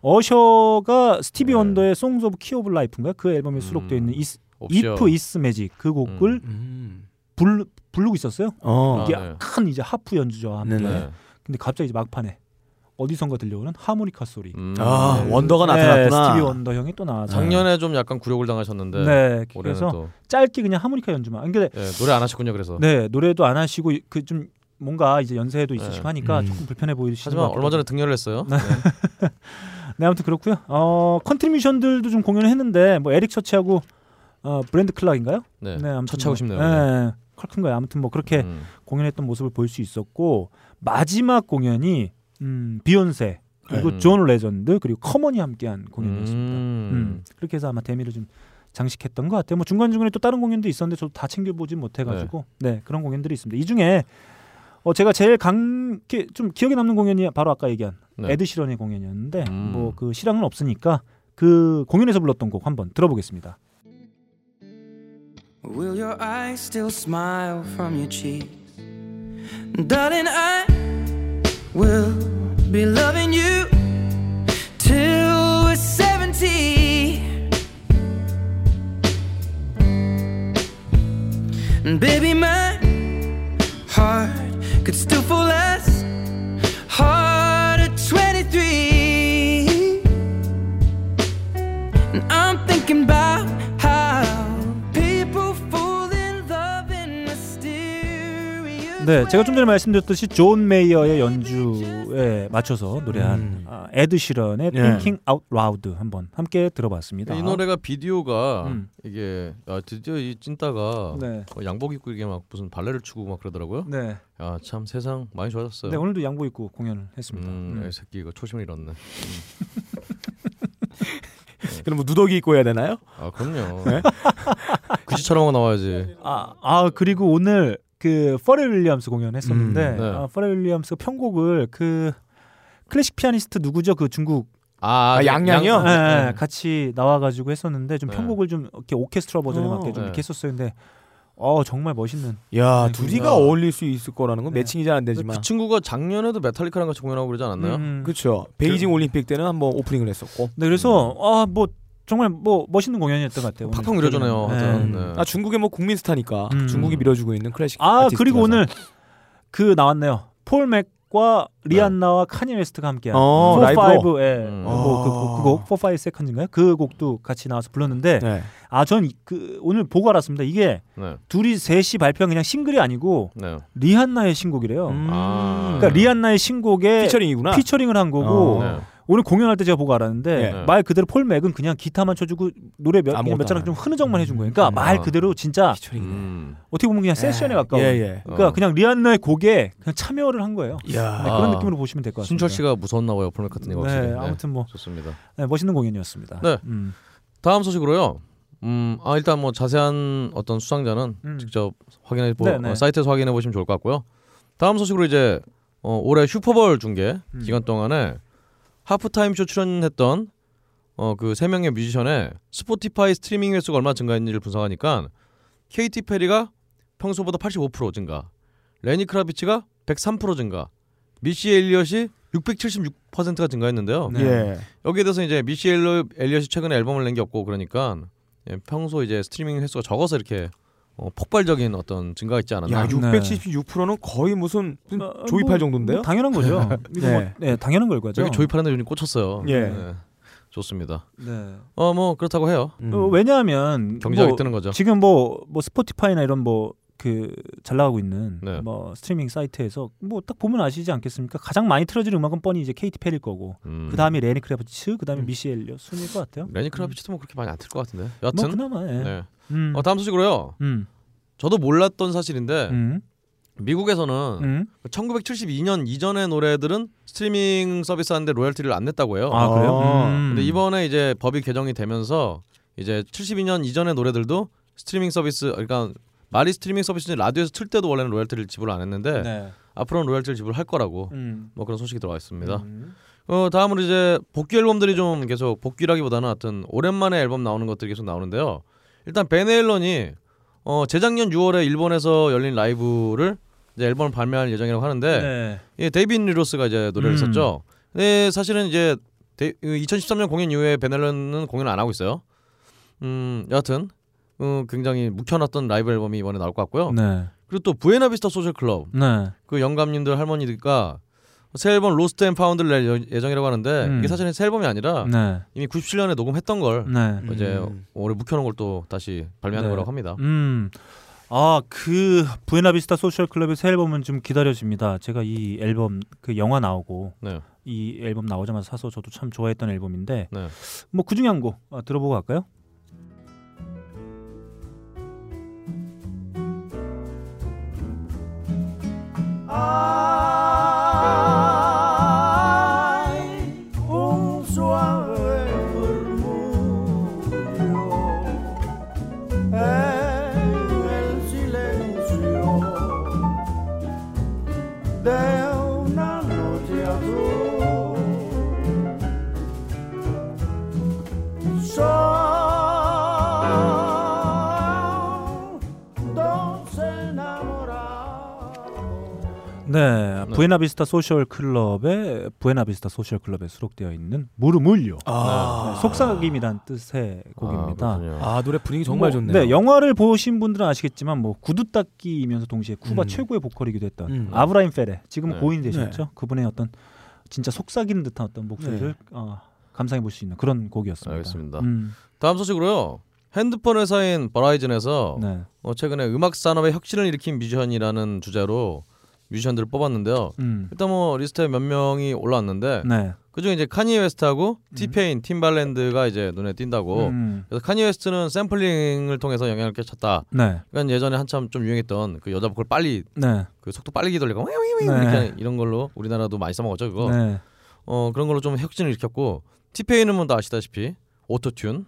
어셔가 스티비 네. 원더의 Songs of Key of Life인가 그 앨범에 수록되어 있는 음. 이스, If It's Magic 그 곡을 음. 불 부르고 있었어요. 어. 이게 아, 네. 큰 이제 하프 연주자와 함께. 네네. 근데 갑자기 이제 막판에 어디선가 들려오는 하모니카 소리. 음. 아, 네. 원더가 나타났구나. 네, 스티비 원더 형이 또 나왔어요. 작년에 좀 약간 굴욕을 당하셨는데. 네, 그래서 또. 짧게 그냥 하모니카 연주만. 근데 네, 노래 안 하셨군요. 그래서. 네, 노래도 안 하시고 그 좀 뭔가 이제 연세도 있으시고 네. 하니까 음. 조금 불편해 보이시는. 하지만 얼마 전에 등려를 했어요. 네. 네, 아무튼 그렇고요. 어, 컨트리 뮤지션들도 좀 공연을 했는데 뭐 에릭 처치하고 어, 브랜드 클락인가요? 네, 네 처치하고 뭐, 싶네요. 네. 네. 컬 큰 거야. 아무튼 뭐 그렇게 음. 공연했던 모습을 볼 수 있었고, 마지막 공연이 음, 비욘세 그리고 음. 존 레전드 그리고 커먼이 함께한 공연이었습니다. 음. 음. 그렇게 해서 아마 데미를 좀 장식했던 것 같아요. 뭐 중간 중간에 또 다른 공연도 있었는데 저도 다 챙겨보진 못해가지고 네, 네 그런 공연들이 있습니다. 이 중에 어, 제가 제일 강 좀 기억에 남는 공연이 바로 아까 얘기한 네. 에드 시런의 공연이었는데 음. 뭐 그 실황은 없으니까 그 공연에서 불렀던 곡 한번 들어보겠습니다. Will your eyes still smile from your cheeks? Darling, I will be loving you till we're seventy. And baby, my heart could still fall as hard at twenty-three. And I'm thinking about 네, 제가 좀 전에 말씀드렸듯이 존 메이어의 연주에 맞춰서 노래한 음. 아, 에드 시런의 예. Thinking Out Loud 한번 함께 들어봤습니다. 이 노래가 비디오가 음. 이게 아, 드디어 이 찐따가 네. 어, 양복 입고 이게 막 무슨 발레를 추고 막 그러더라고요. 네. 아, 참 세상 많이 좋아졌어요. 네, 오늘도 양복 입고 공연을 했습니다. 음, 음. 이 새끼 이거 초심을 잃었네. 네. 그럼 뭐 누더기 입고 해야 되나요? 아, 그럼요. 네? 구찌처럼 나와야지. 아, 아 그리고 오늘 그 퍼렐 윌리엄스 공연했었는데 음, 네. 아, 퍼렐 윌리엄스 편곡을 그 클래식 피아니스트 누구죠? 그 중국 아, 아 양양이요? 네, 네. 네. 같이 나와가지고 했었는데 좀 편곡을 네. 좀 이렇게 오케스트라 버전에 맞게 좀 네. 이렇게 했었어요. 근데 어 정말 멋있는. 야 둘이가 어울릴 수 있을 거라는 건 네. 매칭이 잘 안 되지만 그 친구가 작년에도 메탈리카랑 같이 공연하고 그러지 않았나요? 음, 그렇죠. 베이징 그, 올림픽 때는 한번 오프닝을 했었고. 네, 그래서 음. 아 뭐. 정말 뭐 멋있는 공연이었던 것 같아요. 팍팍 밀어주네요. 네. 네. 아 중국의 뭐 국민 스타니까 음. 중국이 밀어주고 있는 클래식. 아 아티스트라서. 그리고 오늘 그 나왔네요. 폴 맥과 리안나와 네. 카니웨스트가 함께한 어, 포 파이브 예. 음. 뭐 그 곡 포 파이브 세컨드인가요? 그 곡도 같이 나와서 불렀는데 네. 아 전 그 오늘 보고 알았습니다. 이게 네. 둘이 셋이 발표한 그냥 싱글이 아니고 네. 리안나의 신곡이래요. 음. 아. 그러니까 리안나의 신곡에 피처링이구나. 피처링을 한 거고. 어, 네. 오늘 공연할 때 제가 보고 알았는데 네. 말 그대로 폴 맥은 그냥 기타만 쳐주고 노래 몇 몇 장을 좀 흐느적만 해준 거예요. 그러니까 음. 말 그대로 진짜 음. 어떻게 보면 그냥 세션에 예. 가까운. 예, 예. 그러니까 어. 그냥 리안나의 곡에 그냥 참여를 한 거예요. 네, 그런 느낌으로 보시면 될 것 같습니다. 신철 씨가 무서웠나 봐요. 폴 맥카트니 네, 아무튼 뭐 좋습니다. 네, 멋있는 공연이었습니다. 네. 음. 다음 소식으로요. 음, 아 일단 뭐 자세한 어떤 수상자는 음. 직접 확인해 보 어, 사이트에서 확인해 보시면 좋을 것 같고요. 다음 소식으로 이제 어, 올해 슈퍼볼 중계 음. 기간 동안에 하프타임 쇼 출연했던 어, 그 세 명의 뮤지션의 스포티파이 스트리밍 횟수가 얼마나 증가했는지를 분석하니까 케이티 페리가 평소보다 팔십오 퍼센트 증가, 레니 크라비치가 백삼 퍼센트 증가, 미시 엘리엇이 육백칠십육 퍼센트가 증가했는데요. 네. 여기에 대해서 이제 미시 엘리엇이 최근에 앨범을 낸 게 없고 그러니까 평소 이제 스트리밍 횟수가 적어서 이렇게 어, 폭발적인 어떤 증가가 있지 않았나. 야, 육백칠십육 퍼센트는 거의 무슨, 무슨 어, 조이팔 뭐, 정도인데요? 당연한 거죠. 네. 뭐, 네, 당연한 걸거죠. 여기 조이팔한테 요즘 꽂혔어요. 예. 네. 좋습니다. 네. 어, 뭐 그렇다고 해요. 음. 어, 왜냐하면 경쟁이 뭐, 뜨는 거죠. 지금 뭐, 뭐 스포티파이나 이런 뭐 그 잘 나가고 있는 네. 뭐 스트리밍 사이트에서 뭐 딱 보면 아시지 않겠습니까? 가장 많이 틀어지는 음악은 뻔히 이제 케이티 페리일 거고 음. 그 다음에 레니 크라비츠, 그 다음에 음. 미시 엘리엇 순일 것 같아요. 레니 크라비츠도 음. 뭐 그렇게 많이 안 틀 것 같은데. 여튼 뭐 그나마. 예. 네. 음. 어, 다음 소식으로요. 음. 저도 몰랐던 사실인데 음. 미국에서는 음. 천구백칠십이 년 이전의 노래들은 스트리밍 서비스 하는데 로열티를 안 냈다고 해요. 아 그래요? 아. 음. 근데 이번에 이제 법이 개정이 되면서 이제 칠십이 년 이전의 노래들도 스트리밍 서비스, 그러니까 말이 스트리밍 서비스는 라디오에서 틀 때도 원래는 로열티를 지불 안 했는데 네. 앞으로는 로열티를 지불할 거라고 음. 뭐 그런 소식이 들어와 있습니다. 음. 어, 다음으로 이제 복귀 앨범들이 좀 계속 복귀라기보다는 하여튼 오랜만에 앨범 나오는 것들이 계속 나오는데요. 일단 벤 에일런이 어, 재작년 유월에 일본에서 열린 라이브를 이제 앨범을 발매할 예정이라고 하는데 네. 예, 데이빈 리로스가 이제 노래를 음. 썼죠. 근데 사실은 이제 데이, 이천십삼 년 공연 이후에 벤 에일런은 공연을 안 하고 있어요. 음, 여하튼 어, 굉장히 묵혀놨던 라이브 앨범이 이번에 나올 것 같고요. 네. 그리고 또 부에나비스타 소셜 클럽 네. 그 영감님들 할머니들과 새 앨범 로스트 앤 파운드를 낼 예정이라고 하는데 음. 이게 사실은 새 앨범이 아니라 네. 이미 구십칠 년에 녹음했던 걸 네. 이제 음. 올해 묵혀놓은 걸 또 다시 발매하는 네. 거라고 합니다. 음. 아, 그 부에나비스타 소셜 클럽의 새 앨범은 좀 기다려집니다. 제가 이 앨범 그 영화 나오고 네. 이 앨범 나오자마자 사서 저도 참 좋아했던 앨범인데 네. 뭐 그 중에 한 곡 아, 들어보고 갈까요? 아 네, 부에나비스타 소셜 클럽의 부에나비스타 소셜 클럽에 수록되어 있는 무르물요. 아~ 네, 속삭임이란 뜻의 곡입니다. 아, 아 노래 분위기 정말 뭐, 좋네요. 네, 영화를 보신 분들은 아시겠지만 뭐 구두닦이면서 동시에 쿠바 음. 최고의 보컬이기도 했던 음. 아브라임 페레, 지금 네. 고인 되셨죠? 네. 그분의 어떤 진짜 속삭이는 듯한 어떤 목소리를 네. 어, 감상해 볼 수 있는 그런 곡이었습니다. 알겠습니다. 음. 다음 소식으로요. 핸드폰 회사인 버라이즌에서 네. 어, 최근에 음악 산업의 혁신을 일으킨 뮤지션이라는 주제로 뮤지션들을 뽑았는데요. 음. 일단 뭐 리스트에 몇 명이 올라왔는데 네. 그중에 이제 카니웨스트하고 음. 티페인, 팀발랜드가 이제 눈에 띈다고. 음. 그래서 카니웨스트는 샘플링을 통해서 영향을 끼쳤다. 네. 그러니까 예전에 한참 좀 유행했던 그 여자 보컬 빨리 네. 그 속도 빨리 기돌리고 네. 이런 걸로 우리나라도 많이 써먹었죠 그거. 네. 어 그런 걸로 좀 혁신을 일으켰고, 티페인은 뭐 다 아시다시피 오토튠,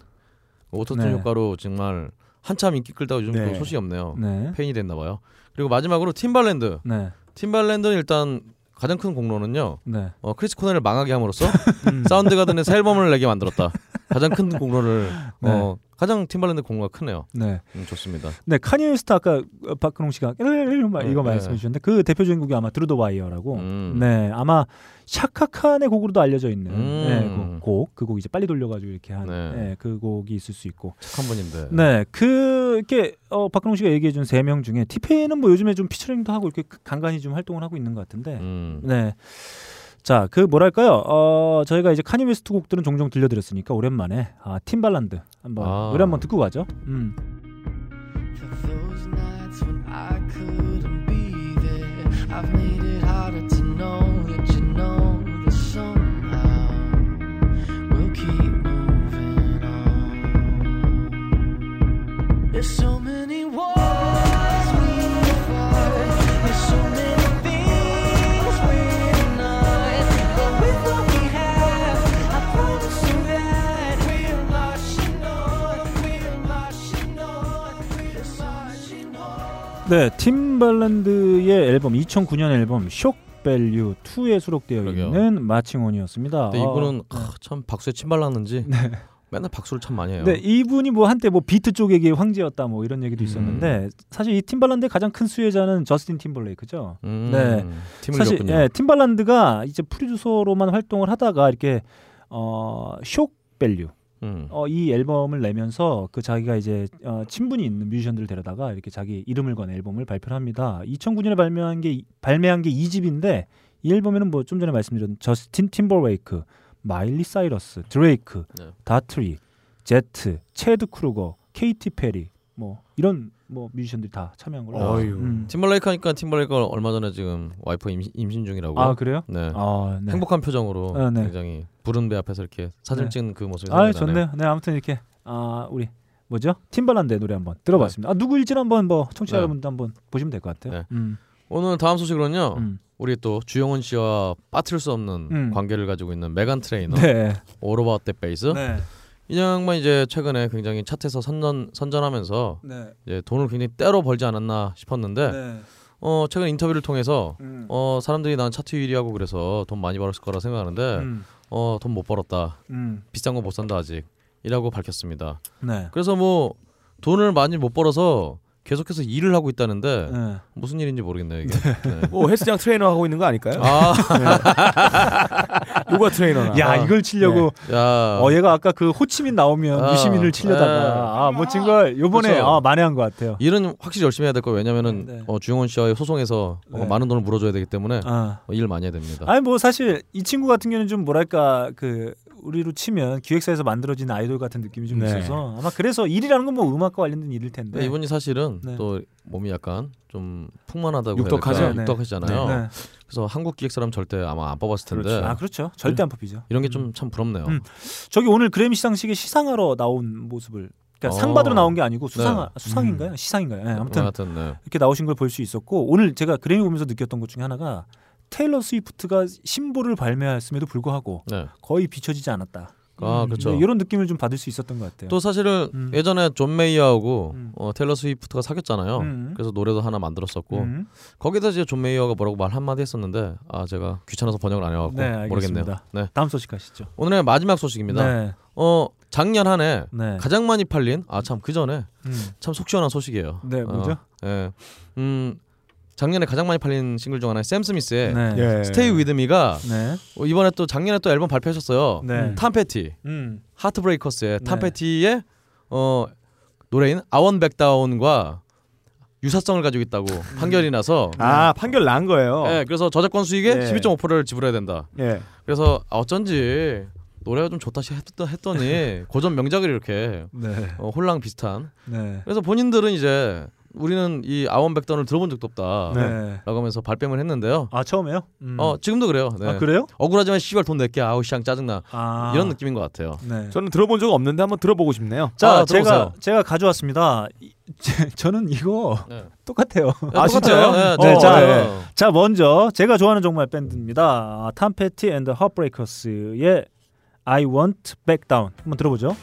오토튠 네. 효과로 정말 한참 인기 끌다가 요즘 네. 소식이 없네요. 네. 페인이 됐나봐요. 그리고 마지막으로 팀발랜드. 네. 팀발랜드는 일단 가장 큰 공로는요. 네. 어, 크리스 코넬을 망하게 함으로써 음. 사운드 가든의 새 앨범을 내게 만들었다. 가장 큰 공로를 네. 어, 가장 팀발랜드 공로가 크네요. 네, 음, 좋습니다. 네, 카니웨스트 아까 박근홍 씨가 이거 말씀해 주셨는데 그 대표적인 곡이 아마 드루 더 와이어라고. 음. 네, 아마 샤카칸의 곡으로도 알려져 있는 음. 네, 곡, 그 곡 이제 빨리 돌려가지고 이렇게 한 네. 네, 그 곡이 있을 수 있고. 착한 분인데. 네, 그 이렇게 어, 박근홍 씨가 얘기해 준 세 명 중에 티페이는 뭐 요즘에 좀 피처링도 하고 이렇게 간간히 좀 활동을 하고 있는 것 같은데. 음. 네. 자, 그 뭐랄까요? 어, 저희가 이제 카니웨스트 곡들은 종종 들려드렸으니까 오랜만에 아, 팀발란드 한번 아. 노래 한번 듣고 가죠. 음. 네, 팀발랜드의 앨범 이천구 년 앨범 쇽밸류 투에 수록되어 그러게요. 있는 마칭온이었습니다. 네, 이분은 아, 아, 참 박수에 침발랐는지 네. 맨날 박수를 참 많이 해요. 네, 이분이 뭐 한때 뭐 비트 쪽에게 황제였다 뭐 이런 얘기도 있었는데 음. 사실 이 팀발란드의 가장 큰 수혜자는 저스틴 팀벌레이크죠. 음. 네, 팀을 사실 예, 팀발란드가 이제 프로듀서로만 활동을 하다가 이렇게 어, 쇽밸류 음. 어, 이 앨범을 내면서 그 자기가 이제 어, 친분이 있는 뮤지션들을 데려다가 이렇게 자기 이름을 건 앨범을 발표를 합니다. 이천구 년에 발매한 게 발매한 게 이 집인데 이 앨범에는 뭐 좀 전에 말씀드린 저스틴 팀버레이크, 마일리 사이러스, 드레이크, 네. 다트리, 제트, 체드 크루거, 케이티 페리 뭐 이런 뭐 뮤지션들이 다 참여한 걸로. 음. 팀벌레이크 하니까 팀벌레이크가 얼마 전에 지금 와이프 임신, 임신 중이라고. 아 그래요? 네. 아, 네. 행복한 표정으로 아, 네. 굉장히 부른 배 앞에서 이렇게 사진 네. 찍는 그 모습이 아, 좋네요. 네, 아무튼 이렇게 아 우리 뭐죠? 팀발란드의 노래 한번 들어봤습니다. 네. 아 누구일지 한번 뭐 청취자 여러분들 네. 한번 보시면 될 것 같아요. 네. 음. 오늘 다음 소식으로는요. 음. 우리 또 주영훈 씨와 빠뜨릴 수 없는 음. 관계를 가지고 있는 메간 트레이너, 네. All About That Bass. 네. 이 양만 이제 최근에 굉장히 차트에서 선전 선전하면서 네. 이제 돈을 굉장히 때로 벌지 않았나 싶었는데 네. 어 최근 인터뷰를 통해서 음. 어 사람들이 난 차트 일 위하고 그래서 돈 많이 벌었을 거라 생각하는데 음. 어 돈 못 벌었다 음. 비싼 거 못 산다 아직이라고 밝혔습니다. 네. 그래서 뭐 돈을 많이 못 벌어서 계속해서 일을 하고 있다는데 네. 무슨 일인지 모르겠네요 이게. 네. 뭐 헬스장 트레이너 하고 있는 거 아닐까요? 아. 네. 요가 트레이너나. 야 이걸 치려고. 네. 야. 어 얘가 아까 그 호치민 나오면 아. 유시민을 치려다가 아, 멋진 걸 요번에 아, 만회한 것 같아요. 일은 확실히 열심히 해야 될 거예요. 왜냐면은 네. 어, 주영훈 씨와의 소송에서 네. 어, 많은 돈을 물어줘야 되기 때문에 아. 어, 일을 많이 해야 됩니다. 아니 뭐 사실 이 친구 같은 경우는 좀 뭐랄까 그. 우리로 치면 기획사에서 만들어진 아이돌 같은 느낌이 좀 네. 있어서 아마 그래서 일이라는 건 뭐 음악과 관련된 일일 텐데 네, 이분이 사실은 네. 또 몸이 약간 좀 풍만하다고 육덕하죠. 해야 될까요? 네. 육덕하시잖아요. 네. 네. 그래서 한국 기획사라면 절대 아마 안 뽑았을 텐데 그렇죠. 아 그렇죠. 절대 안 뽑히죠. 이런 게 좀 참 부럽네요. 음. 저기 오늘 그래미 시상식에 시상하러 나온 모습을 그러니까 어. 상 받으러 나온 게 아니고 수상 네. 수상인가요? 음. 시상인가요? 네, 아무튼, 아무튼 네. 이렇게 나오신 걸 볼 수 있었고 오늘 제가 그래미 보면서 느꼈던 것 중에 하나가 테일러 스위프트가 신보를 발매했음에도 불구하고 네. 거의 비춰지지 않았다. 아, 음, 그렇죠. 이런 느낌을 좀 받을 수 있었던 것 같아요. 또 사실은 음. 예전에 존 메이어하고 음. 어, 테일러 스위프트가 사귀었잖아요. 음. 그래서 노래도 하나 만들었었고 음. 거기다 이제 존 메이어가 뭐라고 말 한마디 했었는데 아 제가 귀찮아서 번역을 안 해갖고 네, 모르겠네요. 네. 다음 소식 가시죠. 오늘의 마지막 소식입니다. 네. 어 작년 한 해 네. 가장 많이 팔린 아 참 그 전에 음. 참 속 시원한 소식이에요. 네 뭐죠? 어, 네. 음. 작년에 가장 많이 팔린 싱글 중 하나인 샘 스미스의 네. 예. 스테이 위드 미가 네. 어, 이번에 또 작년에 또 앨범 발표하셨어요. 네. 탐 패티 음. 하트브레이커스의 탐 네. 패티의 어, 노래인 I Want Back Down과 유사성을 가지고 있다고 판결이 나서 아 음. 판결 난 거예요. 네, 그래서 저작권 수익의 네. 십이 점 오 퍼센트를 지불해야 된다. 네. 그래서 어쩐지 노래가 좀 좋다 했더니 고전 명작을 이렇게 네. 어, 홀랑 비슷한 네. 그래서 본인들은 이제 우리는 이 아원백단을 들어본 적도 없다라고 네. 하면서 발뺌을 했는데요. 아 처음에요? 음. 어 지금도 그래요. 네. 아 그래요? 억울하지만 씨발 돈 낼게 아우 시장 짜증나 아. 이런 느낌인 것 같아요. 네. 저는 들어본 적 없는데 한번 들어보고 싶네요. 자 아, 제가 제가 가져왔습니다. 이, 제, 저는 이거 네. 똑같아요. 아, 아 진짜요? 네, 네, 어, 자, 네. 자 먼저 제가 좋아하는 정말 밴드입니다. 탐 패티 앤드 허브레이커스의 I Want Back Down 한번 들어보죠.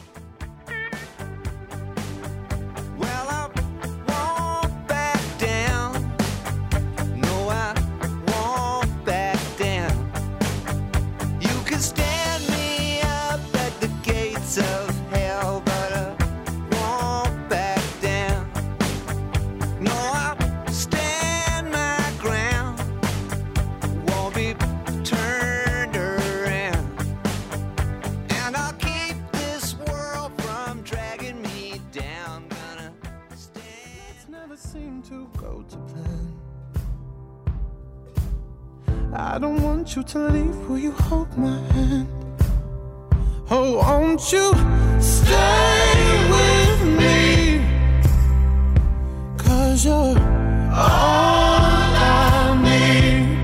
I don't want you to leave, will you hold my hand? Oh, won't you stay with me? Cause you're all I need.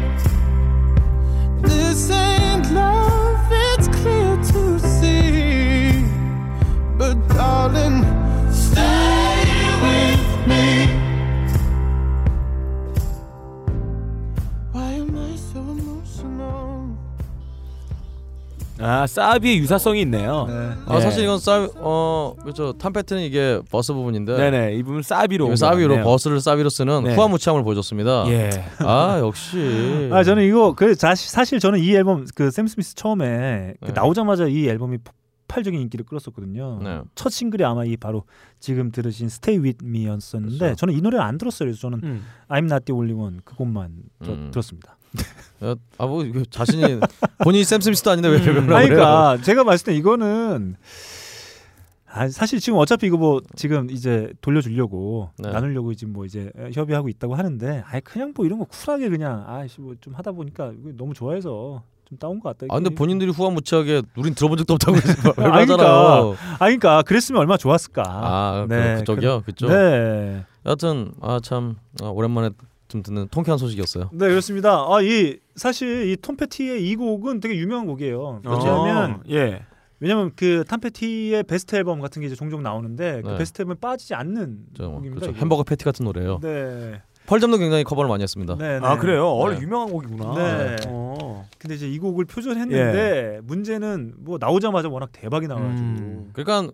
This ain't love, it's clear to see. But darling, stay with me. 아 아, 사비의 유사성이 있네요. 네. 아, 네. 사실 이건 사비, 어, 그렇죠. 탐패트는 이게 버스 부분인데. 네네, 이 부분 사비로. 사비로 버스를 사비로 쓰는 네. 후아무치함을 보여줬습니다. 예. 아, 역시. 아, 저는 이거 그 사실 저는 이 앨범 그 샘 스미스 처음에 그 네. 나오자마자 이 앨범이 폭발적인 인기를 끌었었거든요. 네. 첫 싱글이 아마 이 바로 지금 들으신 Stay With Me였었는데 그렇죠. 저는 이 노래를 안 들었어요. 그래서 저는 음. I'm Not The Only One 그것만 음. 들었습니다. 아, 뭐 자신이 본인이 샘 스미스도 아닌데 왜 별별을 하고 그러니까 제가 봤을 때 이거는 아, 사실 지금 어차피 이거 뭐 지금 이제 돌려주려고 네. 나누려고 지금 뭐 이제 협의하고 있다고 하는데 아 그냥 뭐 이런 거 쿨하게 그냥 아씨 뭐 좀 하다 보니까 너무 좋아해서 좀 따온 것 같다. 아 근데 본인들이 후한무치하게 우린 들어본 적도 없다고 아 그러니까 아 그러니까 그랬으면 얼마나 좋았을까. 아 네. 그쪽이요 그쪽. 네. 여하튼 아 참 아, 오랜만에. 좀 듣는 통쾌한 소식이었어요. 네 그렇습니다. 아, 이 사실 이 톰 패티의 이 곡은 되게 유명한 곡이에요. 왜냐하면 어, 예. 왜냐면 그 톰 패티의 베스트 앨범 같은 게 이제 종종 나오는데 네. 그 베스트 앨범에 빠지지 않는 저, 곡입니다. 그렇죠. 햄버거 패티 같은 노래예요. 네. 펄점도 굉장히 커버를 많이 했습니다. 네, 네. 아 그래요? 원래 네. 유명한 곡이구나. 네. 어. 근데 이제 이 곡을 표절했는데 예. 문제는 뭐 나오자마자 워낙 대박이 나와가지고. 음. 그러니까.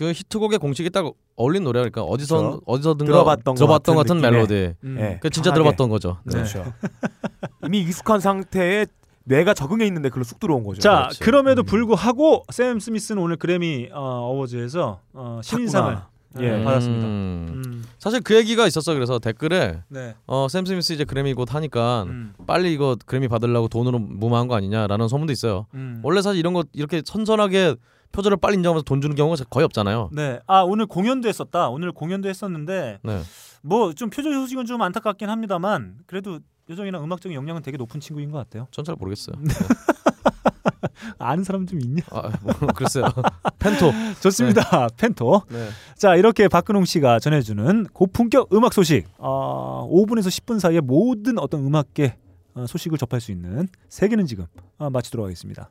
그 히트곡의 공식이 딱 어울린 노래니까 어디서 그렇죠? 어디서든 들어봤던, 들어봤던 같은, 같은 멜로디. 음. 네. 그 진짜 편하게. 들어봤던 거죠. 네. 그렇죠. 이미 익숙한 상태에 뇌가 적응해 있는데 그걸로 쑥 들어온 거죠. 자 그렇지. 그럼에도 불구하고 샘 스미스는 오늘 그래미 어, 어워즈에서 어, 신인상을 예, 받았습니다. 음. 음. 사실 그 얘기가 있었어. 그래서 댓글에 네. 어, 샘 스미스 이제 그래미 곧 하니까 음. 빨리 이거 그래미 받으려고 돈으로 무마한 거 아니냐라는 소문도 있어요. 음. 원래 사실 이런 거 이렇게 선선하게 표절을 빨리 인정하면서 돈 주는 경우가 거의 없잖아요. 네, 아 오늘 공연도 했었다. 오늘 공연도 했었는데 네. 뭐 좀 표절 소식은 좀 안타깝긴 합니다만 그래도 요정이나 음악적인 역량은 되게 높은 친구인 것 같아요. 전 잘 모르겠어요. 네. 아는 사람 좀 있냐? 아, 뭐, 글쎄요. 펜토 좋습니다. 네. 펜토. 네. 자 이렇게 박근홍 씨가 전해주는 고품격 음악 소식. 어, 오 분에서 십 분 사이에 모든 어떤 음악계 소식을 접할 수 있는 세계는 지금 마치도록 하겠습니다.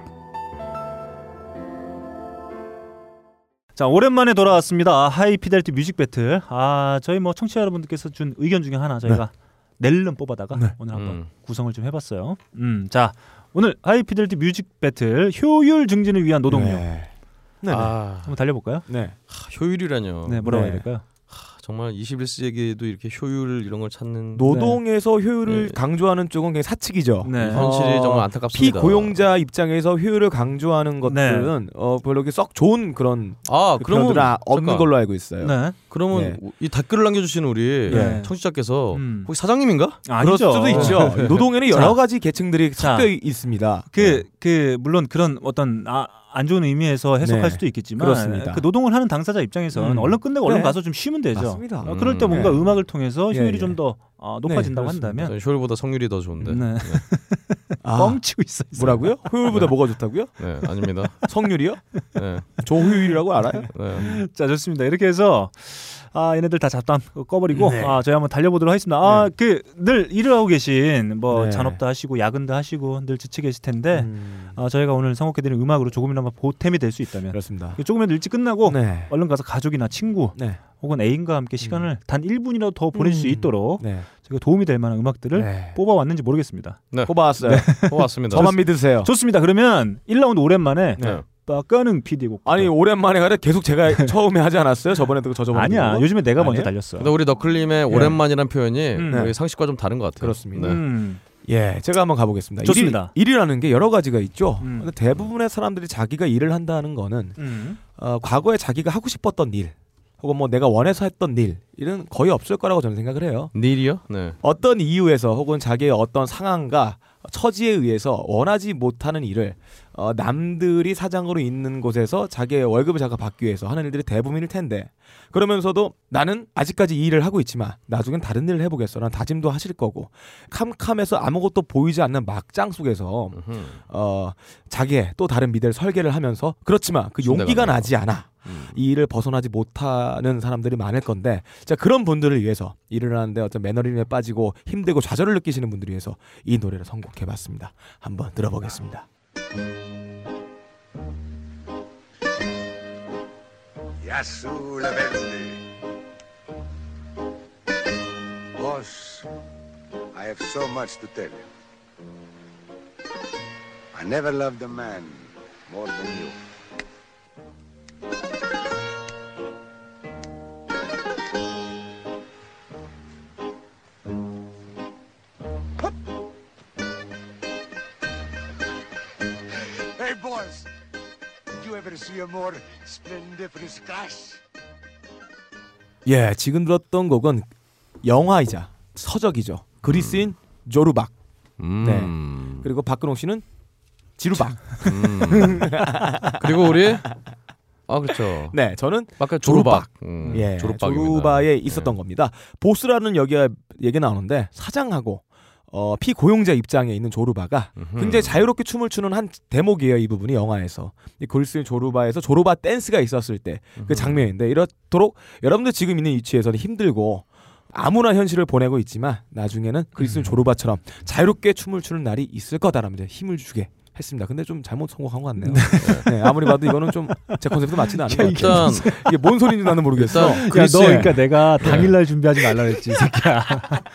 자 오랜만에 돌아왔습니다. 하이피델리티 뮤직 배틀. 아 저희 뭐 청취자 여러분들께서 준 의견 중에 하나 저희가 네. 낼름 뽑아다가 네. 오늘 한번 음. 구성을 좀 해봤어요. 음, 자 오늘 하이피델리티 뮤직 배틀 효율 증진을 위한 노동력. 네. 네. 아, 한번 달려볼까요? 네. 하, 효율이라뇨. 네 뭐라고 해야 네. 될까요? 하, 정말 이십일 세기에도 이렇게 효율 이런 걸 찾는 노동에서 네. 효율을 네. 강조하는 쪽은 굉장히 사측이죠. 네. 현실이 어, 정말 안타깝습니다. 피고용자 입장에서 효율을 강조하는 것들은 네. 어, 별로 썩 좋은 그런 아, 그런 없는 잠깐. 걸로 알고 있어요. 네. 그러면 네. 이 댓글을 남겨주신 우리 네. 청취자께서 음. 혹시 사장님인가? 아니죠. 그럴 수도 있죠. 네. 노동에는 여러 가지 계층들이 섞여 있습니다. 그, 네. 그 물론 그런 어떤 아, 안 좋은 의미에서 해석할 네. 수도 있겠지만 그렇습니다. 그 노동을 하는 당사자 입장에서는 음. 얼른 끝내고 네. 얼른 가서 좀 쉬면 되죠. 맞습니다. 어, 그럴 때 뭔가 네. 음악을 통해서 효율이 네. 좀 더 어, 높아진다고 네. 한다면 효율보다 성률이 더 좋은데 네. 네. 아. 뻥치고 있어요. 뭐라고요? 효율보다 네. 뭐가 좋다고요? 네, 아닙니다. 성률이요? 네. 조효율이라고 알아요? 네. 자, 좋습니다. 이렇게 해서 아 얘네들 다 잡담 꺼버리고 네. 아 저희 한번 달려보도록 하겠습니다. 아 그 늘 네. 일을 하고 계신 뭐 네. 잔업도 하시고 야근도 하시고 늘 지치게 계실 텐데 음. 아 저희가 오늘 선곡해드린 음악으로 조금이나마 보탬이 될 수 있다면 그렇습니다. 조금이라도 일찍 끝나고 네. 얼른 가서 가족이나 친구 네. 혹은 애인과 함께 시간을 음. 단 일 분이라도 더 보낼 음. 수 있도록 네. 제가 도움이 될 만한 음악들을 네. 뽑아왔는지 모르겠습니다. 네. 뽑아왔어요. 네. 뽑아왔습니다. 저만 믿으세요. 좋습니다. 그러면 일 라운드 오랜만에 네. 박가능 피디 곡. 아니 오랜만에 가래 계속 제가 처음에 하지 않았어요? 저번에도 저저번에. 아니야. 거? 요즘에 내가 아니에요? 먼저 달렸어. 근데 우리 너클림의 오랜만이란 네. 표현이 음, 우리 네. 상식과 좀 다른 것 같아요. 그렇습니다. 음. 예, 제가 한번 가보겠습니다. 좋습니다. 일, 일이라는 게 여러 가지가 있죠. 음. 근데 대부분의 사람들이 자기가 일을 한다는 거는 음. 어, 과거에 자기가 하고 싶었던 일, 혹은 뭐 내가 원해서 했던 일, 일은 거의 없을 거라고 저는 생각을 해요. 일이요? 네. 어떤 이유에서 혹은 자기의 어떤 상황과 처지에 의해서 원하지 못하는 일을 어, 남들이 사장으로 있는 곳에서 자기의 월급을 자가 받기 위해서 하는 일들이 대부분일 텐데, 그러면서도 나는 아직까지 이 일을 하고 있지만 나중엔 다른 일을 해보겠어 라는 다짐도 하실 거고, 캄캄해서 아무것도 보이지 않는 막장 속에서 어, 자기의 또 다른 미래를 설계를 하면서, 그렇지만 그 용기가 나지 않아 음. 이 일을 벗어나지 못하는 사람들이 많을 건데, 자, 그런 분들을 위해서, 일을 하는데 어떤 매너리즘에 빠지고 힘들고 좌절을 느끼시는 분들을 위해서 이 노래를 선곡해봤습니다. 한번 들어보겠습니다. 야수라벨리 Boss, I have so much to tell you. I never loved a man more than you. Hey boys, did you ever see a more splendiferous class? 예, 지금 들었던 곡은 영화이자 서적이죠. 그리스인 음. 조르박. 음. 네. 그리고 박근홍 씨는 지루박. 음. 그리고 우리 아 그렇죠. 네, 저는 조르박. 음, 예, 조르바에 있었던 네. 겁니다. 보스라는 여기가 얘기 나오는데, 사장하고 어, 피고용자 입장에 있는 조르바가 으흠. 굉장히 자유롭게 춤을 추는 한 대목이에요. 이 부분이 영화에서 이 그리스인 조르바에서 조르바 댄스가 있었을 때 그 장면인데, 이렇도록 여러분들 지금 있는 위치에서는 힘들고 아무나 현실을 보내고 있지만 나중에는 그리스인 음. 조르바처럼 자유롭게 춤을 추는 날이 있을 거다라면서 힘을 주게 했습니다. 근데 좀 잘못 선곡한 것 같네요. 네. 네, 아무리 봐도 이거는 좀 제 컨셉도 맞지는 않은 것 같아요. 일단 이게 뭔 소리인지 나는 모르겠어. 야, 너 그러니까 내가 당일날 네. 준비하지 말라 그랬지, 이 새끼야.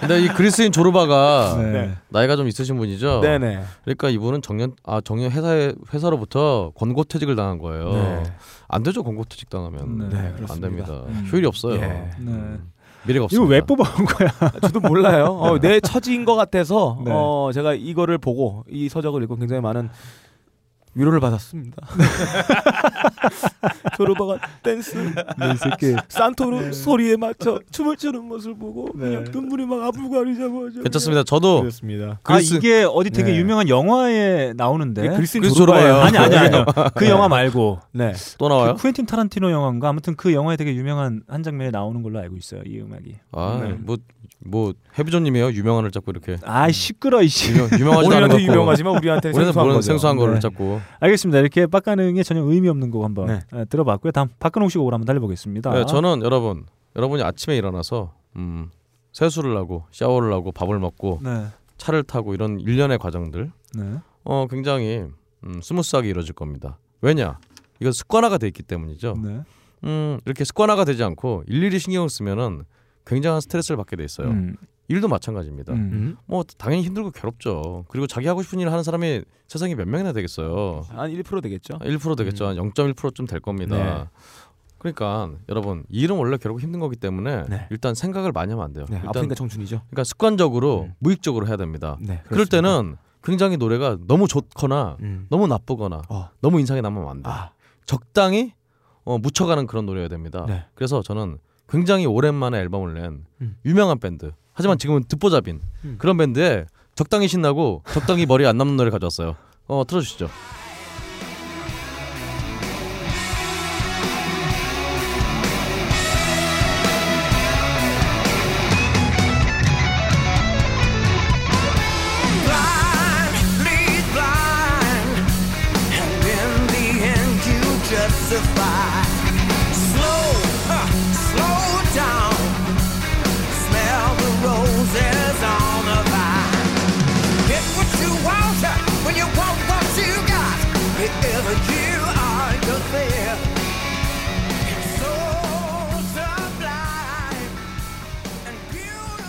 근데 이 그리스인 조르바가 네. 나이가 좀 있으신 분이죠. 네네. 그러니까 이분은 정년 아 정년 회사에 회사로부터 권고퇴직을 당한 거예요. 네. 안 되죠, 권고퇴직 당하면. 네, 안 됩니다. 효율이 없어요. 네. 네. 미래가 없습니다. 이거 왜 뽑아온 거야? 저도 몰라요. 어, 내 처지인 것 같아서 네. 어, 제가 이거를 보고 이 서적을 읽고 굉장히 많은 위로를 받았습니다. 조르바가 댄스, 네, 이 새끼. 산토르 네. 소리에 맞춰 춤을 추는 모습을 보고 네. 그냥 눈물이 막 아부가리자고. 괜찮습니다. 저도 그렇습니다. 아 그리스... 이게 어디 되게 네. 유명한 영화에 나오는데 그리스 조르바예요. 아니 아니 아니요. 그 영화 말고 네. 또 나와요? 그 쿠엔틴 타란티노 영화인가 아무튼 그 영화에 되게 유명한 한 장면에 나오는 걸로 알고 있어요. 이 음악이. 아 네. 뭐. 뭐 헤비존님이에요. 유명한을 잡고 이렇게. 아 시끄러 이씨. 유명하지 않은 거. 유명하지만 우리한테 생소한, 생소한 거를 네. 잡고. 알겠습니다. 이렇게 빡가능의 전혀 의미 없는 곡 한번 네. 들어봤고요. 다음 박근홍 씨가 오라 한번 달려보겠습니다. 네, 저는 여러분, 여러분이 아침에 일어나서 음, 세수를 하고 샤워를 하고 밥을 먹고 네. 차를 타고 이런 일련의 과정들 네. 어 굉장히 음, 스무스하게 이루어질 겁니다. 왜냐? 이건 습관화가 돼 있기 때문이죠. 네. 음 이렇게 습관화가 되지 않고 일일이 신경을 쓰면은. 굉장한 스트레스를 받게 돼 있어요. 음. 일도 마찬가지입니다. 음. 뭐 당연히 힘들고 괴롭죠. 그리고 자기 하고 싶은 일을 하는 사람이 세상에 몇 명이나 되겠어요. 한 일 퍼센트 되겠죠. 일 퍼센트 되겠죠. 음. 한 영 점 일 퍼센트쯤 될 겁니다. 네. 그러니까 여러분 이 일은 원래 괴롭고 힘든 거기 때문에 네. 일단 생각을 많이 하면 안 돼요. 네. 일단, 아프니까 청춘이죠. 그러니까 습관적으로 네. 무익적으로 해야 됩니다. 네, 그럴 때는 굉장히 노래가 너무 좋거나 음. 너무 나쁘거나 어. 너무 인상에 남으면 안 돼요. 아. 적당히 어, 묻혀가는 그런 노래여야 됩니다. 네. 그래서 저는 굉장히 오랜만에 앨범을 낸 음. 유명한 밴드 하지만 지금은 듣보잡인 음. 그런 밴드에 적당히 신나고 적당히 머리 안 남는 노래 가져왔어요. 어 틀어주시죠.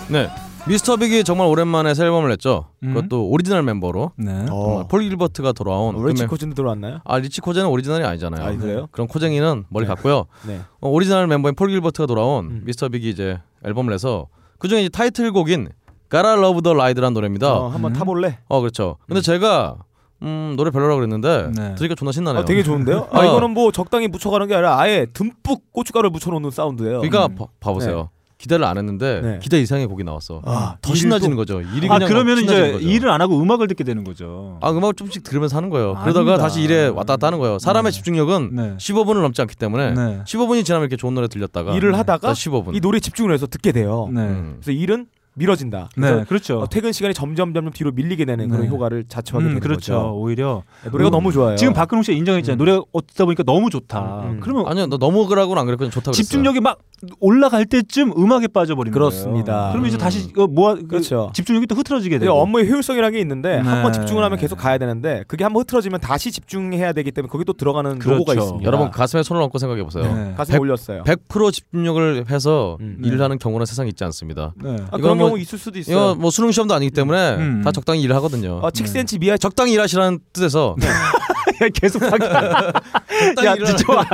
네, 미스터빅이 정말 오랜만에 새 앨범을 냈죠. 음. 그것도 오리지널 멤버로 네. 폴 길버트가 돌아온. 어, 리치 코젠도 돌아왔나요? 아 리치 코젠은 오리지널이 아니잖아요. 아, 그래요? 그럼 코쟁이는 머리 네. 갔고요. 네. 어, 오리지널 멤버인 폴 길버트가 돌아온 음. 미스터빅이 이제 앨범을 내서 그중에 이제 타이틀곡인 Gotta Love the Ride라는 노래입니다. 어, 한번 음. 타볼래? 어 그렇죠. 근데 음. 제가 음 노래 별로라고 그랬는데 네. 들으니까 존나 신나네요. 아, 되게 좋은데요? 아, 아 이거는 뭐 적당히 묻혀가는 게 아니라 아예 듬뿍 고춧가루를 묻혀놓는 사운드예요. 그러니까 음. 봐, 봐보세요. 네. 기대를 안 했는데 네. 기대 이상의 곡이 나왔어. 아, 더 신나지는 또... 거죠. 일이 그냥 아, 그러면 이제 거죠. 일을 안 하고 음악을 듣게 되는 거죠. 아, 음악을 조금씩 들으면서 하는 거예요. 아, 그러다가 아닙니다. 다시 일에 왔다 갔다 하는 거예요. 사람의 네. 집중력은 네. 십오 분을 넘지 않기 때문에 네. 십오 분이 지나면 이렇게 좋은 노래 들렸다가 일을 네. 하다가 십오 분 이 노래에 집중을 해서 듣게 돼요. 네. 음. 그래서 일은 미뤄진다. 네, 그렇죠. 어, 퇴근 시간이 점점 점점 뒤로 밀리게 되는 그런 네. 효과를 자초하게 음, 되는 그렇죠. 거죠. 그렇죠. 오히려 네, 노래가 음, 너무 좋아요. 지금 박근홍 씨가 인정했잖아요. 음. 노래가 어쩌다 보니까 너무 좋다. 음. 그러면 아니요, 나 너무 그라고는 안 그랬거든요. 좋다. 집중력이 막 올라갈 때쯤 음악에 빠져버리는 그렇습니다. 거예요. 그러면 이제 다시 어, 모아 그, 그렇죠. 집중력이 또 흐트러지게 돼요. 업무의 효율성이라는 게 있는데 네. 한번 집중을 하면 계속 가야 되는데 그게 한번 흐트러지면 다시 집중해야 되기 때문에 거기 또 들어가는 그렇죠. 로고가 있습니다. 여러분 가슴에 손을 얹고 생각해 보세요. 네. 가슴 백, 올렸어요. 백 퍼센트 집중력을 해서 음. 일을 하는 경우는 세상에 있지 않습니다. 네. 아, 이건 뭐 있을 수도 있어요. 이거 뭐 수능 시험도 아니기 때문에 음. 다 적당히 일을 하거든요. 아, 칠 센티미터 미아 적당히 일하시라는 뜻에서 네. 야, 계속 바뀌야.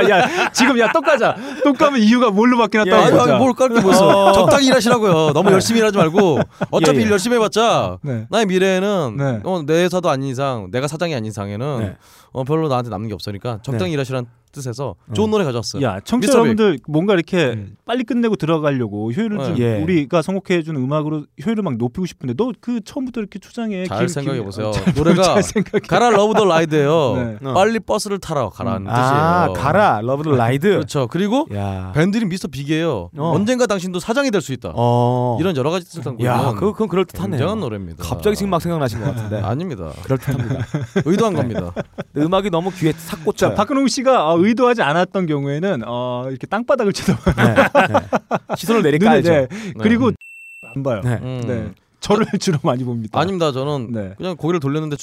야, 지금 야, 똑같아. 똑같으면 이유가 뭘로 바뀌었다고 보자. 뭘 깔게 보세요. 적당히 일하시라고요. 너무 네. 열심히 일하지 말고 어차피 예, 예. 일 열심히 해봤자 네. 나의 미래에는 네. 어, 내 회사도 아닌 이상, 내가 사장이 아닌 이상에는 네. 어, 별로 나한테 남는 게 없으니까 적당히 네. 일하시라는 뜻에서 좋은 음. 노래 가져왔어요. 야, 청취자 여러분들 뭔가 이렇게 음. 빨리 끝내고 들어가려고 효율을 네. 좀 예. 우리가 선곡해준 음악으로 효율을 막 높이고 싶은데 너 그 처음부터 이렇게 초장에 잘 생각해보세요. 노래가 가라 러브 더 라이드예요. 네. 어. 빨리 버스를 타러 가라는 음. 뜻이에요. 아, 가라 러브 더 라이드. 그렇죠. 그리고 야. 밴드는 미스터 빅이에요. 어. 언젠가 당신도 사장이 될 수 있다. 어. 이런 여러 가지 뜻을 담고 있는 그건 그럴듯하네요. 굉장한 노래입니다. 갑자기 지금 막 생각나신 것 같은데 아닙니다. 그럴듯합니다. 의도한 겁니다. 음악이 너무 귀에 삭 꽂혀요. 자, 박근홍 씨가 어, 의도하지 않았던 경우에는 어, 이렇게 땅바닥을 쳐다봐요. 네, 네. 시선을 내리까야죠. 네. 그리고 네. 안 봐요. 네. 음. 네. 저를 주로 많이 봅니다. 아닙니다. 저는 네. 그냥 고개를 돌렸는데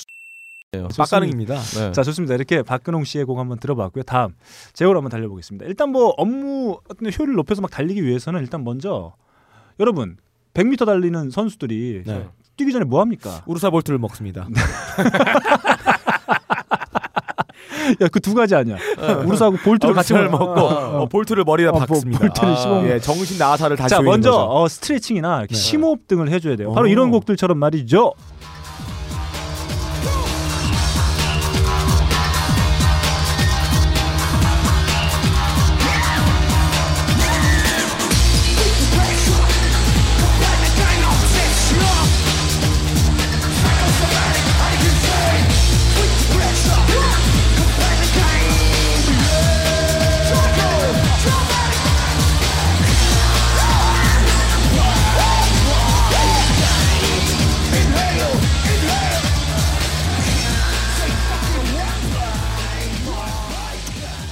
빡가능입니다. 네. 자, 좋습니다. 이렇게 박근홍 씨의 곡 한번 들어봤고요. 다음 제호로 한번 달려보겠습니다. 일단 뭐 업무 효율을 높여서 막 달리기 위해서는 일단 먼저 여러분 백 미터 달리는 선수들이 네. 뛰기 전에 뭐 합니까? 우르사볼트를 먹습니다. 야, 그 두 가지 아니야. 우르사하고 볼트를 어, 같이 먹고 어, 어. 볼트를 머리에다 어, 박습니다. 볼트를 씹어. 아, 예, 정신 나사를 다시. 자, 먼저 어, 스트레칭이나 네. 심호흡 등을 해줘야 돼요. 바로 오. 이런 곡들처럼 말이죠.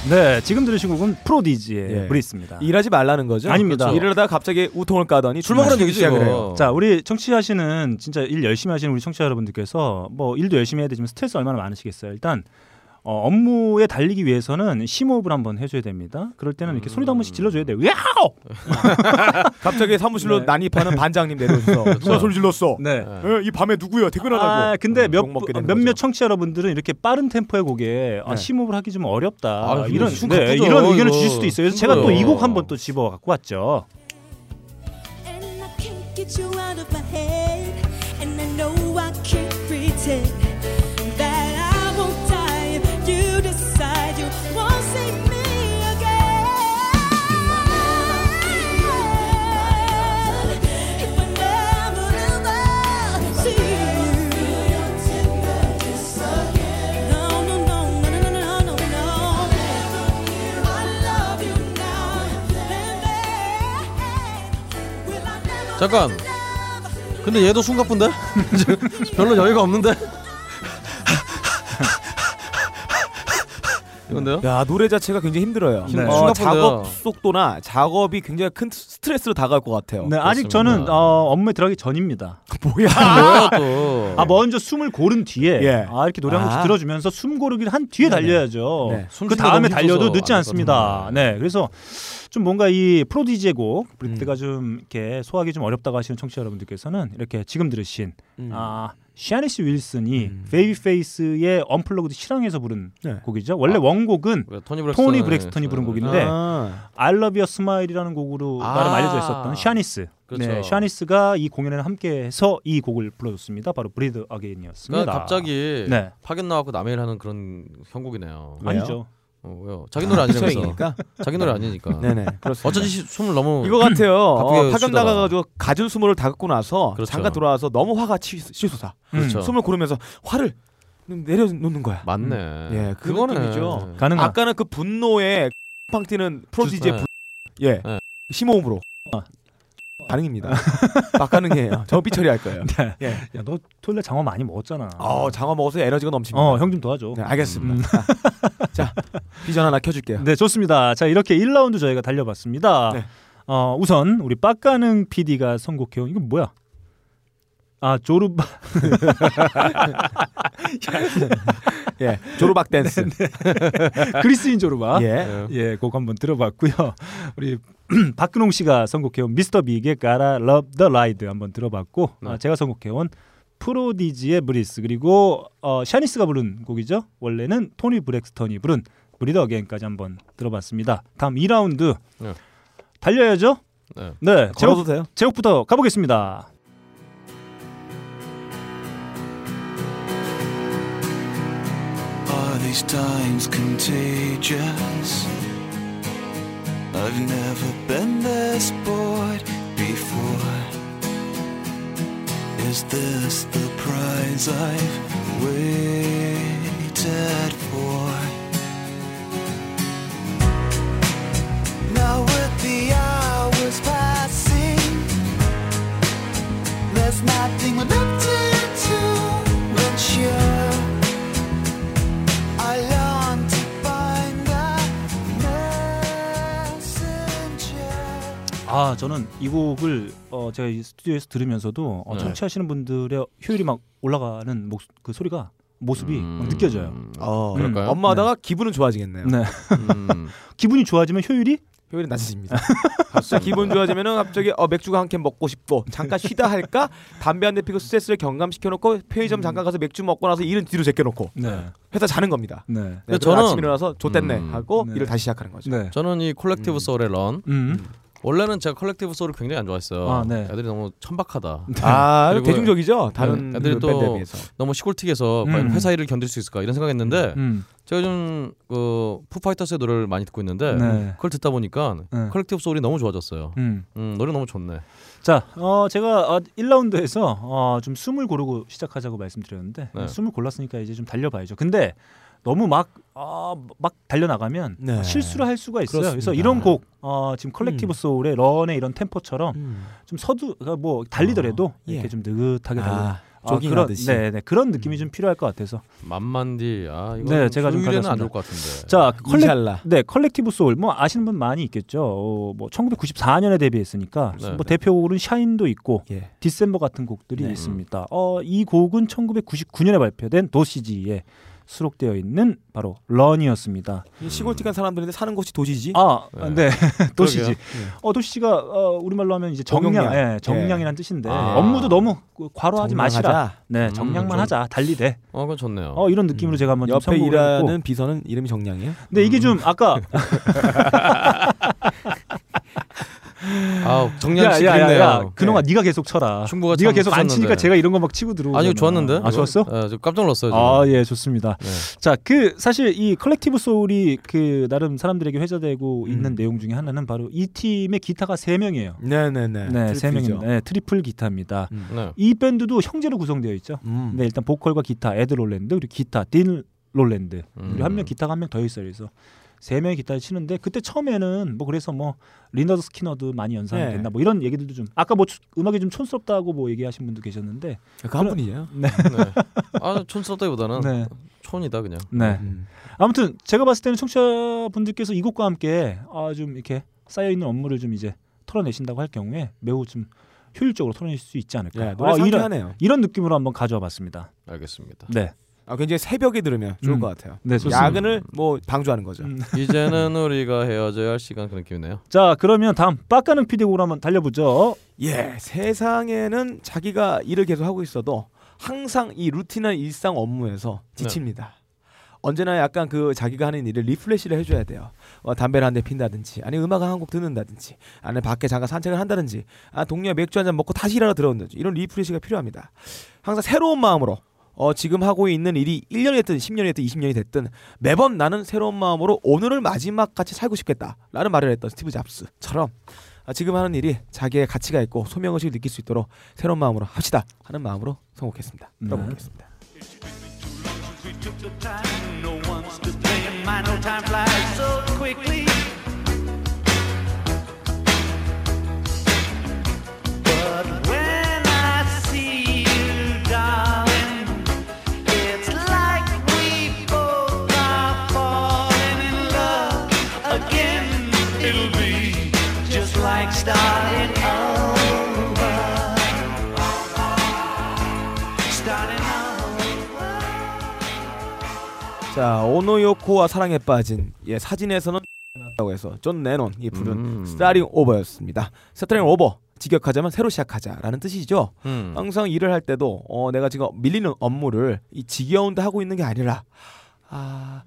네, 지금 들으신 곡은 프로디지의 예. 브리스입니다. 일하지 말라는 거죠? 아닙니다. 그렇죠. 일을 하다가 갑자기 우통을 까더니 술 먹으라는 얘기지. 자, 우리 청취하시는 진짜 일 열심히 하시는 우리 청취자 여러분들께서 뭐 일도 열심히 해야 되지만 스트레스 얼마나 많으시겠어요. 일단 어, 업무에 달리기 위해서는 심호흡을 한번 해줘야 됩니다. 그럴 때는 이렇게 음... 소리도 한 번씩 질러줘야 돼요. 야호! 갑자기 사무실로 네. 난입하는 반장님 내려오셔서 누가 소리 질렀어? 네. 네. 이 밤에 누구야? 퇴근하라고. 아, 근데 몇, 몇몇 청취자 여러분들은 이렇게 빠른 템포의 곡에 아, 네. 심호흡을 하기 좀 어렵다. 아, 이런, 네, 이런 의견을 이거. 주실 수도 있어요. 그래서 제가 또 이 곡 한번 또 집어 갖고 왔죠. 잠깐. 근데 얘도 숨가쁜데? 별로 여유가 없는데? 이건데요? 야, 노래 자체가 굉장히 힘들어요. 네. 어, 작업 속도나 작업이 굉장히 큰 스트레스로 다가올 것 같아요. 네, 그렇습니다. 아직 저는 어, 업무에 들어가기 전입니다. 뭐야? 뭐야 또? 아, 먼저 숨을 고른 뒤에 예. 아, 이렇게 노래 한 곡씩 아. 들어주면서 숨 고르기를 한 뒤에 네네. 달려야죠. 네. 그 다음에 달려도 늦지 않습니다. 네, 그래서. 좀 뭔가 이 프로디지의 곡 브리트가 음. 좀 이렇게 소화하기 좀 어렵다고 하시는 청취자 여러분들께서는 이렇게 지금 들으신 음. 아, 샤니스 윌슨이 음. 베이비 페이스의 언플러그드 실황에서 부른 네. 곡이죠. 원래 아, 원곡은 토니, 토니 브렉스턴이 부른 곡인데 아. I Love Your Smile이라는 곡으로 아. 나름 알려져 있었던 샤니스. 그렇죠. 네, 샤니스가 이 공연을 함께해서 이 곡을 불러줬습니다. 바로 브리드 어게인이었습니다. 그러니까 갑자기 네. 파견 나와서 남의 일 하는 그런 형국이네요. 왜요? 아니죠. 어, 왜요? 자기 노래 아니니까. 자기 노래 아니니까. 네네. 그렇습니다. 어쩐지 숨을 너무 이거 같아요. 어, 파견 나가가지고 가진 수모를 다 갖고 나서 그렇죠. 잠깐 돌아와서 너무 화가 치솟아. 그렇죠. 음. 숨을 고르면서 화를 내려놓는 거야. 맞네. 음. 예, 그거는이죠. 가능한. 아까는 그 분노에 팡 뛰는 프로디지의 네. 예 네. 심호흡으로 어. 가능입니다. 막 가능해요. 저 삐 처리할 거예요. 네. 예. 야, 너 토요일에 장어 많이 먹었잖아. 어, 장어 먹어서 에너지가 넘칩니다. 어, 형 좀 도와줘. 네, 알겠습니다. 음. 자, 비전 하나 켜줄게요. 네, 좋습니다. 자, 이렇게 일 라운드 저희가 달려봤습니다. 네. 어, 우선 우리 빡가능 피디가 선곡해온 이건 뭐야? 아, 조르바. 예, 조르박 댄스. 네, 네. 그리스인 조르바. 예, 예, 곡 한번 들어봤고요. 우리 박근홍 씨가 선곡해온 미스터 빅의 Gotta Love the Ride 한번 들어봤고, 네. 아, 제가 선곡해온 프로디지의 브리스 그리고 어, 샤니스가 부른 곡이죠. 원래는 토니 브렉스턴이 부른 브리더 어게인까지 한번 들어봤습니다. 다음 이 라운드 네. 달려야죠. 네, 네 걸어도 제곡, 돼요. 제곡부터 가보겠습니다. Are these times contagious? I've never been this bored before. Is this the prize I've waited for? Now with the hours passing, there's nothing left to mature. 아, 저는 이 곡을 어, 제가 이 스튜디오에서 들으면서도 어, 네. 청취하시는 분들의 효율이 막 올라가는 목, 그 소리가 모습이 음... 막 느껴져요. 어, 음. 그럴까요? 엄마하다가 네. 기분은 좋아지겠네요. 네. 음... 기분이 좋아지면 효율이? 효율이 낮아집니다. 갑자기 기분 좋아지면은 갑자기 어, 맥주가 한 캔 먹고 싶고 잠깐 쉬다 할까? 담배 한 대 피고 스트레스를 경감시켜놓고 편의점 음... 잠깐 가서 맥주 먹고 나서 일은 뒤로 제껴놓고 네. 회사 자는 겁니다. 네. 네, 저는 아침에 일어나서 좆됐네 음... 하고 네. 일을 다시 시작하는 거죠. 네. 저는 이 콜렉티브 소울의 런 음... 원래는 제가 컬렉티브 소울을 굉장히 안 좋아했어요. 아, 네. 애들이 너무 천박하다. 아, 대중적이죠. 다른 애들이 또 비해서. 너무 시골틱해서 음. 회사 일을 견딜 수 있을까 이런 생각했는데 음. 제가 요즘 그 푸파이터스의 노래를 많이 듣고 있는데 네. 그걸 듣다 보니까 네. 컬렉티브 소울이 너무 좋아졌어요. 음. 음, 노래 너무 좋네. 자, 어, 제가 일 라운드에서 어, 좀 숨을 고르고 시작하자고 말씀드렸는데 네. 숨을 골랐으니까 이제 좀 달려봐야죠. 근데 너무 막, 어, 막 달려나가면 네. 실수를 할 수가 있어요. 그렇습니다. 그래서 이런 곡 어, 지금 컬렉티브 음. 소울의 런의 이런 템포처럼 음. 좀 서두 뭐 달리더라도 어, 이렇게 예. 좀 느긋하게 달리는 아, 아, 그런, 네, 네, 그런 느낌이 음. 좀 필요할 것 같아서 만만디 아 이거 네, 제가 좀 가져왔습니다. 안 좋을 것 같은데. 자, 컬렉, 네, 컬렉티브 소울 뭐 아시는 분 많이 있겠죠. 어, 뭐 천구백구십사 년에 데뷔했으니까 네, 뭐 네. 대표곡은 샤인도 있고 예. 디셈버 같은 곡들이 네. 있습니다. 어, 이 곡은 천구백구십구 년에 발표된 도시지의 수록되어 있는 바로 런이었습니다. 시골틱한 사람들인데 사는 곳이 도시지? 아, 네, 네. 도시지. 네. 어, 도시지가 어, 우리말로 하면 이제 정량, 정량. 네, 정량이란 네. 뜻인데 아. 업무도 너무 과로하지 마시라. 네, 정량만 음, 하자. 달리대. 어, 그건 좋네요. 어, 이런 느낌으로 음. 제가 한번 옆에 일하는 비서는 이름이 정량이에요? 근데 음. 이게 좀 아까. 아, 정량 씨 그랬네요. 그놈아, 네가 계속 쳐라. 충고가 네가 계속 안 치니까 제가 이런 거 막 치고 들어오고. 아니, 좋았는데. 아, 좋았어? 네, 깜짝 놀랐어요. 아, 예, 좋습니다. 네. 자, 그 사실 이 컬렉티브 소울이 그 나름 사람들에게 회자되고 음. 있는 내용 중에 하나는 바로 이 팀의 기타가 세 명이에요. 네, 네, 네. 네, 세 명입니다. 네, 트리플 기타입니다. 음. 네. 이 밴드도 형제로 구성되어 있죠. 음. 네, 일단 보컬과 기타 에드 롤랜드 그리고 기타 딘 롤랜드 음. 그리고 한 명 기타가 한 명 더 있어요. 그래서 세 명의 기타를 치는데 그때 처음에는 뭐 그래서 뭐 리너드 스키너도 많이 연상됐나 네. 뭐 이런 얘기들도 좀 아까 뭐 음악이 좀 촌스럽다고 뭐 얘기하신 분도 계셨는데 그 한 분이에요. 네. 네. 아, 촌스럽다기보다는 네. 촌이다 그냥. 네. 음. 아무튼 제가 봤을 때는 청취자분들께서 이 곡과 함께 아, 좀 이렇게 쌓여 있는 업무를 좀 이제 털어내신다고 할 경우에 매우 좀 효율적으로 털어내실 수 있지 않을까. 네, 노래 아, 이런, 이런 느낌으로 한번 가져와봤습니다. 알겠습니다. 네. 아, 굉장히 새벽에 들으면 좋을 음. 것 같아요. 네, 야근을 뭐 방조하는 거죠. 음. 이제는 우리가 헤어져야 할 시간 그런 기분이네요. 자, 그러면 다음 빡가는 피디곡으로 한번 달려보죠. 예, 세상에는 자기가 일을 계속 하고 있어도 항상 이 루틴한 일상 업무에서 지칩니다. 네. 언제나 약간 그 자기가 하는 일을 리플레시를 해줘야 돼요. 어, 담배를 한 대 핀다든지, 아니 음악을 한 곡 듣는다든지, 아니 밖에 잠깐 산책을 한다든지, 아 동료와 맥주 한잔 먹고 다시 일하러 들어온다든지 이런 리플레시가 필요합니다. 항상 새로운 마음으로 어, 지금 하고 있는 일이 일 년이 됐든 십 년이 됐든 이십 년이 됐든 매번 나는 새로운 마음으로 오늘을 마지막같이 살고 싶겠다라는 말을 했던 스티브 잡스처럼 아, 지금 하는 일이 자기의 가치가 있고 소명의식을 느낄 수 있도록 새로운 마음으로 합시다 하는 마음으로 선곡했습니다. 네. 들어보겠습니다. 자, 오노요코와 사랑에 빠진 예 사진에서는 라고 해서 존 레논 이 부른 음. 스타팅 오버였습니다. 스타팅 오버 직역하자면 새로 시작하자라는 뜻이죠. 음. 항상 일을 할 때도 어, 내가 지금 밀리는 업무를 이 지겨운 데 하고 있는 게 아니라 아.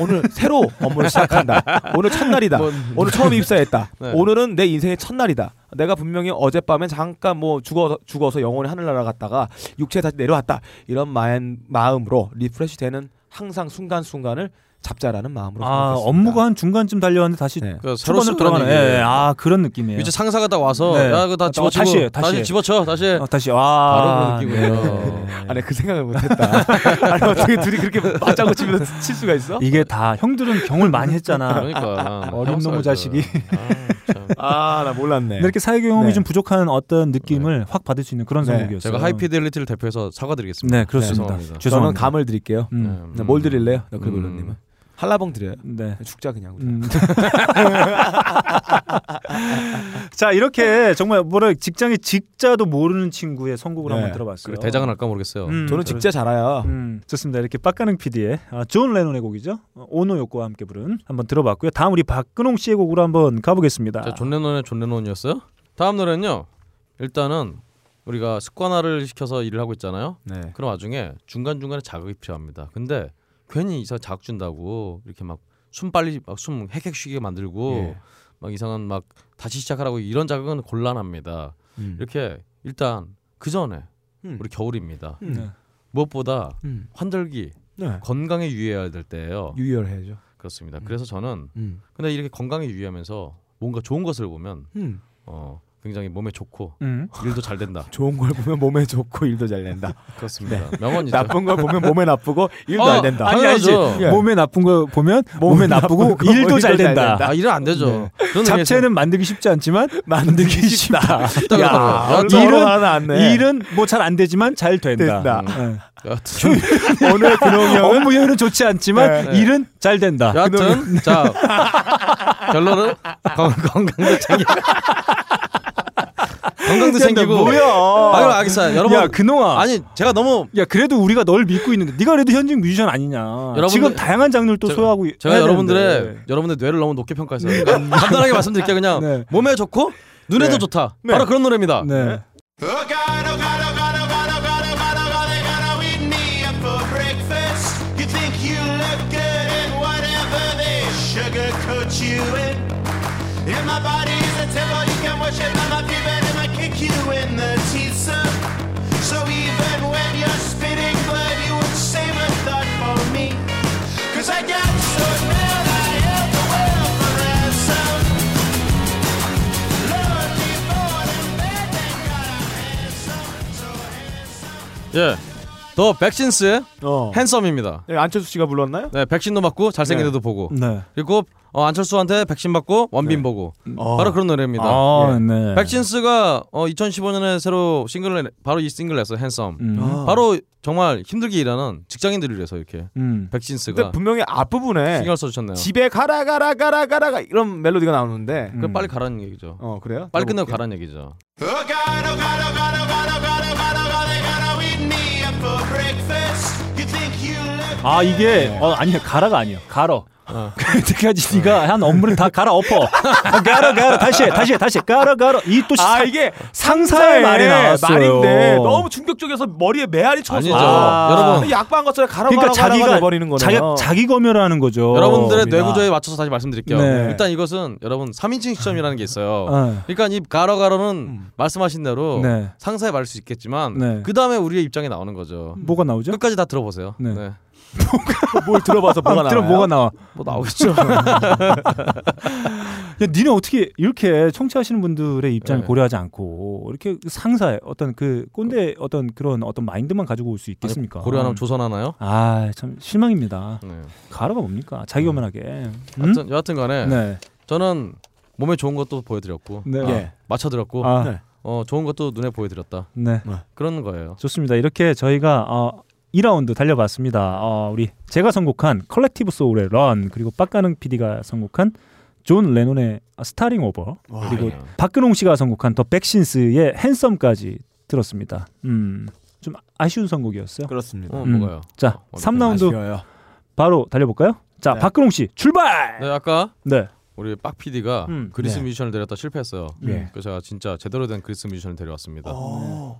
오늘 새로 업무를 시작한다. 오늘 첫날이다. 뭔... 오늘 처음 입사했다. 네. 오늘은 내 인생의 첫날이다. 내가 분명히 어젯밤에 잠깐 뭐 죽어서, 죽어서 영혼의 하늘 날아갔다가 육체에 다시 내려왔다. 이런 마음, 마음으로 리프레시 되는 항상 순간순간을 잡자라는 마음으로 아 생각했습니다. 업무가 한 중간쯤 달려왔는데 다시 네. 출근으로 돌아가는 예, 예. 아 그런 느낌이에요. 이제 상사가 딱 와서 네. 야, 그거 다 집어치고 어, 다시, 다시. 다시 집어쳐 다시 어, 다시 와 바로 그런 느낌이에요. 아니 그 생각을 못했다. 아니 어떻게 둘이 그렇게 맞장구 치면서 칠 수가 있어? 이게 다 형들은 경험을 많이 했잖아. 그러니까 어린 놈의 자식이 아 나 몰랐네. 이렇게 사회 경험이 네. 좀 부족한 어떤 느낌을 네. 확 받을 수 있는 그런 선곡이었어요. 네. 제가 하이피델리티를 대표해서 사과드리겠습니다. 네 그렇습니다. 네. 저는 감을 드릴게요. 음. 네. 뭘 드릴래요? 너클블루님은 음. 한라봉 드려요. 네. 죽자 그냥. 그냥. 음. 자 이렇게 정말 뭐라 직장의 직자도 모르는 친구의 선곡을 네. 한번 들어봤어요. 대장은 할까 모르겠어요. 음. 저는 직자 잘 알아요. 음. 좋습니다. 이렇게 빡가능 피디의 아, 존 레논의 곡이죠. 오노요코와 함께 부른 한번 들어봤고요. 다음 우리 박근홍 씨의 곡으로 한번 가보겠습니다. 자, 존 레논의 존 레논이었어요. 다음 노래는요. 일단은 우리가 습관화를 시켜서 일을 하고 있잖아요. 네. 그럼 와중에 중간중간에 자극이 필요합니다. 근데 괜히 이상 자극 준다고 이렇게 막 숨 빨리 막 숨 헥헥 쉬게 만들고 예. 막 이상한 막 다시 시작하라고 이런 자극은 곤란합니다. 음. 이렇게 일단 그 전에 음. 우리 겨울입니다. 음. 네. 무엇보다 음. 환절기 네. 건강에 유의해야 될 때예요. 유의해야죠. 그렇습니다. 음. 그래서 저는 음. 근데 이렇게 건강에 유의하면서 뭔가 좋은 것을 보면 음. 어. 굉장히 몸에 좋고 음. 일도 잘 된다. 좋은 걸 보면 몸에 좋고 일도 잘 된다. 그렇습니다. 네. 명언이죠. 나쁜 걸 보면 몸에 나쁘고 일도 안 어, 된다. 아니 아니지. 예. 몸에 나쁜 걸 보면 몸에 나쁘고, 나쁘고 일도, 일도 잘 된다. 잘 된다. 아, 일은 안 되죠. 네. 잡채는 만들기 쉽지 않지만 만들기 쉽다. 쉽다. 야, 야, 일은 일은 뭐 잘 안 되지만 잘 된다. 오늘 근홍이 형은 업무 효율은 좋지 않지만 네. 일은 잘 된다. 여하튼 자 결론은 건강도 챙겨. 건강도 야, 생기고 뭐야? 아, 알겠어요. 여러분. 야, 근홍아. 아니, 제가 너무 야, 그래도 우리가 널 믿고 있는데. 네가 그래도 현직 뮤지션 아니냐. 여러분들, 지금 다양한 장르를 또 제가, 소화하고 제가 여러분들의 네. 여러분의 뇌를 너무 높게 평가했어요. 그러니까 간단하게 말씀드릴게요. 그냥 네. 몸에 좋고 눈에도 네. 좋다. 네. 바로 그런 노래입니다. 네. 네. And my body is a temple you can worship. I'm a pivot and I kick you in the teeth, sir. So even when you're spitting blood, you would save a thought for me. Cause I got so mad I held the world for ransom. Lord, be born and bad and God, I'm handsome. So handsome. Yeah. 더 백신스의 어. 핸섬입니다. 네, 안철수 씨가 불렀나요? 네, 백신도 맞고 잘생긴 애도 네. 보고. 네. 그리고 어, 안철수한테 백신 받고 원빈 네. 보고. 어. 바로 그런 노래입니다. 아, 예. 네. 백신스가 어, 이천십오 년에 새로 싱글을 바로 이 싱글 냈어요. 핸섬. 음. 아. 바로 정말 힘들게 일하는 직장인들을 위해서 이렇게 음. 백신스가. 근데 분명히 앞부분에 신경 써주셨네요. 집에 가라 가라 가라 가라 이런 멜로디가 나오는데. 음. 그럼 빨리 가라는 얘기죠. 어 그래요? 빨리 끝내고 가라는 얘기죠. 아 이게 네. 어, 아니야 가라가 아니야 갈어. 어. 그때까지 네가 한 업무를 다 갈아 엎어. 갈아 갈아 다시 해, 다시 해, 다시 해. 갈아 갈아 이 또 아 이게 상사의 말이 나왔어요. 말인데 너무 충격적이어서 머리에 메아리 쳐서 아니죠. 아, 여러분 약방한 것처럼 갈아 갈아 그러니까 자기가 내버리는 거네요. 자기, 자기 검열하는 거죠. 여러분들의 뇌 구조에 맞춰서 다시 말씀드릴게요. 네. 일단 이것은 여러분 삼 인칭 시점이라는 게 있어요. 아. 그러니까 이 갈아 갈아는 음. 말씀하신 대로 네. 상사의 말일 수 있겠지만 네. 그 다음에 우리의 입장이 나오는 거죠. 뭐가 나오죠? 끝까지 다 들어보세요. 네. 네. 뭘 들어봐서 뭐가 나와? 뭐가 나와? 뭐 나오겠죠. 야, 니네 어떻게 이렇게 청취하시는 분들의 입장을 네. 고려하지 않고 이렇게 상사의 어떤 그 꼰대 어떤 그런 어떤 마인드만 가지고 올 수 있겠습니까? 고려 안 하면 조선 하나요? 아, 참 실망입니다. 네. 가로가 뭡니까? 자기 오만하게. 음. 여하튼, 여하튼간에 네. 저는 몸에 좋은 것도 보여드렸고, 네. 아, 예. 맞춰드렸고. 아. 네. 어, 좋은 것도 눈에 보여드렸다. 네. 네. 그런 거예요. 좋습니다. 이렇게 저희가 어, 이 라운드 달려봤습니다. 어, 우리 제가 선곡한 컬렉티브 소울의 런, 그리고 빡가능 피디가 선곡한 존 레논의 스타링 오버, 와, 그리고 야. 박근홍 씨가 선곡한 더 백신스의 핸섬까지 들었습니다. 음, 좀 아쉬운 선곡이었어요. 그렇습니다. 어, 음, 자, 어, 삼 라운드 아쉬워요. 바로 달려볼까요? 자, 네. 박근홍 씨 출발! 네, 아까 네. 우리 빡 피디가 음, 그리스 네. 뮤지션을 데려왔다 실패했어요. 네. 그래서 제가 진짜 제대로 된 그리스 뮤지션을 데려왔습니다. 네.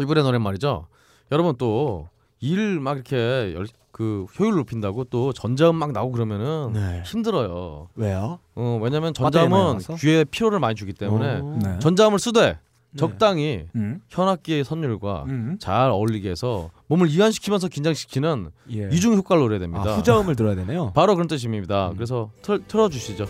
이분의 노래 말이죠. 여러분 또 일 막 이렇게 열, 그 효율 높인다고 또 전자음 막 나오고 그러면은 네. 힘들어요. 왜요? 어 왜냐면 전자음은 귀에 피로를 많이 주기 때문에 네. 전자음을 쓰되 적당히 네. 현악기의 선율과 음. 잘 어울리게 해서 몸을 이완시키면서 긴장시키는 예. 이중 효과를 노려야 됩니다. 아, 후자음을 들어야 되네요. 바로 그런 뜻입니다. 음. 그래서 틀, 틀어주시죠.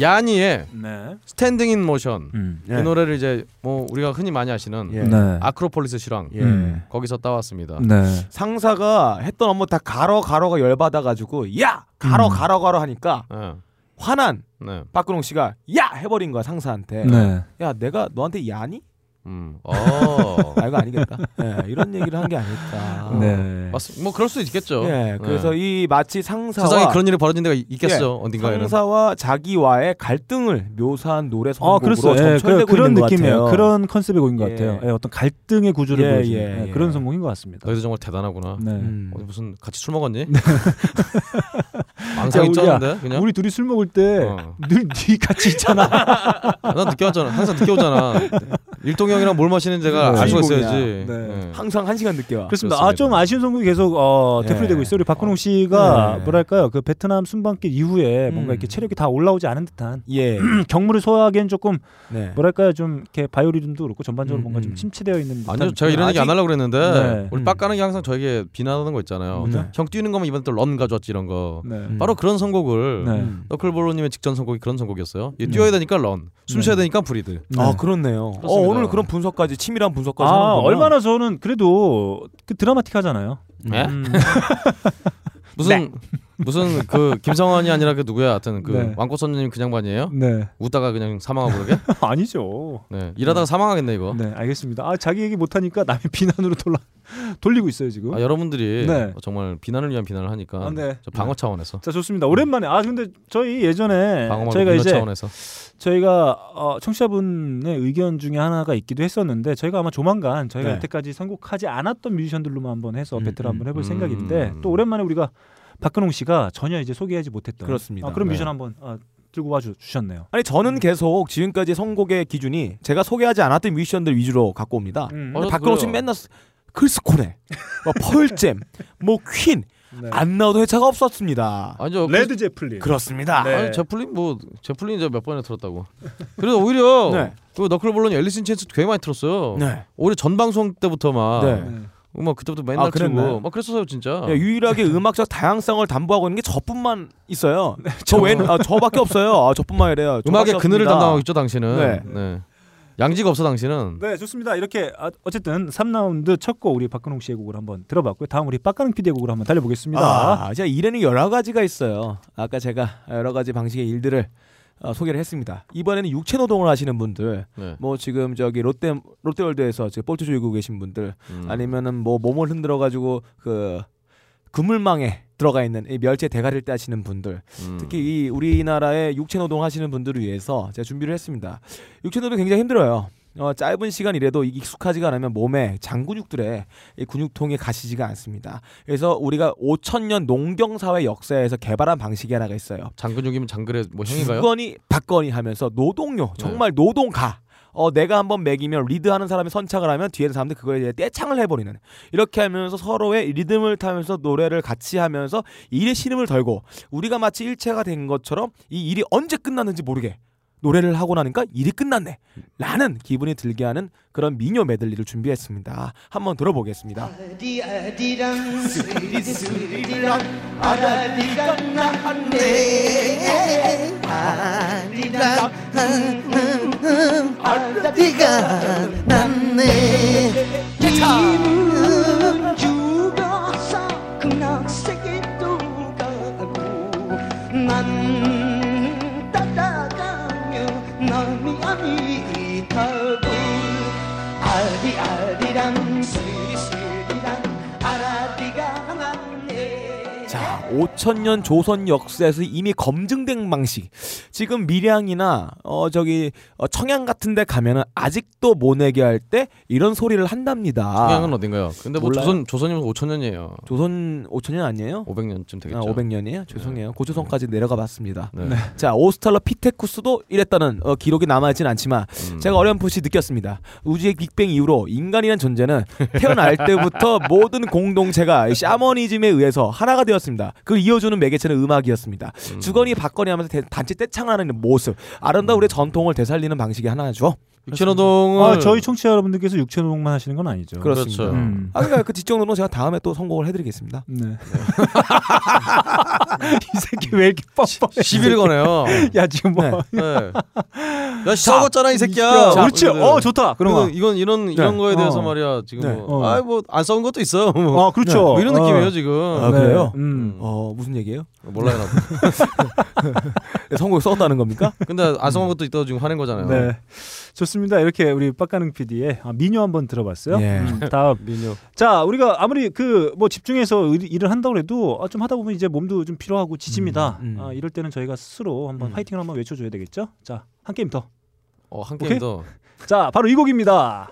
야니의 네. 스탠딩 인 모션 음. 예. 이 노래를 이제 뭐 우리가 흔히 많이 아시는 예. 네. 아크로폴리스 실황 예. 음. 거기서 따왔습니다. 네. 상사가 했던 업무 다 가로 가로가 열받아가지고 야 가로 음. 가로 가로 하니까 네. 화난 네. 박근홍 씨가 야 해버린 거야 상사한테. 네. 야 내가 너한테 야니? 음. 어. 아 이거 아니겠다. 네, 이런 얘기를 한 게 아닐까. 네. 맞습니다. 뭐 그럴 수도 있겠죠. 네, 그래서 네. 이 마치 상사와 세상에 그런 일이 벌어진 데가 있겠죠. 예, 어딘가에는 상사와 자기와의 갈등을 묘사한 노래 선곡으로 전철되고 아, 예, 그런 느낌이에요. 그런 컨셉이 고인 것 예. 같아요. 예, 어떤 갈등의 구조를 예, 보여주는 예, 예, 예. 그런 선곡인 것 같습니다. 너희들 정말 대단하구나. 네. 음. 어디 무슨 같이 술 먹었니? 항상 있잖아. 그냥 우리 둘이 술 먹을 때 늘 네 어. 같이 있잖아. 난 늦게 왔잖아. 항상 늦게 오잖아. 일동 형이랑 뭘 마시는 제가 네. 알 수가 있어야지. 네. 네. 항상 한 시간 늦게 와. 그렇습니다. 아, 좀 아쉬운 선곡이 계속 어, 되풀이되고 네. 있어요. 우리 박근홍 씨가 네. 뭐랄까요? 그 베트남 순방길 이후에 음. 뭔가 이렇게 체력이 다 올라오지 않은 듯한 예. 경물을 소화하기엔 조금 네. 뭐랄까요? 좀 이렇게 바이오리듬도 그렇고 전반적으로 음. 뭔가 좀 침체되어 있는 듯한. 아니요, 제가 이런 아직... 얘기 안 하려고 그랬는데 네. 우리 빡가는 게 항상 저에게 비난하는 거 있잖아요. 네. 형 뛰는 거면 이번에 또 런 가져왔지 이런 거. 네. 음. 바로 그런 선곡을 네. 너클볼로님의 직전 선곡이 그런 선곡이었어요. 네. 뛰어야 되니까 런, 숨 쉬어야 네. 되니까 브리드. 네. 아 그렇네요. 어, 오늘 그런 분석까지 치밀한 분석까지 아, 하는 거면 얼마나 저는 그래도 그 드라마틱하잖아요. 네? 음. 무슨 네. 무슨 그 김성환이 아니라 그 누구야? 하여튼 그 네. 왕꽃 선녀님 그 양반이에요? 네. 웃다가 그냥 사망하고 그러게? 아니죠. 네. 일하다가 네. 사망하겠네 이거. 네, 알겠습니다. 아, 자기 얘기 못 하니까 남의 비난으로 돌라 돌리고 있어요 지금. 아, 여러분들이 네. 정말 비난을 위한 비난을 하니까. 아, 네. 저 방어 차원에서. 자, 좋습니다. 오랜만에. 아, 근데 저희 예전에 저희가 이제 차원에서. 저희가 어, 청취자분의 의견 중에 하나가 있기도 했었는데 저희가 아마 조만간 저희가 네. 여태까지 선곡하지 않았던 뮤지션들로만 한번 해서 음, 배틀 한번 해볼 음, 생각인데 음. 또 오랜만에 우리가 박근홍 씨가 전혀 이제 소개하지 못했던 그렇습니다. 아, 그런 뮤지션 네. 한번 아, 들고 와주셨네요. 아니 저는 음. 계속 지금까지 선곡의 기준이 제가 소개하지 않았던 뮤지션들 위주로 갖고 옵니다. 음. 어, 박근홍 씨는 맨날 크리스코네, 뭐 펄잼, 뭐 퀸 네. 안 나와도 회차가 없었습니다. 아니죠. 레드 제플린. 그렇습니다. 네. 아니, 제플린 뭐 제플린 이제 몇 번에 들었다고. 그래서 오히려 네. 그 너클볼런 앨리슨 체인스 되게 많이 들었어요. 네. 오히려 전 방송 때부터 막. 네. 네. 막 그때부터 맨날 틀고 아, 막 그랬었어요 진짜. 야, 유일하게 음악적 다양성을 담보하고 있는 게 저뿐만 있어요. 저 외, 아, 저밖에 없어요. 아, 저뿐만 이래요. 음악의 그늘을 담당하고 있죠 당신은. 네. 네. 양지가 없어 당신은. 네, 좋습니다. 이렇게 아, 어쨌든 삼 라운드 첫 곡 우리 박근홍 씨의 곡을 한번 들어봤고요. 다음 우리 박근홍 피디의 곡을 한번 달려보겠습니다. 아, 제가 일에는 여러 가지가 있어요. 아까 제가 여러 가지 방식의 일들을 어, 소개를 했습니다. 이번에는 육체 노동을 하시는 분들, 네. 뭐 지금 저기 롯데 롯데월드에서 지금 볼트 조이고 계신 분들, 음. 아니면은 뭐 몸을 흔들어 가지고 그 그물망에 들어가 있는 이 멸치 대가리를 따시는 분들, 음. 특히 이 우리나라의 육체 노동 하시는 분들을 위해서 제가 준비를 했습니다. 육체 노동 굉장히 힘들어요. 어, 짧은 시간이라도 익숙하지가 않으면 몸에 장근육들의 근육통이 가시지가 않습니다. 그래서 우리가 오천 년 농경사회 역사에서 개발한 방식이 하나가 있어요. 장근육이면 장근의 뭐 형인가요? 주거니 박거니 하면서 노동요, 정말 네. 노동가. 어, 내가 한번 매기면 리드하는 사람이 선착을 하면 뒤에는 사람들 그거에 대해 떼창을 해버리는, 이렇게 하면서 서로의 리듬을 타면서 노래를 같이 하면서 일의 시름을 덜고 우리가 마치 일체가 된 것처럼 이 일이 언제 끝났는지 모르게 노래를 하고 나니까 일이 끝났네 라는 기분이 들게 하는 그런 미녀 메들리를 준비했습니다. 한번 들어보겠습니다. 자, 오천 년 조선 역사에서 이미 검증된 방식. 지금 밀양이나 어 저기 어 청양 같은데 가면은 아직도 모내기 할 때 이런 소리를 한답니다. 청양은 어딘가요? 근데 뭐 몰라요. 조선 조선이면 오천 년이에요. 조선 오천 년 아니에요? 오백 년쯤 되겠죠. 아, 오백 년이에요? 죄송해요. 네. 고조선까지 네. 내려가봤습니다. 네. 네. 자, 오스트랄로피테쿠스도 이랬다는 어, 기록이 남아있진 않지만 음. 제가 어렴풋이 느꼈습니다. 우주의 빅뱅 이후로 인간이란 존재는 태어날 때부터 모든 공동체가 샤머니즘에 의해서 하나가 되었습니다. 그걸 이어주는 매개체는 음악이었습니다. 음. 주거니 박거니 하면서 대, 단체 떼창하는 모습, 아름다운 우리 전통을 되살리는 방식이 하나죠. 육체노동을 아, 저희 청취자 여러분들께서 육체노동만 하시는 건 아니죠. 그렇습니다. 그렇죠. 음. 아, 그러니까 그 뒷쪽 노동 제가 다음에 또 성공을 해드리겠습니다. 네. 이 새끼 왜 이렇게 뻔뻔해? 시비를 거네요. 야 지금 뭐? 네. 네. 야 싸웠잖아 이 새끼야. 자, 그렇지. 어 좋다. 그럼 이건 이런 네. 이런 거에 대해서 어. 말이야 지금. 네. 뭐. 어. 아 뭐 안 싸운 것도 있어요. 아 그렇죠. 네. 뭐 이런 느낌이에요 지금. 아, 네. 그래요? 음. 어 무슨 얘기예요? 몰라요 나도. 성공 싸웠다는 겁니까? 근데 안 싸운 것도 있다고 지금 화낸 거잖아요. 네. 좋습니다. 이렇게 우리 빡가능 피디의 아, 미녀 한번 들어봤어요. 예. 음, 다음 미녀. 자, 우리가 아무리 그 뭐 집중해서 일, 일을 한다고 해도 아, 좀 하다 보면 이제 몸도 좀 피로하고 지칩니다. 음, 음. 아, 이럴 때는 저희가 스스로 한번 음. 파이팅을 한번 외쳐줘야 되겠죠. 자, 한 게임 더. 어, 한 게임 오케이? 더. 자, 바로 이 곡입니다.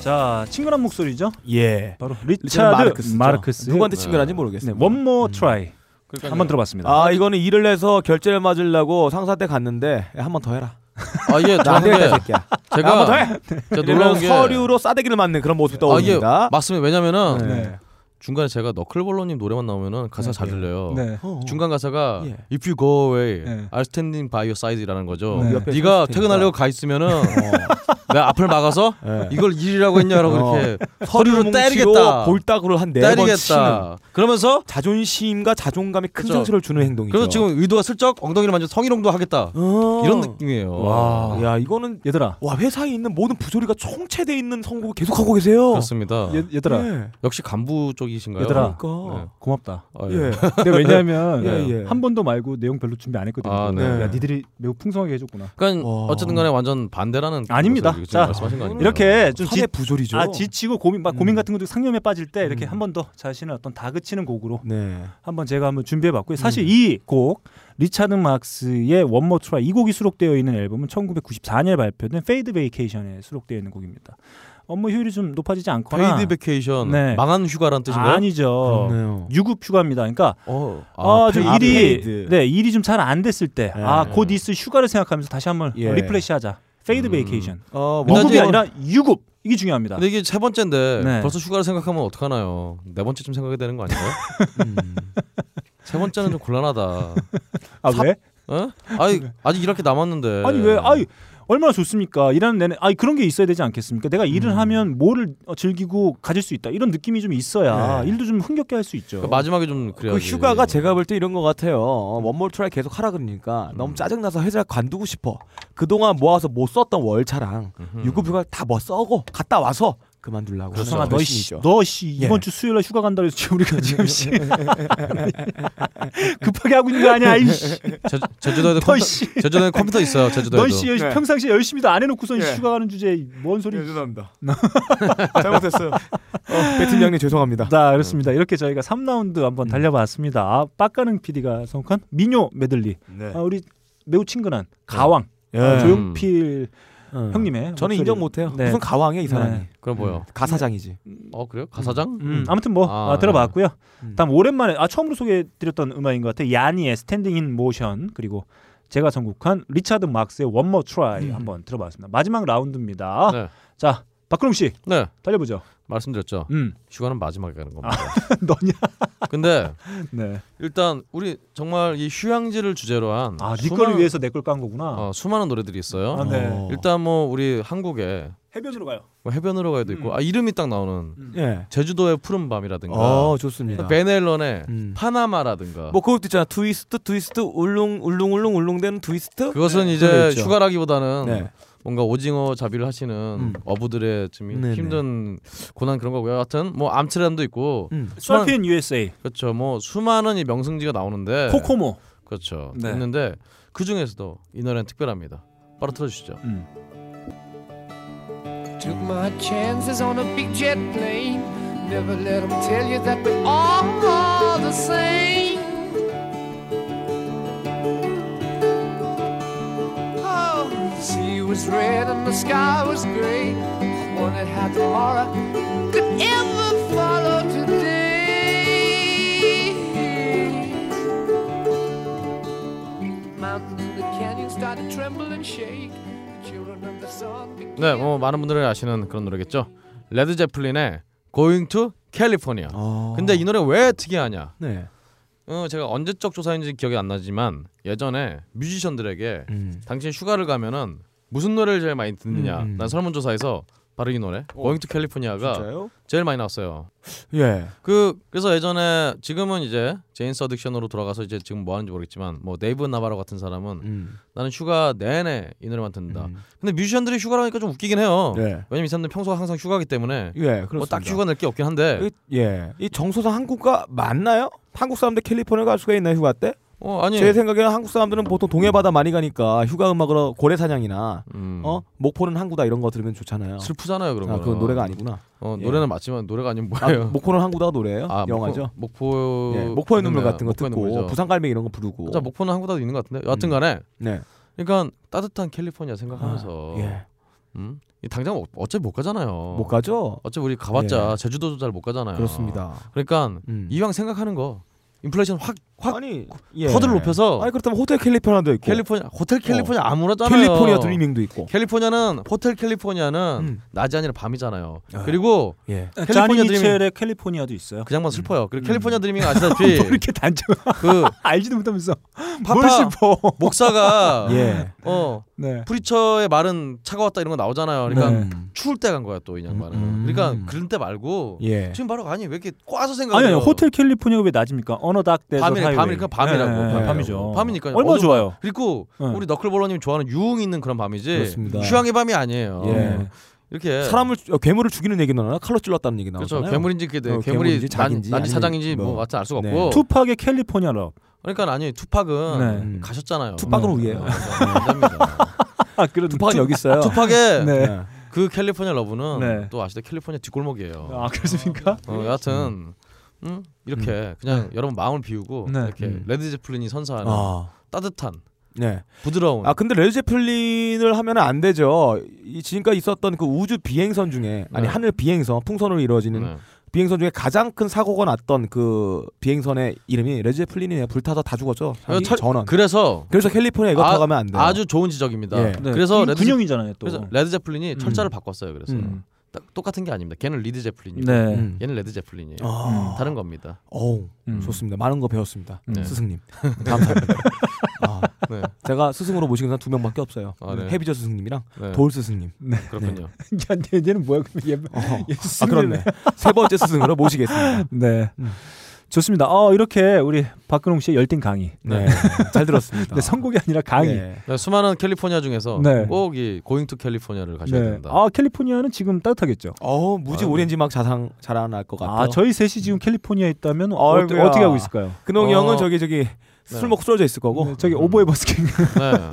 자, 친근한 목소리죠? 예. 바로 리차드 마르크스. 누구한테 친근한지 모르겠어요. 네, one more try. 음. 한번 들어봤습니다. 아, 이거는 일을 해서 결제를 맞으려고 상사한테 갔는데 한 번 더 해라. 아, 예, 나한테 새끼야. 제가 한 번 더 해. 제가 놀라운 게 서류로 싸대기를 맞는 그런 모습이 떠오릅니다. 아, 예, 맞습니다. 왜냐면은 네. 중간에 제가 너클볼러님 노래만 나오면은 가사 네. 잘 들려요. 네. 중간 가사가 예. If you go away, 네. I'm standing by your side라는 거죠. 네. 네가 퇴근하려고 가 있으면은 어, 내가 앞을 막아서 네. 이걸 일이라고 했냐라고 어. 이렇게 서류로 때리겠다. 볼따구를 한 네 번 치는. 그러면서 자존심과 자존감에 큰 그렇죠. 상처를 주는 행동이죠. 그래서 지금 의도가 슬쩍 엉덩이를 만져 성희롱도 하겠다. 어. 이런 느낌이에요. 와, 야 이거는 얘들아. 와 회사에 있는 모든 부조리가 총체돼 있는 선곡을 계속 하고 계세요. 그렇습니다. 얘, 얘들아. 네. 역시 간부 쪽이. 얘들아 그러니까. 네. 고맙다. 아, 예. 근데 왜냐하면 예, 예. 한 번도 말고 내용 별로 준비 안 했거든요. 아, 네. 야, 니들이 매우 풍성하게 해줬구나. 그러니까 와. 어쨌든 간에 완전 반대라는. 아닙니다. 자, 이렇게 좀 지, 부조리죠. 아, 지치고 고민, 막 고민 같은 것도 상념에 빠질 때 이렇게 음. 한 번 더 자신의 어떤 다그치는 곡으로 네. 한번 제가 한번 준비해봤고요. 사실 음. 이 곡 리차드 막스의 One More Try 이 곡이 수록되어 있는 앨범은 천구백구십사 년에 발표된 Fade Vacation에 수록되어 있는 곡입니다. 업무 효율이 좀 높아지지 않거나 페이드 베케이션 네. 망한 휴가란 뜻인가요? 아, 아니죠. 그렇네요. 유급 휴가입니다. 그러니까 어, 아, 아, 페이드, 좀 일이 아, 네 일이 좀 잘 안 됐을 때 아 곧 예. 있을 휴가를 생각하면서 다시 한번 예. 리프레시하자. 페이드 음. 베케이션. 어, 유급이 아니라 유급. 이게 중요합니다. 근데 이게 세 번째인데 네. 벌써 휴가를 생각하면 어떡하나요? 네 번째쯤 생각이 되는 거 아닌가요? 음. 세 번째는 좀 곤란하다. 아 사... 왜? 어? 아니 아직 일할 게 남았는데. 아니 왜? 아니 얼마나 좋습니까? 일하는 내내 아니 그런 게 있어야 되지 않겠습니까? 내가 일을 음. 하면 뭐를 즐기고 가질 수 있다 이런 느낌이 좀 있어야 네. 일도 좀 흥겹게 할 수 있죠. 그러니까 마지막에 좀 그래야지. 그 휴가가 제가 볼 때 이런 것 같아요. 원몰 트라이 계속 하라 그러니까 음. 너무 짜증나서 회사 관두고 싶어. 그동안 모아서 못 썼던 월차랑 음흠. 유급 휴가 다 뭐 써고 갔다 와서 그만둘라고. 그렇죠. 너씨 너씨 예. 이번 주 수요일에 휴가 간다 그래서 지금 우리가 지금 씨 급하게 하고 있는 거 아니야? 이씨. 저, 제주도에도 컴퓨터, 제주도에 컴퓨터 있어요. 제주도에도. 너씨 네. 평상시에 열심히도 안 해놓고선 예. 휴가 가는 주제에 뭔 소리? 예, 죄송합니다. 잘못했어요. 어, 배팀장님 죄송합니다. 자 그렇습니다. 이렇게 저희가 삼 라운드 한번 음. 달려봤습니다. 아, 빡가는 피디가 선곡한 민요 메들리. 네. 아, 우리 매우 친근한 가왕 네. 아, 조용필. 음. 형님의 저는 목소리를. 인정 못해요. 네. 무슨 가왕이야 이 사람이. 네. 그럼 뭐요? 가사장이지. 음. 어 그래요? 가사장? 음. 음. 아무튼 뭐 아, 아, 들어봤고요. 음. 다음 오랜만에 아 처음으로 소개해드렸던 음악인 것 같아요. 야니의 스탠딩 인 모션 그리고 제가 선곡한 리차드 막스의 One More Try 음. 한번 들어봤습니다. 마지막 라운드입니다. 네. 자 박근홍 씨, 네 달려보죠. 말씀드렸죠. 음. 휴가는 마지막에 가는 겁니다. 아, 너냐? 근데 네. 일단 우리 정말 이 휴양지를 주제로 한 아, 네 거를 위해서 내 걸 깐 거구나. 어, 수많은 노래들이 있어요. 아, 네. 일단 뭐 우리 한국에 해변으로 가요. 뭐 해변으로 가요도 있고 음. 아 이름이 딱 나오는 음. 예. 제주도의 푸른 밤이라든가. 어 좋습니다. 베넬런의 음. 파나마라든가. 뭐 그것도 있잖아. 트위스트 트위스트 울릉 울릉 울릉 울릉대는 트위스트. 그것은 네. 이제 휴가라기보다는. 네. 뭔가 오징어 잡이를 하시는 음. 어부들의 좀 네네. 힘든 고난 그런 거고요. 하여튼 뭐 암트란도 있고 음. 서핑 유에스에이 그렇죠. 뭐 수많은 이 명승지가 나오는데 코코모 그렇죠. 네. 있는데 그 중에서도 이 노래는 특별합니다. 바로 틀어주시죠. 음. Took my chances on a big jet plane. Never let them tell you that we're all the same. Sea was red and the sky was gray. I wondered how tomorrow could ever follow today. Mountains and the canyon started to tremble and shake. The children of the sun began. 네, 뭐 많은 분들이 아시는 그런 노래겠죠. 레드 제플린의 Going to California. 어... 근데 이 노래 왜 특이하냐? 네. 어, 제가 언제적 조사인지 기억이 안 나지만 예전에 뮤지션들에게 음. 당신 휴가를 가면은 무슨 노래를 제일 많이 듣느냐 음. 난 설문조사에서 바로 이 노래 오. Going to California가 진짜요? 제일 많이 나왔어요. 예. 그 그래서 예전에 지금은 이제 제인스 어딕션으로 돌아가서 이제 지금 뭐 하는지 모르겠지만 뭐 네이브 나바로 같은 사람은 음. 나는 휴가 내내 이 노래만 듣는다. 음. 근데 뮤지션들이 휴가라니까 좀 웃기긴 해요. 예. 왜냐면 이 사람들 평소가 항상 휴가기 때문에 예, 뭐 딱 휴가 낼 게 없긴 한데. 이, 예. 이 정서상 한국과 맞나요? 한국 사람들 캘리포니아 갈 수가 있나요 휴가 때? 어, 아니. 제 생각에는 한국 사람들은 보통 동해바다 많이 가니까 휴가 음악으로 고래사냥이나 음. 어? 목포는 항구다 이런 거 들으면 좋잖아요. 슬프잖아요 그런 거. 아, 그건 노래가 아니구나. 어, 예. 노래는 맞지만 노래가 아니면 뭐예요? 아, 목포는 항구다 노래예요? 아, 영화죠? 목포... 예, 목포의 눈물 같은 거 듣고 부산갈매기 이런 거 부르고 자, 목포는 항구다도 있는 것 같은데 여하튼 간에 음. 네. 그러니까 따뜻한 캘리포니아 생각하면서 아, 예. 음? 당장 어차피 못 가잖아요. 못 가죠? 어차피 우리 가봤자 예. 제주도도 잘 못 가잖아요. 그렇습니다. 그러니까 음. 이왕 생각하는 거 인플레이션 확 확 아니 예. 허들을 높여서 아니 그렇다면 호텔 캘리포니아도 있고 캘리포니아 호텔 캘리포니아 어. 아무렇잖아요. 캘리포니아 드리밍도 있고 캘리포니아는 호텔 캘리포니아는 음. 낮이 아니라 밤이잖아요. 어. 그리고 예. 캘리포니아 드리밍 캘리포니아도 있어요. 그냥 막 슬퍼요. 음. 그리고 캘리포니아 드리밍 아시다시피 뭐 이렇게 단정 그 알지도 못하면서 뭘 슬퍼 목사가 예. 어 네. 프리처의 말은 차가웠다 이런 거 나오잖아요. 그러니까 네. 추울 때 간 거야 또 이 양반은. 음. 그러니까 그런 때 말고 예. 지금 바로 아니 왜 이렇게 꽈서 생각해요. 아니, 아니 호텔 캘리포니아가 왜 낮입니까? 어느 닥대 밤이니까 밤이라고 네, 네, 밤이죠. 밤이니까요. 얼마나 좋아요. 그리고 네. 우리 너클볼러님 좋아하는 유흥 있는 그런 밤이지. 그렇습니다. 휴양의 밤이 아니에요. 예. 이렇게 사람을 괴물을 죽이는 얘기 나나 칼로 찔렀다는 얘기 나오잖아요. 그렇죠. 괴물인지 그게 어, 괴물이 난지 사장인지 뭐 같이 알 수가 네. 없고. 투팍의 캘리포니아 럽. 그러니까 아니 투팍은 네. 가셨잖아요. 투팍으로 위해요. 네. 아, 그래도 투팍 여기 있어요. 투팍의 네. 그 캘리포니아 러브는 네. 또 아시다 캘리포니아 뒷골목이에요. 아 그렇습니까? 어, 여하튼. 음? 이렇게 음. 그냥 네. 여러분 마음을 비우고 네. 이렇게 음. 레드 제플린이 선사하는 아. 따뜻한 네. 부드러운. 아 근데 레드제플린을 하면 안 되죠. 이 지금까지 있었던 그 우주 비행선 중에 아니 네. 하늘 비행선 풍선으로 이루어지는 네. 비행선 중에 가장 큰 사고가 났던 그 비행선의 이름이 레드제플린이네요. 불타서 다 죽었죠. 차, 전원. 그래서 그래서 캘리포니아 이거 더 가면 안 돼요. 아주 좋은 지적입니다. 네. 네. 그래서 레드, 군형이잖아요. 또 그래서 레드제플린이 음. 철자를 바꿨어요. 그래서. 음. 똑같은 게 아닙니다. 걔는 리드 제플린이고 네. 음. 얘는 레드 제플린이에요. 아~ 다른 겁니다. 오, 음. 좋습니다. 많은 거 배웠습니다. 네. 스승님 감사합니다. 아, 네. 제가 스승으로 모시는 사람 두 명밖에 없어요. 아, 네. 헤비존 스승님이랑 네. 돌 스승님. 네. 그렇군요. 네. 야, 얘는 뭐야? 얘, 어. 얘 아 그렇네. 세 번째 스승으로 모시겠습니다. 네. 음. 좋습니다. 어, 이렇게 우리 박근홍 씨의 열띤 강의. 네. 잘 들었습니다. 네, 선곡이 아니라 강의. 네. 네, 수많은 캘리포니아 중에서 네. 꼭 이 고잉 투 캘리포니아를 가셔야 네. 된다. 아, 캘리포니아는 지금 따뜻하겠죠. 어, 무지 아, 오렌지 막 자상 자라날 것 같아요. 아, 저희 셋이 지금 캘리포니아에 있다면 어, 어떻게 하고 있을까요? 근홍이 어. 형은 저기 저기 술 네. 먹고 쓰러져 있을 거고. 네, 저기 음. 오버에 버스킹. 네.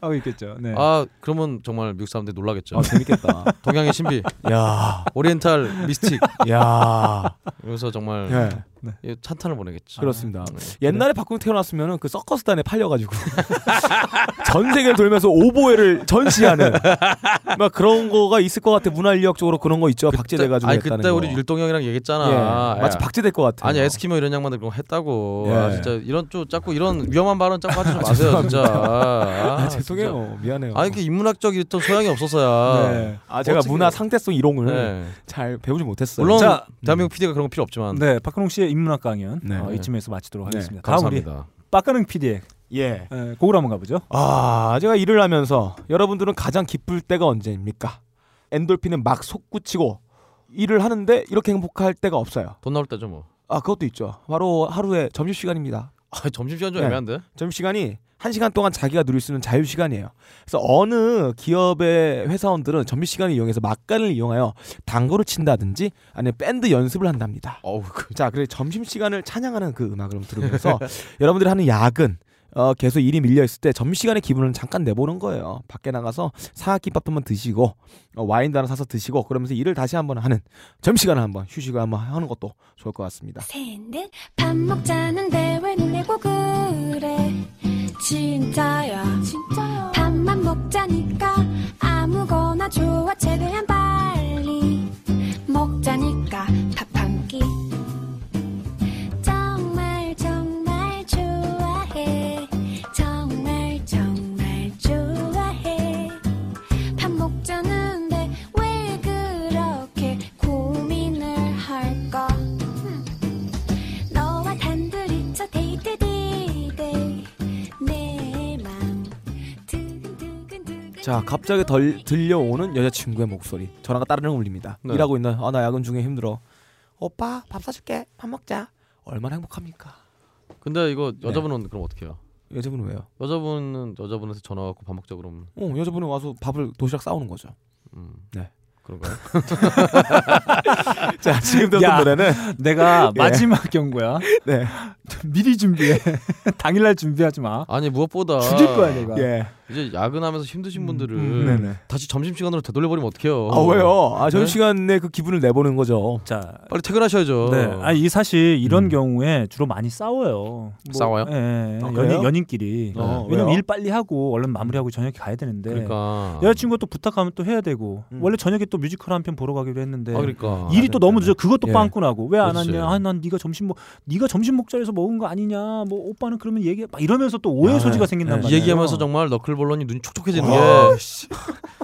하고 있겠죠. 네. 아, 그러면 정말 미국 사람들 놀라겠죠. 아, 재밌겠다. 동양의 신비. 야. 오리엔탈 미스틱. 야. 여기서 정말 네. 네. 찬탄을 보내겠죠. 그렇습니다. 아, 네. 옛날에 박근혜 태어났으면 그 서커스단에 팔려가지고 전 세계를 돌면서 오보에를 전시하는 막 그런 거가 있을 것 같아. 문화인력 쪽으로 그런 거 있죠. 박제돼가지고 아니 그때 거. 우리 율동형이랑 얘기했잖아. 예. 아, 마치 박제될 것 같아. 아니 에스키모 이런 양반들 그런 거 했다고. 예. 아, 진짜 이런 쪽 자꾸 이런 위험한 발언 자꾸 하지 마세요. 아, 진짜. 아, 아, 죄송해요. 진짜. 미안해요. 아 이렇게 인문학적이 또 소양이 없어서야. 네. 아 제가 문화 상대성 이론을 네. 잘 배우지 못했어요. 물론 자, 대한민국 피디가 그런 거 필요 없지만. 네, 박근홍 씨의 인문학 강연 네. 어, 이쯤에서 마치도록 네. 하겠습니다. 다음 감사합니다. 우리 박근홍 피디의 예, 곡으로 한번 가보죠. 아 제가 일을 하면서 여러분들은 가장 기쁠 때가 언제입니까? 엔돌핀은 막 솟구치고 일을 하는데 이렇게 행복할 때가 없어요. 돈 나올 때죠 뭐. 아 그것도 있죠. 바로 하루에 점심시간입니다. 아 점심시간 좀 네. 애매한데? 점심시간이 한 시간 동안 자기가 누릴 수 있는 자유시간이에요. 그래서 어느 기업의 회사원들은 점심시간을 이용해서 막간을 이용하여 당구를 친다든지 아니면 밴드 연습을 한답니다. 어우, 그... 자 그래서 점심시간을 찬양하는 그 음악을 들으면서 여러분들이 하는 야근 어, 계속 일이 밀려있을 때 점심시간의 기분을 잠깐 내보는 거예요. 밖에 나가서 사각김밥 한번 드시고 어, 와인도 하나 사서 드시고 그러면서 일을 다시 한번 하는 점심시간을 한번 휴식을 한번 하는 것도 좋을 것 같습니다. 샌들 밥 먹자는데 왜 놀래고 그래 진짜야 진짜야 밥만 먹자니까 아무거나 좋아 최대한 빨리 먹자니까 밥 한 끼 정말 정말 좋아해 자 갑자기 덜, 들려오는 여자친구의 목소리 전화가 따르는 울립니다. 네. 일하고 있는 아 나 야근 중에 힘들어 오빠 밥 사줄게 밥 먹자 얼마나 행복합니까? 근데 이거 여자분은 네. 그럼 어떻게 해요? 여자분은 왜요? 여자분은 여자분한테 전화 갖고 밥 먹자 그러면 어 여자분은 와서 밥을 도시락 싸오는 거죠. 음. 네 그런가요? 자 지금 듣는 노래는 내가 마지막 경고야. 네 미리 준비해. 당일날 준비하지 마. 아니 무엇보다 죽일 거야 내가. 예. 이제 야근하면서 힘드신 분들을 음, 다시 점심 시간으로 되돌려 버리면 어떡해요? 아 왜요? 아 점심 시간에 그 기분을 내보는 거죠. 자 빨리 퇴근하셔야죠. 네. 아니 이 사실 이런 음. 경우에 주로 많이 싸워요. 뭐, 싸워요? 예. 아, 연인 연인끼리. 어, 왜냐면 일 빨리 하고 얼른 마무리하고 저녁에 가야 되는데. 그러니까. 여자친구가 또 부탁하면 또 해야 되고 음. 원래 저녁에 또 뮤지컬 한 편 보러 가기로 했는데. 아, 그러니까. 일이 아, 또 너무 늦어. 그것도 예. 빵꾸 나고 왜 안 왔냐? 아, 난 네가 점심 먹 네가 점심 먹자해서 먹은 거 아니냐? 뭐 오빠는 그러면 얘기 막 이러면서 또 오해 아, 소지가 네. 생긴단 네. 말이에요. 얘기하면서 정말 너클 본론이 눈이 촉촉해지는 게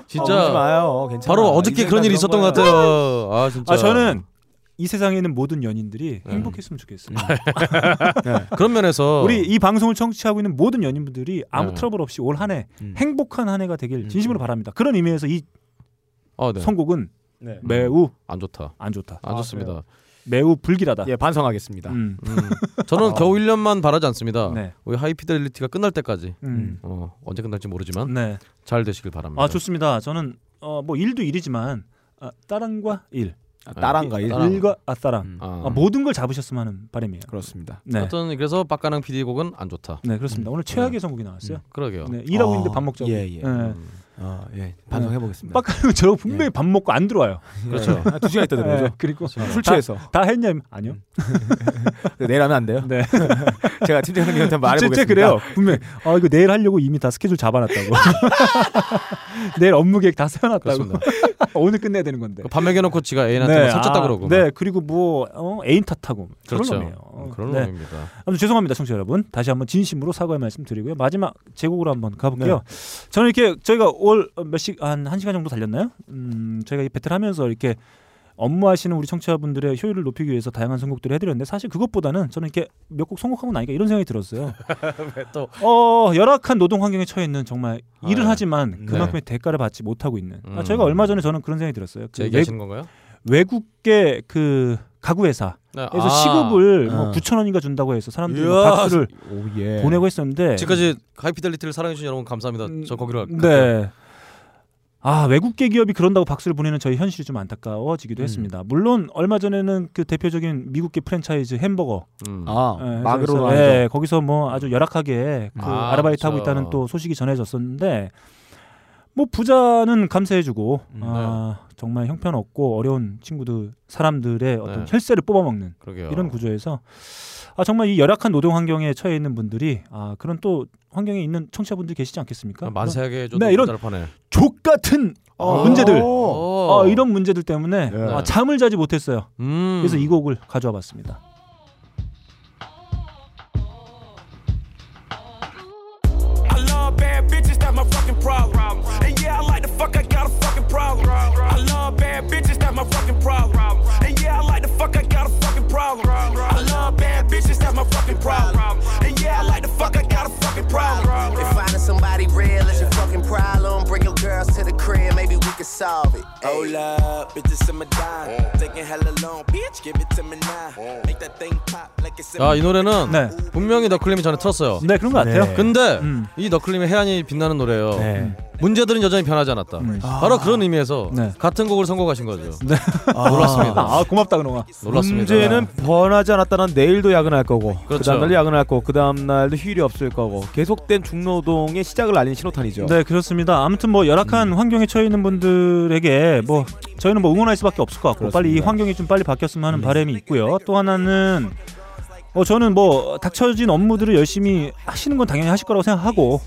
진짜 어, 바로 어저께 그런 일이 있었던 것 같아요. 아 진짜. 아 저는 이 세상에는 모든 연인들이 네. 행복했으면 좋겠어요. 네. 그런 면에서 우리 이 방송을 청취하고 있는 모든 연인분들이 아무 네. 트러블 없이 올 한 해 음. 행복한 한 해가 되길 진심으로 바랍니다. 그런 의미에서 이 아, 네. 선곡은 네. 매우 안 좋다. 안 좋다. 안 아, 좋습니다. 그래요. 매우 불길하다. 예, 반성하겠습니다. 음. 음. 저는 어. 겨우 일 년만 바라지 않습니다. 네. 우리 하이피델리티가 끝날 때까지 음. 어, 언제 끝날지 모르지만 네. 잘 되시길 바랍니다. 아 좋습니다. 저는 어, 뭐 일도 일이지만 아, 따랑과 일, 아, 따랑과 일, 따랑. 일과 아, 따랑 음. 아. 아, 모든 걸 잡으셨으면 하는 바람이에요. 그렇습니다. 네. 하여튼 그래서 박가랑 피디 곡은 안 좋다. 네 그렇습니다. 음. 오늘 최악의 음. 선곡이 나왔어요. 음. 그러게요. 네, 일하고 어. 있는데 밥 먹자고. 예, 예. 네. 음. 어, 예, 반성해 보겠습니다. 빡가는 저거 분명히 예. 밥 먹고 안 들어와요. 그렇죠. 네. 두 시간 있다 들어오죠. 네. 그리고 그렇죠. 술 취해서 다, 다 했냐면 아니요. 내일 하면 안 돼요. 네. 제가 팀장 선생님한테 말해보겠습니다. 진짜 그래요. 분명. 아 이거 내일 하려고 이미 다 스케줄 잡아놨다고. 내일 업무 계획 다 세워놨다고. 오늘 끝내야 되는 건데. 밥 먹여놓고 지가 애인한테 네. 섭쳤다 아, 그러고. 네. 그리고 뭐 어, 애인 탓하고. 그렇죠. 그런 놈이에요. 그런 네. 놈입니다. 아무튼 죄송합니다, 청취자 여러분. 다시 한번 진심으로 사과의 말씀드리고요. 마지막 제곡으로 한번 가볼게요. 네. 저는 이렇게 저희가 몇 시간, 한 시간 정도 달렸나요? 음, 저희가 이 배틀하면서 이렇게 업무하시는 우리 청취자분들의 효율을 높이기 위해서 다양한 선곡들을 해드렸는데 사실 그것보다는 저는 이렇게 몇 곡 선곡하고 나니까 이런 생각이 들었어요. 왜 또? 어, 열악한 노동 환경에 처해 있는 정말 아, 일을 하지만 그만큼의 네. 대가를 받지 못하고 있는. 음. 아, 저희가 얼마 전에 저는 그런 생각이 들었어요. 그 얘기하시는 건가요? 외국계 그 가구 회사에서 아, 시급을 아. 뭐 구천 원인가 준다고 해서 사람들이 박수를 예. 보내고 했었는데 지금까지 하이피델리티를 사랑해주신 여러분 감사합니다. 음, 저 거기로 갈게요. 네. 아 외국계 기업이 그런다고 박수를 보내는 저희 현실이 좀 안타까워지기도 음. 했습니다. 물론 얼마 전에는 그 대표적인 미국계 프랜차이즈 햄버거 음. 아 마그로라 네, 거기서 뭐 아주 열악하게 그 아, 아르바이트 하고 있다는 또 소식이 전해졌었는데 뭐 부자는 감세해주고 음, 네. 아, 정말 형편없고 어려운 친구들 사람들의 어떤 네. 혈세를 뽑아먹는 그러게요. 이런 구조에서 아 정말 이 열악한 노동 환경에 처해 있는 분들이 아 그런 또 환경에 있는 청취자분들이 계시지 않겠습니까? 만세하게 해줘도 네, 이런 족 같은 어, 문제들 어, 이런 문제들 때문에 네. 아, 잠을 자지 못했어요. 음. 그래서 이 곡을 가져와 봤습니다. Problem. And yeah, I like the fuck, I got a fucking problem. If finding somebody real is your fucking problem, bring your girls to the crib, maybe we can solve it. Oh love, bitches in my dime, taking hella long, bitch, give it to me now. Make that thing pop like it's. 아, 이 노래는 네. 분명히 너클림이 전에 틀었어요. 네, 그런 것 같아요. 네. 근데 음. 이 너클림의 해안이 빛나는 노래예요. 네. 문제들은 여전히 변하지 않았다. 음. 바로 아. 그런 의미에서 네. 같은 곡을 선곡하신 거죠. 네. 아. 놀랐습니다. 아 고맙다 그놈아. 놀랐습니다. 문제는 변하지 않았다는 내일도 야근할 거고, 그렇죠. 그 다음 날도 야근할 거고, 그 다음 날도 휴일이 없을 거고, 계속된 중노동의 시작을 알리는 신호탄이죠. 네 그렇습니다. 아무튼 뭐 열악한 음. 환경에 처해 있는 분들에게 뭐 저희는 뭐 응원할 수밖에 없을 것 같고, 그렇습니다. 빨리 이 환경이 좀 빨리 바뀌었으면 하는 음. 바람이 있고요. 또 하나는. 어 저는 뭐 닥쳐진 업무들을 열심히 하시는 건 당연히 하실 거라고 생각하고.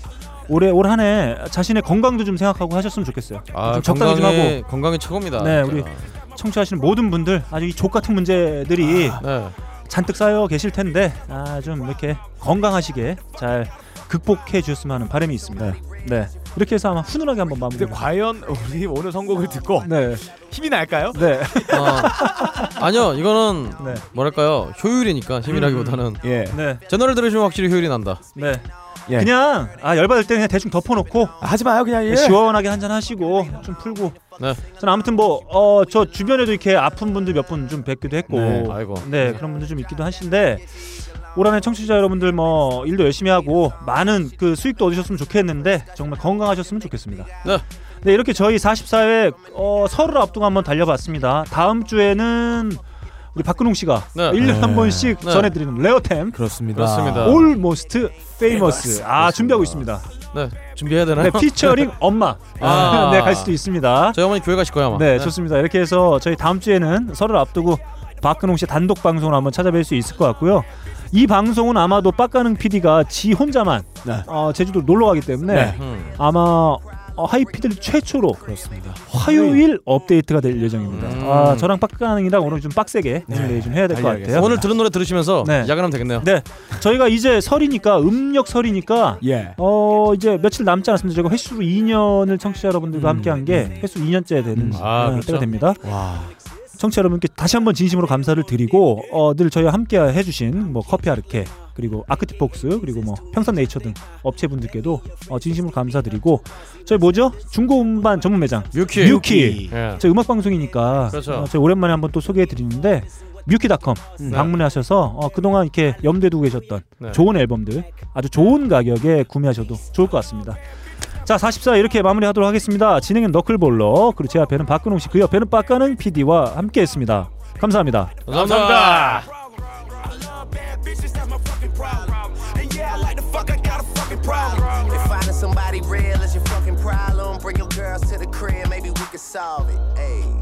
올해 올 한 해 자신의 건강도 좀 생각하고 하셨으면 좋겠어요. 아, 좀 적당히 좀 하고 건강이 최고입니다. 네, 우리 청취하시는 모든 분들 아주 이 족 같은 문제들이 아, 네. 잔뜩 쌓여 계실 텐데 아, 좀 이렇게 건강하시게 잘 극복해 주셨으면 하는 바람이 있습니다. 네. 네. 이렇게 해서 아마 훈훈하게 한번 마무리. 근데 과연 우리 오늘 선곡을 듣고 네. 힘이 날까요? 네. 어, 아니요, 이거는 네. 뭐랄까요 효율이니까 힘이라기보다는 음, 예. 네. 제 노래 들으시면 확실히 효율이 난다. 네. 예. 그냥 아 열받을 때 그냥 대충 덮어놓고 아, 하지 마요 그냥 예. 시원하게 한잔 하시고 좀 풀고. 네. 저는 아무튼 뭐 어 저 주변에도 이렇게 아픈 분들 몇 분 좀 뵙기도 했고, 네, 아이고. 네 그런 분들 좀 있기도 하신데 올 한해 청취자 여러분들 뭐 일도 열심히 하고 많은 그 수익도 얻으셨으면 좋겠는데 정말 건강하셨으면 좋겠습니다. 네. 네 이렇게 저희 사십사 회 어, 서로를 앞두고 한번 달려봤습니다. 다음 주에는. 우리 박근홍 씨가 네. 일 년에 한 번씩 네. 전해드리는 레어템 그렇습니다. 그렇습니다. Almost Famous 아 그렇습니다. 준비하고 있습니다. 네 준비해야 되나요? 네, 피처링 엄마 아. 네 갈 수도 있습니다. 저희 어머니 교회 가실 거야 아마. 네, 네 좋습니다. 이렇게 해서 저희 다음 주에는 설을 앞두고 박근홍 씨 단독 방송을 한번 찾아뵐 수 있을 것 같고요. 이 방송은 아마도 빡가능 피디가 지 혼자만 네. 어, 제주도로 놀러 가기 때문에 네. 음. 아마 어, 하이피델 최초로 그렇습니다. 화요일 네. 업데이트가 될 예정입니다. 음. 아 저랑 빡가능이랑 오늘 좀 빡세게 네. 좀 해야 될 것 같아요. 오늘 들은 노래 들으시면서 네. 야근하면 되겠네요. 네, 저희가 이제 설이니까 음력 설이니까 예. 어 이제 며칠 남지 않았습니다. 저희가 횟수로 이 년을 청취자 여러분들과 음. 함께한 게 횟수 이 년째 되는 음. 아, 그렇죠? 때가 됩니다. 와. 청취자 여러분께 다시 한번 진심으로 감사를 드리고 어, 늘 저희와 함께 해주신 뭐 커피 아르케 그리고 아크티폭스 그리고 뭐 평산 네이처 등 업체분들께도 어, 진심으로 감사드리고 저희 뭐죠? 중고음반 전문 매장 뮤키 뮤키 예. 저희 음악 방송이니까 그렇죠. 어, 저희 오랜만에 한번 또 소개해 드리는데 뮤키 닷컴 네. 방문하셔서 어, 그동안 이렇게 염두에 두고 계셨던 네. 좋은 앨범들 아주 좋은 가격에 구매하셔도 좋을 것 같습니다. 자 사십사 이렇게 마무리하도록 하겠습니다. 진행은 너클볼러 그리고 제 앞에는 박근홍씨 그 옆에는 빡가는 피디와 함께했습니다. 감사합니다. 감사합니다. 감사합니다. solve it, ayy.